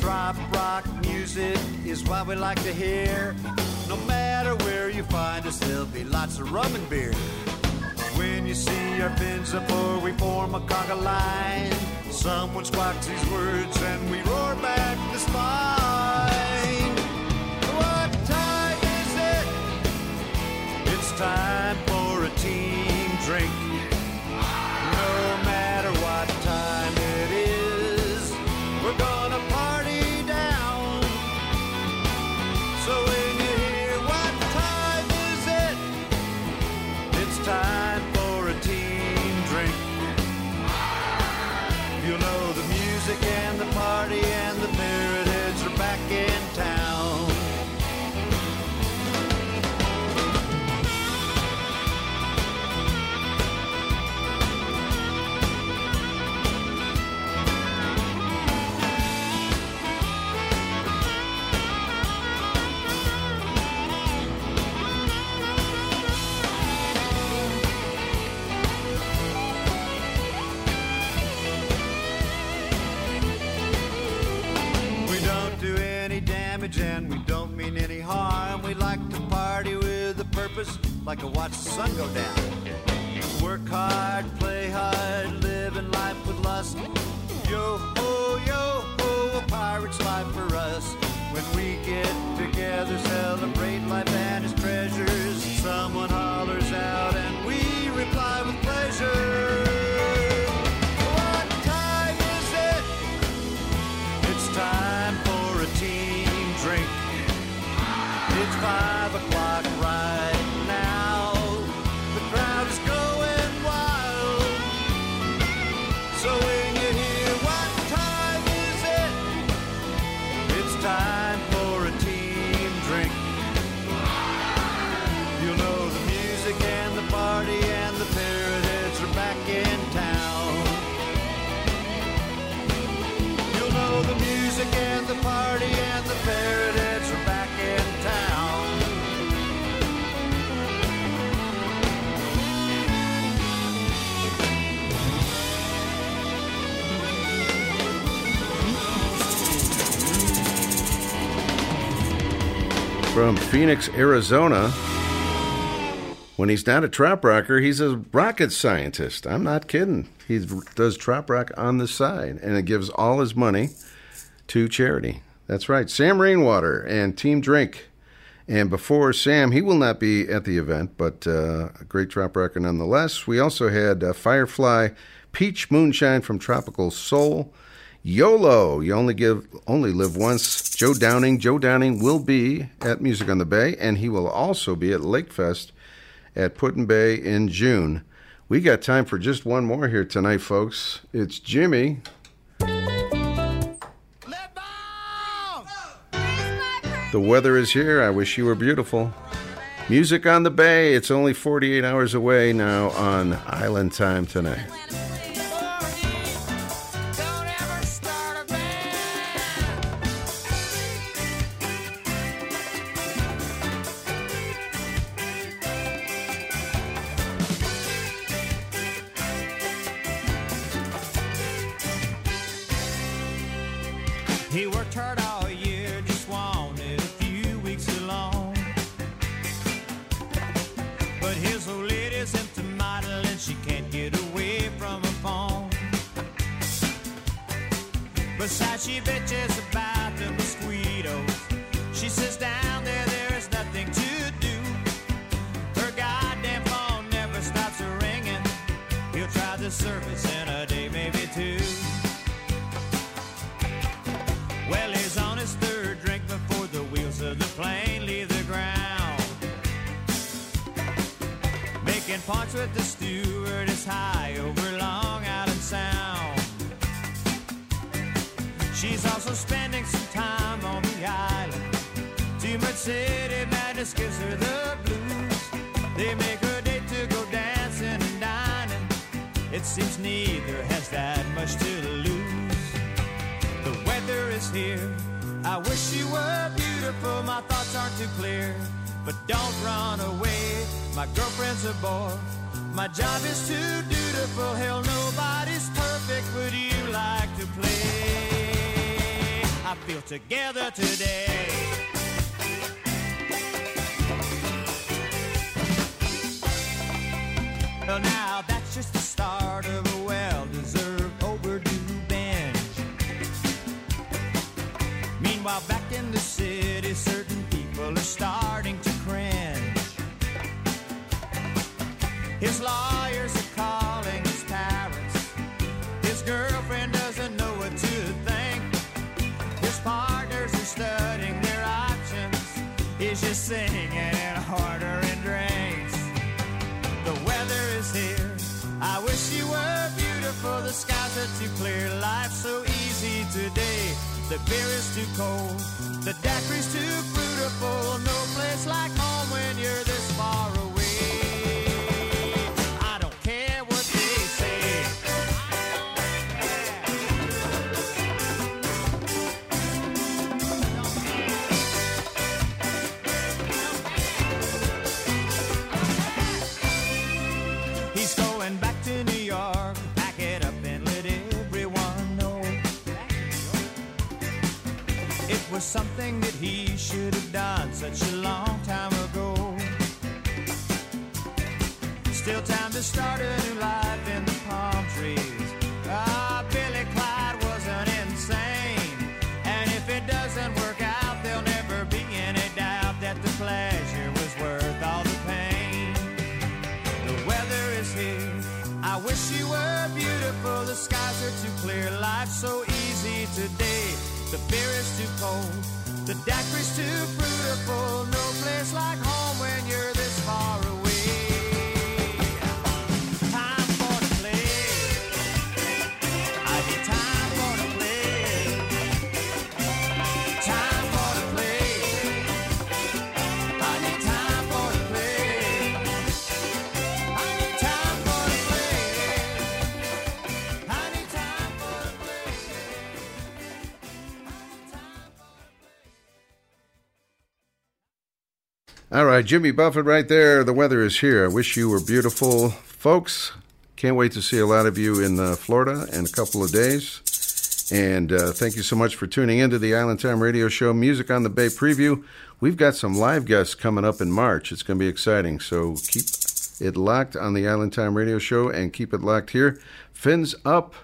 Trop rock music is what we like to hear. No matter where you find us, there'll be lots of rum and beer. When you see our fins up or we form a conga line, someone squawks these words and we roar back this line. What time is it? It's time for a team drink. No matter what time it is, we're gonna party down. So when you hear what time is it, it's time for a team drink. You'll know the music and the party and the Parrotheads are back in town. And we don't mean any harm. We like to party with a purpose, like to watch the sun go down. Work hard, play hard, living life with lust. Yo ho, yo ho, a pirate's life for us. When we get together, celebrate life and its treasures. Someone hollers out and we reply with pleasure. What time is it? It's time for a team drink. It's five o'clock right now. The crowd is going wild. So when you hear what time is it, it's time for a team drink. You'll know the music and the party and the Parrotheads are back in town. You'll know the music and the party and the Parrotheads are back in town. From Phoenix, Arizona. When he's not a trap rocker, he's a rocket scientist. I'm not kidding. He does trap rock on the side, and it gives all his money to charity. That's right, Sam Rainwater and Team Drink. And before Sam, he will not be at the event, but uh, a great trap rocker nonetheless. We also had uh, Firefly Peach Moonshine from Tropical Soul. YOLO, you only give, only live once. Joe Downing. Joe Downing will be at Music on the Bay, and he will also be at Lakefest at Putin Bay in June. We got time for just one more here tonight, folks. It's Jimmy. The weather is here. I wish you were beautiful. Music on the Bay. It's only forty-eight hours away now on Island Time tonight. She can't get she bitches about the mosquitoes. She sits down there, there is nothing to do. Her goddamn phone never stops ringing. He'll try the service in a day, maybe two. Well, he's on his third drink before the wheels of the plane leave the ground. Making points with the steward is high over Long Island Sound. She's also spending some time on the island. Too much city madness gives her the blues. They make her day to go dancing and dining. It seems neither has that much to lose. The weather is here. I wish you were beautiful. My thoughts aren't too clear. But don't run away. My girlfriend's a bore. My job is too dutiful. Hell, nobody's perfect. Would you like to play? I feel together today. Well, now that's just the start of a well-deserved overdue binge. Meanwhile, back in the city, certain people are starting to cringe. His lawyers are calling his parents. His girlfriend doesn't know what to think. Partners are studying their options. He's just singing and harder and drinks. The weather is here. I wish you were beautiful. The skies are too clear. Life's so easy today. The beer is too cold. The daiquiri's too fruitful. No place like home when you're this far away. I don't care what they say. Was something that he should have done such a long time ago. Still time to start a new life in the palm trees. Ah, Billy Clyde wasn't insane. And if it doesn't work out, there'll never be any doubt that the pleasure was worth all the pain. The weather is here. I wish you were beautiful. The skies are too clear. Life's so easy today. The beer is too cold, the daiquiri's too fruitful. No place like home when you're this far away. Time for to play. I need time for to play. Time for to play. I need time for to play. I need time for to play. I need time for to play. All right, Jimmy Buffett right there. The weather is here. I wish you were beautiful. Folks, can't wait to see a lot of you in uh, Florida in a couple of days. And uh, thank you so much for tuning into the Island Time Radio Show Music on the Bay Preview. We've got some live guests coming up in March. It's going to be exciting. So keep it locked on the Island Time Radio Show and keep it locked here. Fins up.